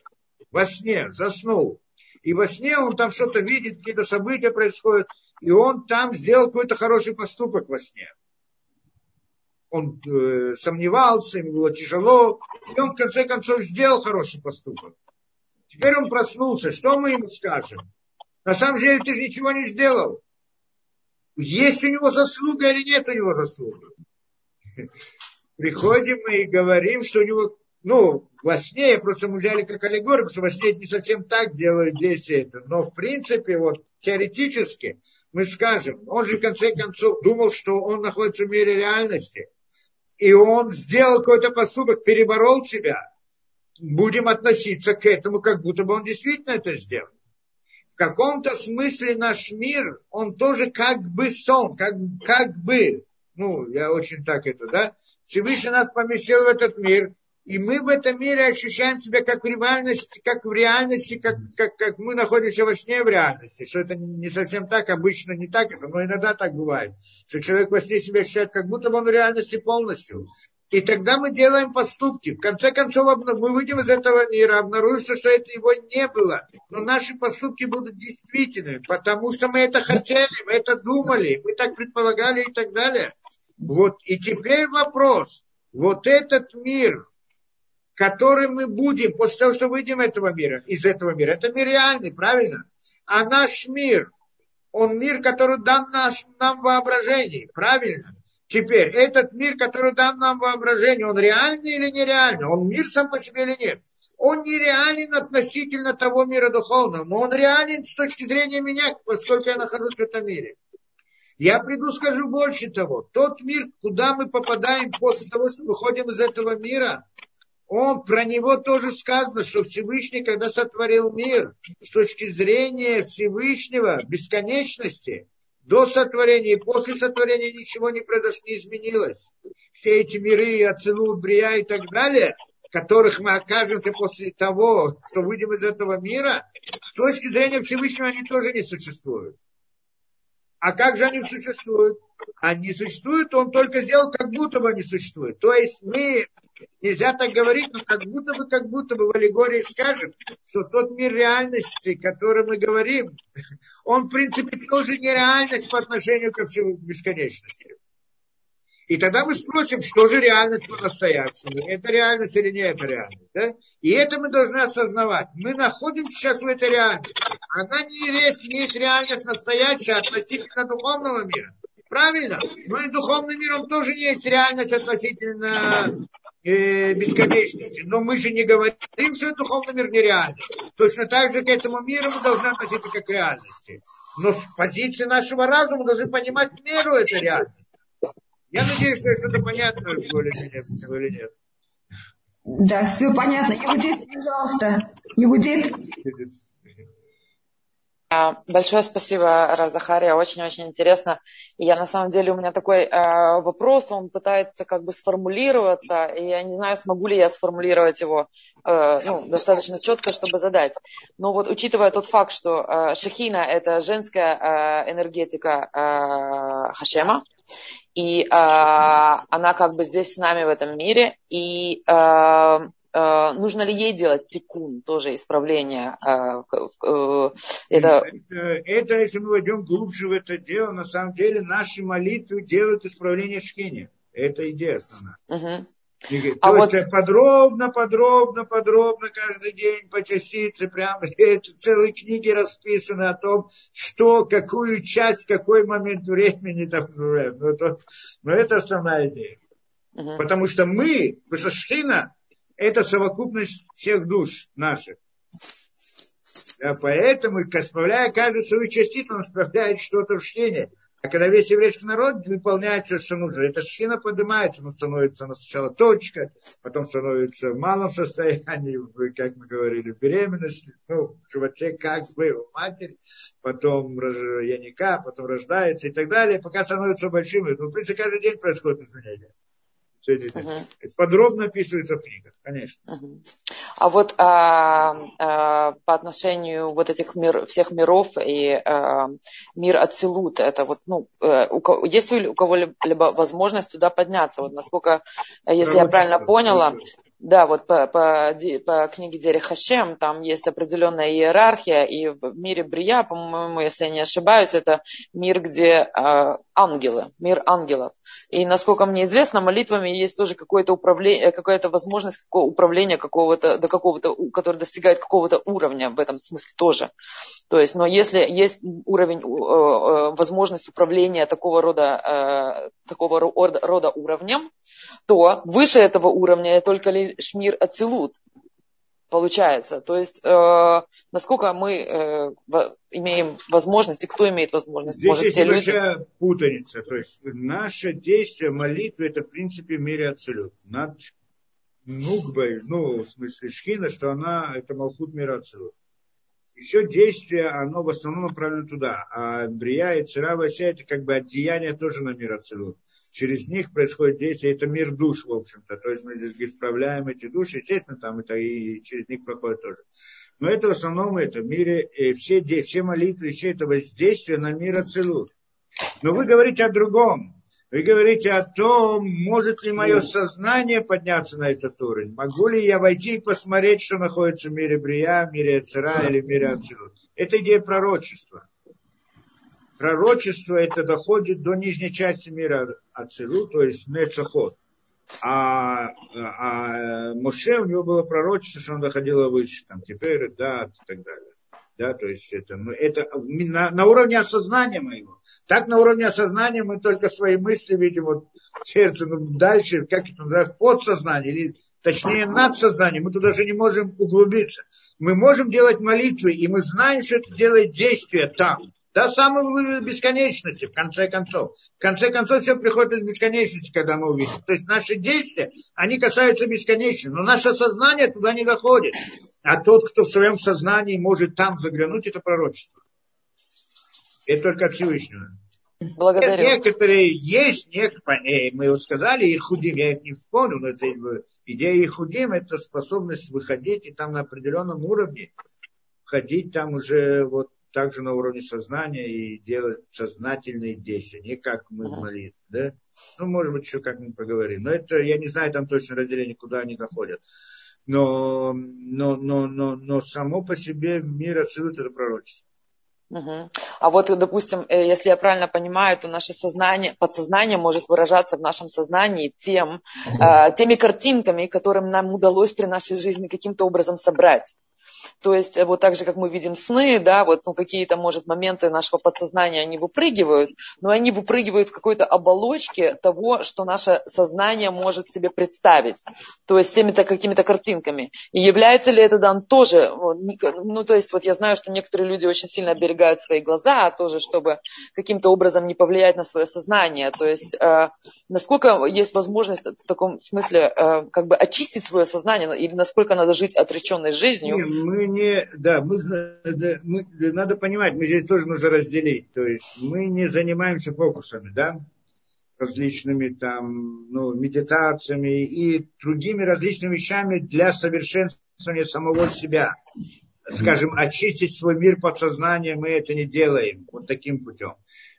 во сне заснул, и во сне он там что-то видит, какие-то события происходят, и он там сделал какой-то хороший поступок во сне. Он сомневался, ему было тяжело, и он в конце концов сделал хороший поступок. Теперь он проснулся, что мы ему скажем? На самом деле ты же ничего не сделал. Есть у него заслуга или нет у него заслуги? Приходим мы и говорим, что у него, во сне, я просто мы взяли как аллегорию, потому что во сне не совсем так делают здесь это. Но в принципе, теоретически, мы скажем, он же в конце концов думал, что он находится в мире реальности. И он сделал какой-то поступок, переборол себя. Будем относиться к этому, как будто бы он действительно это сделал. В каком-то смысле наш мир, он тоже как бы сон, Всевышний нас поместил в этот мир, и мы в этом мире ощущаем себя как в реальности, как мы находимся во сне в реальности, что это не совсем так, обычно не так, но иногда так бывает, что человек во сне себя ощущает, как будто бы он в реальности полностью. И тогда мы делаем поступки. В конце концов, мы выйдем из этого мира, обнаружим, что это его не было. Но наши поступки будут действительными, потому что мы это хотели, мы это думали, мы так предполагали и так далее. И теперь вопрос. Этот мир, который мы будем, после того, что выйдем из этого мира, это мир реальный, правильно? А наш мир, он мир, который дан нам воображение, правильно? Теперь, этот мир, который дан нам воображение, он реальный или нереальный? Он мир сам по себе или нет? Он нереален относительно того мира духовного, но он реален с точки зрения меня, поскольку я нахожусь в этом мире. Я приду, скажу больше того. Тот мир, куда мы попадаем после того, что выходим из этого мира, про него тоже сказано, что Всевышний, когда сотворил мир, с точки зрения Всевышнего, бесконечности, до сотворения и после сотворения ничего не произошло, не изменилось. Все эти миры, Ацилут, Брия и так далее, в которых мы окажемся после того, что выйдем из этого мира, с точки зрения Всевышнего они тоже не существуют. А как же они существуют? Они существуют, он только сделал, как будто бы они существуют. То есть нельзя так говорить, но как будто бы в аллегории скажем, что тот мир реальности, о котором мы говорим, он в принципе тоже нереальность по отношению ко всему бесконечности. И тогда мы спросим, что же реальность по-настоящему? Это реальность или не это реальность? Да? И это мы должны осознавать. Мы находимся сейчас в этой реальности. Она не есть реальность настоящая относительно духовного мира. Правильно? Но и духовный мир, он тоже не есть реальность относительно бесконечности. Но мы же не говорим, что духовный мир нереальный. Точно так же к этому миру мы должны относиться как к реальности. Но с позиции нашего разума мы должны понимать меру этой реальности. Я надеюсь, что что-то понятно или нет. Да, все понятно. Иудит, пожалуйста. Иудит. Большое спасибо, Захария. Очень-очень интересно. И я на самом деле, у меня такой вопрос, он пытается как бы сформулироваться, и я не знаю, смогу ли я сформулировать его достаточно четко, чтобы задать. Но учитывая тот факт, что Шехина – это женская энергетика Хашема, и она как бы здесь с нами в этом мире, и нужно ли ей делать тикун, тоже исправление? Это, если мы войдем глубже в это дело, на самом деле наши молитвы делают исправление Шхине. Это идея основная. Угу. То есть подробно каждый день по частице, прямо целые книги расписаны о том, что, какую часть, какой момент времени там называют. Но это основная идея. Угу. Потому что Шхина — это совокупность всех душ наших. Поэтому, исправляя каждую свою частицу, он исправляет что-то в Шхине. А когда весь еврейский народ выполняет все, что нужно, эта шхина поднимается, она становится сначала точка, потом становится в малом состоянии, как мы говорили, в беременности, ну, в животе как бы у матери, потом яника, потом рождается и так далее, пока становится большим. Ну, в принципе, каждый день происходит изменение. Это подробно описывается в книгах, конечно. А вот по отношению вот этих всех миров и мир Ацилут, это вот, ну, есть ли у кого-либо возможность туда подняться? Вот насколько, если я правильно поняла, да, вот по книге Дерехашем там есть определенная иерархия, и в мире Брия, по-моему, если я не ошибаюсь, это мир, где ангелы, мир ангелов. И, насколько мне известно, молитвами есть тоже какая-то возможность управления который достигает какого-то уровня в этом смысле тоже. То есть, но если есть возможность управления такого рода уровнем, то выше этого уровня только лишь мир Ацилут получается. То есть, насколько мы имеем возможность, и кто имеет возможность? Здесь есть большая путаница. То есть, наше действие молитвы, это, в принципе, в мире Ацилют. Над Нукбой, ну, в смысле Шхина, что она, это Малхут мира Ацилют. Еще действие, оно в основном направлено туда. А Брия и Цира Вася, это как бы одеяние тоже на мир Ацилют. Через них происходит действие, это мир душ, в общем-то. То есть мы здесь исправляем эти души, естественно, там это и через них проходит тоже. Но это в основном это в мире, все молитвы, все это воздействие на мир Ацилут. Но вы говорите о другом. Вы говорите о том, может ли мое сознание подняться на этот уровень. Могу ли я войти и посмотреть, что находится в мире Брия, в мире Ацира или в мире Ацилут. Это идея пророчества. Пророчество это доходит до нижней части мира Ацилу, то есть Нецахот. А Моше, у него было пророчество, что он доходило выше, там, теперь, да, и так далее. Да, то есть это на уровне осознания моего. Так на уровне осознания мы только свои мысли видим, вот сердце, ну, дальше, как это называется, подсознание, или точнее надсознание, мы туда же не можем углубиться. Мы можем делать молитвы, и мы знаем, что это делает действие там. До самой бесконечности, в конце концов. В конце концов, все приходит из бесконечности, когда мы увидим. То есть наши действия, они касаются бесконечности. Но наше сознание туда не доходит. А тот, кто в своем сознании может там заглянуть, это пророчество. Это только от Всевышнего. Благодарю. Некоторые есть, мы его сказали, и худим, я их не вспомнил, но это идея и худим, это способность выходить и там на определенном уровне, входить там уже вот также на уровне сознания и делать сознательные действия, не как мы в молитве, да? Ну, может быть, еще как мы поговорим. Но это, я не знаю, там точно разделение, куда они доходят. Но само по себе мир абсолютно это пророчество. А вот, допустим, если я правильно понимаю, то наше сознание, подсознание может выражаться в нашем сознании теми картинками, которым нам удалось при нашей жизни каким-то образом собрать. То есть, вот так же, как мы видим сны, да, вот, ну, какие-то, может, моменты нашего подсознания, они выпрыгивают, но они выпрыгивают в какой-то оболочке того, что наше сознание может себе представить, то есть, с теми-то какими-то картинками. И является ли это дан тоже, ну, то есть, вот я знаю, что некоторые люди очень сильно оберегают свои глаза тоже, чтобы каким-то образом не повлиять на свое сознание, то есть, насколько есть возможность в таком смысле, как бы, очистить свое сознание, или насколько надо жить отреченной жизнью. Надо понимать, мы здесь тоже нужно разделить. То есть мы не занимаемся фокусами, да, различными там, ну, медитациями и другими различными вещами для совершенствования самого себя. Скажем, очистить свой мир подсознания мы это не делаем вот таким путем.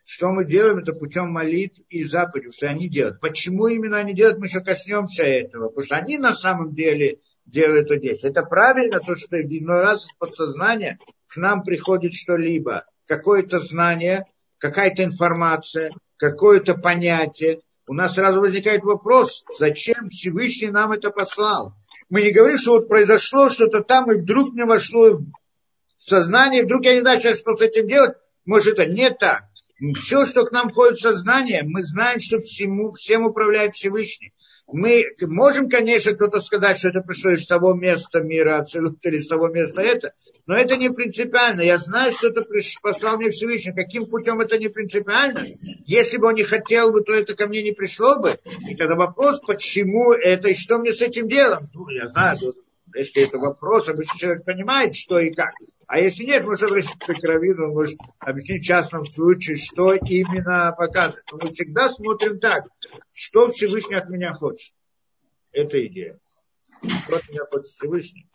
Что мы делаем, это путем молитв и заповедей, что они делают. Почему именно они делают, мы еще коснемся этого, потому что они на самом деле делают это действие. Это правильно, то, что в один раз из подсознания к нам приходит что-либо. Какое-то знание, какая-то информация, какое-то понятие. У нас сразу возникает вопрос, зачем Всевышний нам это послал? Мы не говорим, что вот произошло что-то там, и вдруг мне вошло в сознание, вдруг я не знаю, что с этим делать. Может, это не так. Все, что к нам входит в сознание, мы знаем, что всем управляет Всевышний. Мы можем, конечно, кто-то сказать, что это пришло из того места мира, Ацилут, или из того места это, но это не принципиально. Я знаю, что это послал мне Всевышний. Каким путем это не принципиально? Если бы он не хотел бы, то это ко мне не пришло бы. И тогда вопрос, почему это и что мне с этим делом? Ну, я знаю, если это вопрос, обычно человек понимает, что и как. А если нет, может обратиться к раввину, он может объяснить в частном случае, что именно показывает. Но мы всегда смотрим так, что Всевышний от меня хочет. Это идея. Что от меня хочет Всевышний.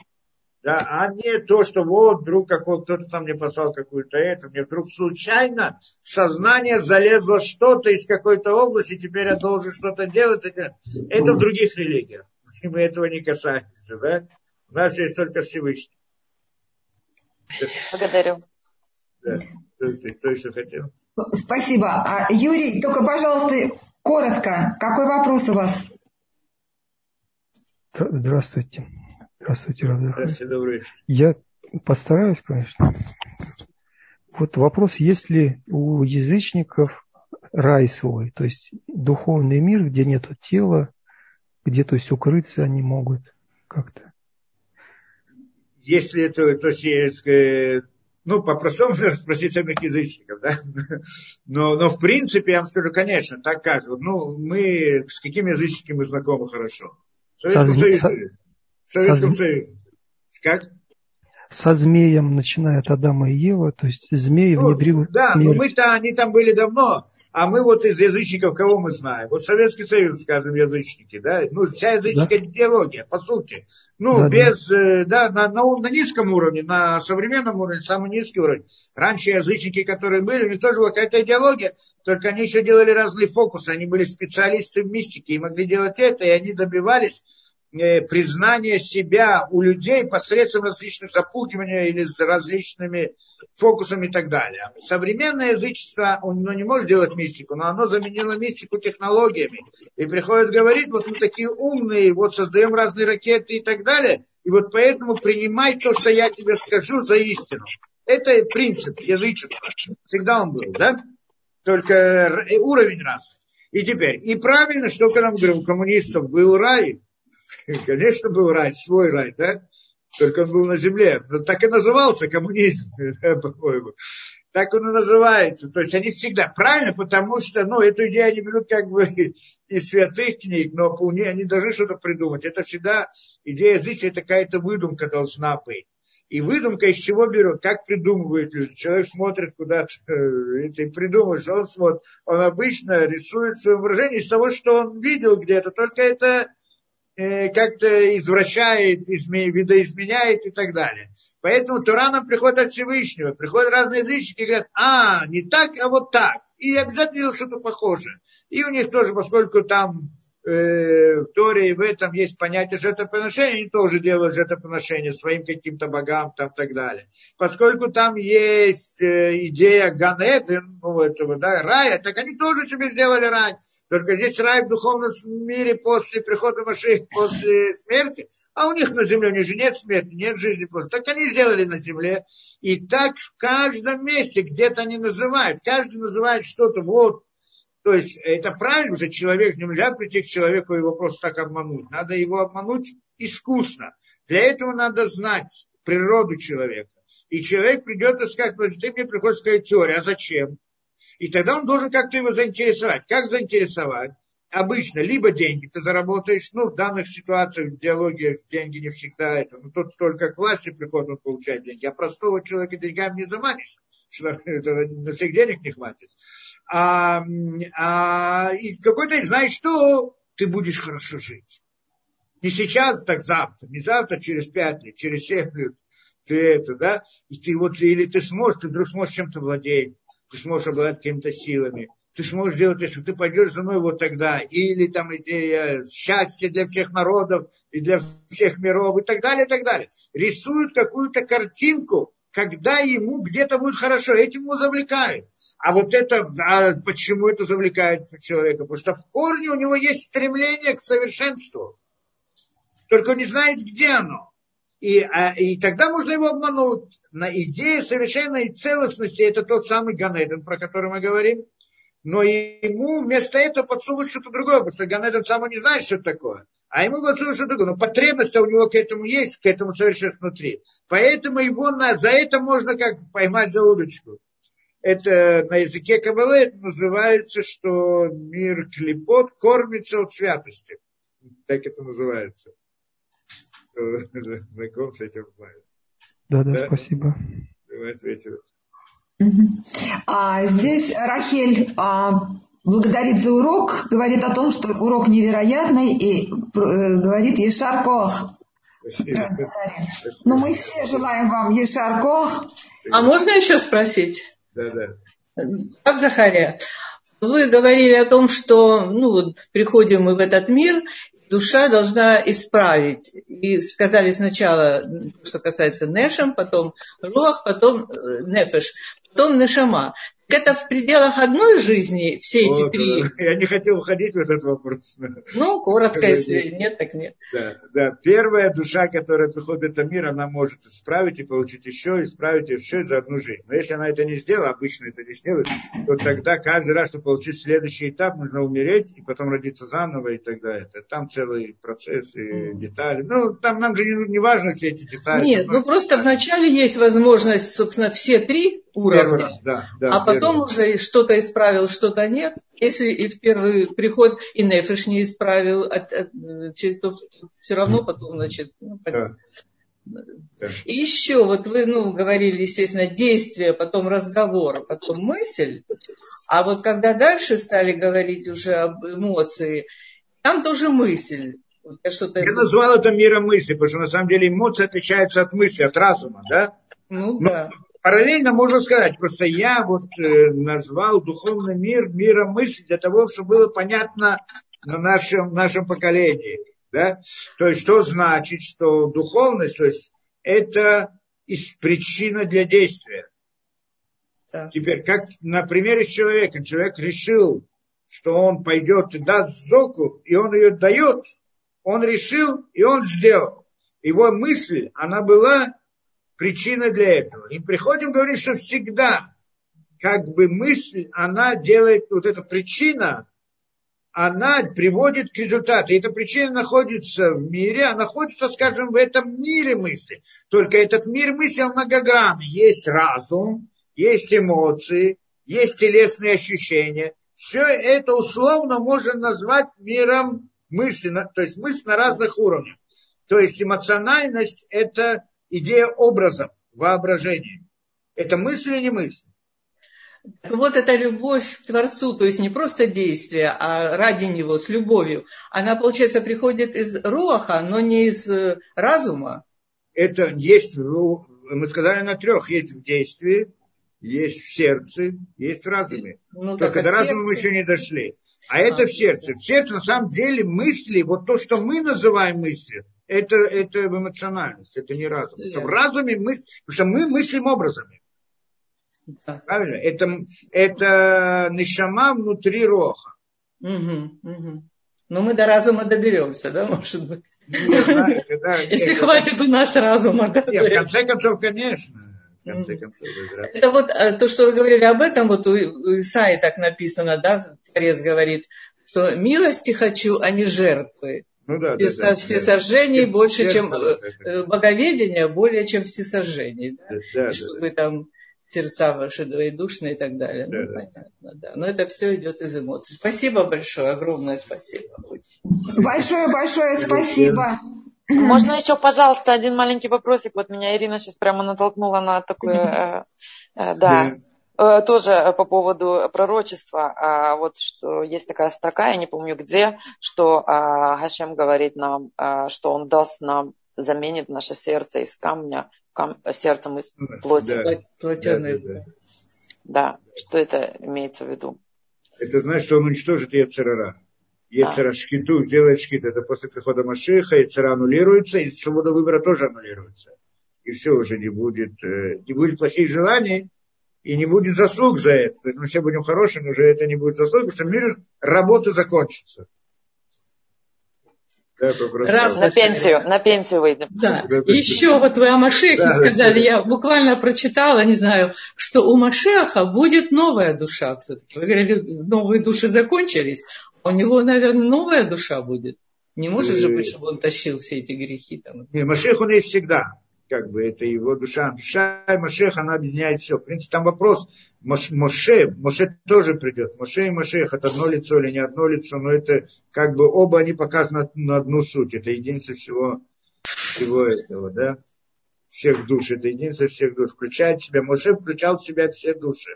Да, а не то, что вот вдруг кто-то там мне послал какую-то это, мне вдруг случайно в сознание залезло что-то из какой-то области, теперь я должен что-то делать. Это в других религиях. И мы этого не касаемся, да? У нас есть только Всевышний. Благодарю. Да. Кто еще хотел? Спасибо. А, Юрий, только, пожалуйста, коротко. Какой вопрос у вас? Здравствуйте. Здравствуйте, Равдес. Здравствуйте, добрый вечер. Я постараюсь, конечно. Вот вопрос, есть ли у язычников рай свой, то есть духовный мир, где нет тела, где, то есть, укрыться они могут как-то. Если это, то есть, ну, по-простому спросить самих язычников, да, но в принципе, я вам скажу, конечно, так кажется, ну, мы, с какими язычниками мы знакомы хорошо? В Советском Союзе. В Советском Союзе. Как? Со змеем, начиная от Адама и Евы, то есть, змеи внедрил. Да, смерть. Но мы-то, они там были давно, а мы вот из язычников кого мы знаем? Вот Советский Союз, скажем, язычники, да? Ну, вся языческая идеология, по сути. Ну, да, без, да, на низком уровне, на современном уровне, самый низкий уровень. Раньше язычники, которые были, у них тоже была какая-то идеология, только они еще делали разные фокусы, они были специалисты в мистике и могли делать это, и они добивались признания себя у людей посредством различных запугиваний или с различными фокусами и так далее. Современное язычество, оно не может делать мистику, но оно заменило мистику технологиями. И приходит говорить, вот мы такие умные, вот создаем разные ракеты и так далее, и вот поэтому принимай то, что я тебе скажу, за истину. Это принцип язычества. Всегда он был, да? Только уровень разный. И теперь, и правильно, что когда мы говорим, у коммунистов был рай, конечно, был рай, свой рай, да? Только он был на земле. Так и назывался коммунизм, по-моему. Так он и называется. То есть они всегда правильно, потому что, ну, эту идею они берут как бы из святых книг, но они должны что-то придумать. Это всегда идея язычества, это какая-то выдумка должна быть. И выдумка из чего берут? Как придумывают люди? Человек смотрит куда-то, ты придумаешь, он смотрит. Он обычно рисует свое выражение из того, что он видел где-то. Только это как-то извращает, видоизменяет и так далее. Поэтому Тора нам приходит от Всевышнего. Приходят разные язычники и говорят, не так, а вот так. И обязательно делают что-то похожее. И у них тоже, поскольку там в Торе и в этом есть понятие жертвоприношения, они тоже делают жертвоприношения своим каким-то богам там, и так далее. Поскольку там есть идея Ганеден, ну, этого, да, рая, так они тоже себе сделали рай. Только здесь рай в духовном мире после прихода Машиаха, после смерти, а у них на земле, у них же нет смерти, нет жизни после. Так они сделали на земле. И так в каждом месте где-то они называют. Каждый называет что-то. Вот. То есть это правильно уже человек, нельзя прийти к человеку и его просто так обмануть. Надо его обмануть искусно. Для этого надо знать природу человека. И человек придет и скажет, ты мне приходишь сказать теорию, а зачем? И тогда он должен как-то его заинтересовать. Как заинтересовать? Обычно, либо деньги ты заработаешь, ну, в данных ситуациях, в диалогиях деньги не всегда это. Ну, тут только к власти приходит, он получает деньги. А простого человека деньгами не заманишь. На всех денег не хватит. И какой-то, знаешь что, ты будешь хорошо жить. Не сейчас, так завтра. Не завтра, через 5 лет, через 7 лет. Ты это, да? И ты вот, или ты вдруг сможешь чем-то владеть. Ты сможешь обладать какими-то силами. Ты сможешь делать, если ты пойдешь за мной вот тогда. Или там идея счастья для всех народов и для всех миров и так далее, и так далее. Рисуют какую-то картинку, когда ему где-то будет хорошо. Этим его завлекают. А вот это, почему это завлекает человека? Потому что в корне у него есть стремление к совершенству. Только он не знает, где оно. И тогда можно его обмануть. На идее совершенной целостности это тот самый Ганеден, про который мы говорим. но ему вместо этого подсовывают что-то другое, потому что Ганеден сам он не знает, что это такое. А ему подсовывают что-то другое. Но потребность у него к этому есть, к этому совершенству внутри. Поэтому его за это можно как поймать за удочку. Это на языке Каббалы это называется, что мир клипот кормится от святости. Так это называется. Знаком с этим знаю. Да, спасибо. Давай ответим. Здесь Рахель благодарит за урок, говорит о том, что урок невероятный, и говорит Ешар Коах. Но мы все желаем вам Ешар Коах. А можно еще спросить? Да. Как Захария? Вы говорили о том, что приходим мы в этот мир, душа должна исправить. И сказали сначала, что касается Нешем, потом Руах, потом Нефеш, потом Нешама. Это в пределах одной жизни все эти три? Я не хотел уходить в этот вопрос. Коротко, если нет, так нет. Да. Первая душа, которая приходит в этот мир, она может исправить и получить еще, исправить еще за одну жизнь. Но если она это не сделала, обычно это не сделает, то тогда каждый раз, чтобы получить следующий этап, нужно умереть и потом родиться заново и так далее. Там целый процесс и детали. Там нам же не важно все эти детали. Нет, просто вначале есть возможность, собственно, все три уровня. Потом уже что-то исправил, что-то нет. Если и в первый приход и Нефеш не исправил, то все равно потом, понятно. Да. И еще, вы говорили, естественно, действие, потом разговор, потом мысль. А когда дальше стали говорить уже об эмоции, там тоже мысль. Я назвал это миром мысли, потому что на самом деле эмоции отличаются от мысли, от разума, да? Да. Параллельно можно сказать, просто я назвал духовный мир миром мысли для того, чтобы было понятно на нашем поколении. Да? То есть, что значит, что духовность, то есть, это причина для действия. Да. Теперь, как на примере с человеком. Человек решил, что он пойдет и даст зоку, и он ее дает. Он решил, и он сделал. Его мысль, она была... Причина для этого. И приходим, говорим, что всегда мысль, она делает, эта причина, она приводит к результату. И эта причина находится в мире, она находится, скажем, в этом мире мысли. Только этот мир мысли, он многогранный. Есть разум, есть эмоции, есть телесные ощущения. Все это условно можно назвать миром мысли. То есть мысль на разных уровнях. То есть эмоциональность – это... идея образов, воображения. Это мысль или не мысль? Это любовь к Творцу, то есть не просто действие, а ради него, с любовью. Она, получается, приходит из руаха, но не из разума. Это есть, мы сказали, на трех. Есть в действии, есть в сердце, есть в разуме. Только до разума мы еще не дошли. А это в сердце. В сердце, на самом деле, мысли, то, что мы называем мыслью, это эмоциональность, это не разум. В разуме мы, потому что мы мыслим образами. Да. Правильно? Это нишама внутри роха. Угу. Мы до разума доберемся, да, может быть? Если хватит у нас разума. Нет, в конце концов, конечно. Это то, что вы говорили об этом, у Исаии так написано, да, Творец говорит, что милости хочу, а не жертвы. Всесожжений больше, чем боговедение, более, чем всесожжений. Да? Чтобы там сердца ваши двоедушные и так далее. Понятно. Но это все идет из эмоций. Спасибо большое, огромное спасибо. Большое-большое спасибо. Можно еще, пожалуйста, один маленький вопросик. Меня Ирина сейчас прямо натолкнула на такое... Тоже по поводу пророчества, что есть такая строка, я не помню где, что Хашем говорит нам, что он даст нам, заменит наше сердце из камня сердцем из плоти. Да, что это имеется в виду? Это значит, что он уничтожит Ецерара. Ецера шкиту, сделает шкит, это после прихода Машиха, Ецера аннулируется, и свобода выбора тоже аннулируется. И все уже не будет плохих желаний, и не будет заслуг за это. То есть мы все будем хорошими, уже это не будет заслуг, потому что мир работы закончится. На пенсию выйдем. Да. Еще вот вы о Машехе сказали, я буквально прочитала, не знаю, что у Машеха будет новая душа все-таки. Вы говорили, новые души закончились, у него, наверное, новая душа будет. Не может же быть, чтобы он тащил все эти грехи. Там. Не, Машех он есть всегда. Как бы это его душа. Душа и Машех, она объединяет все. В принципе, там вопрос. Моше тоже придет. Моше и Машех, это одно лицо или не одно лицо, но это как бы оба они показаны на одну суть. Это единство всего этого, да? Всех душ. Это единство всех душ. Включает в себя. Моше включал в себя все души.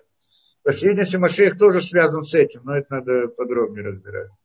По сути, Машех тоже связан с этим, но это надо подробнее разбирать.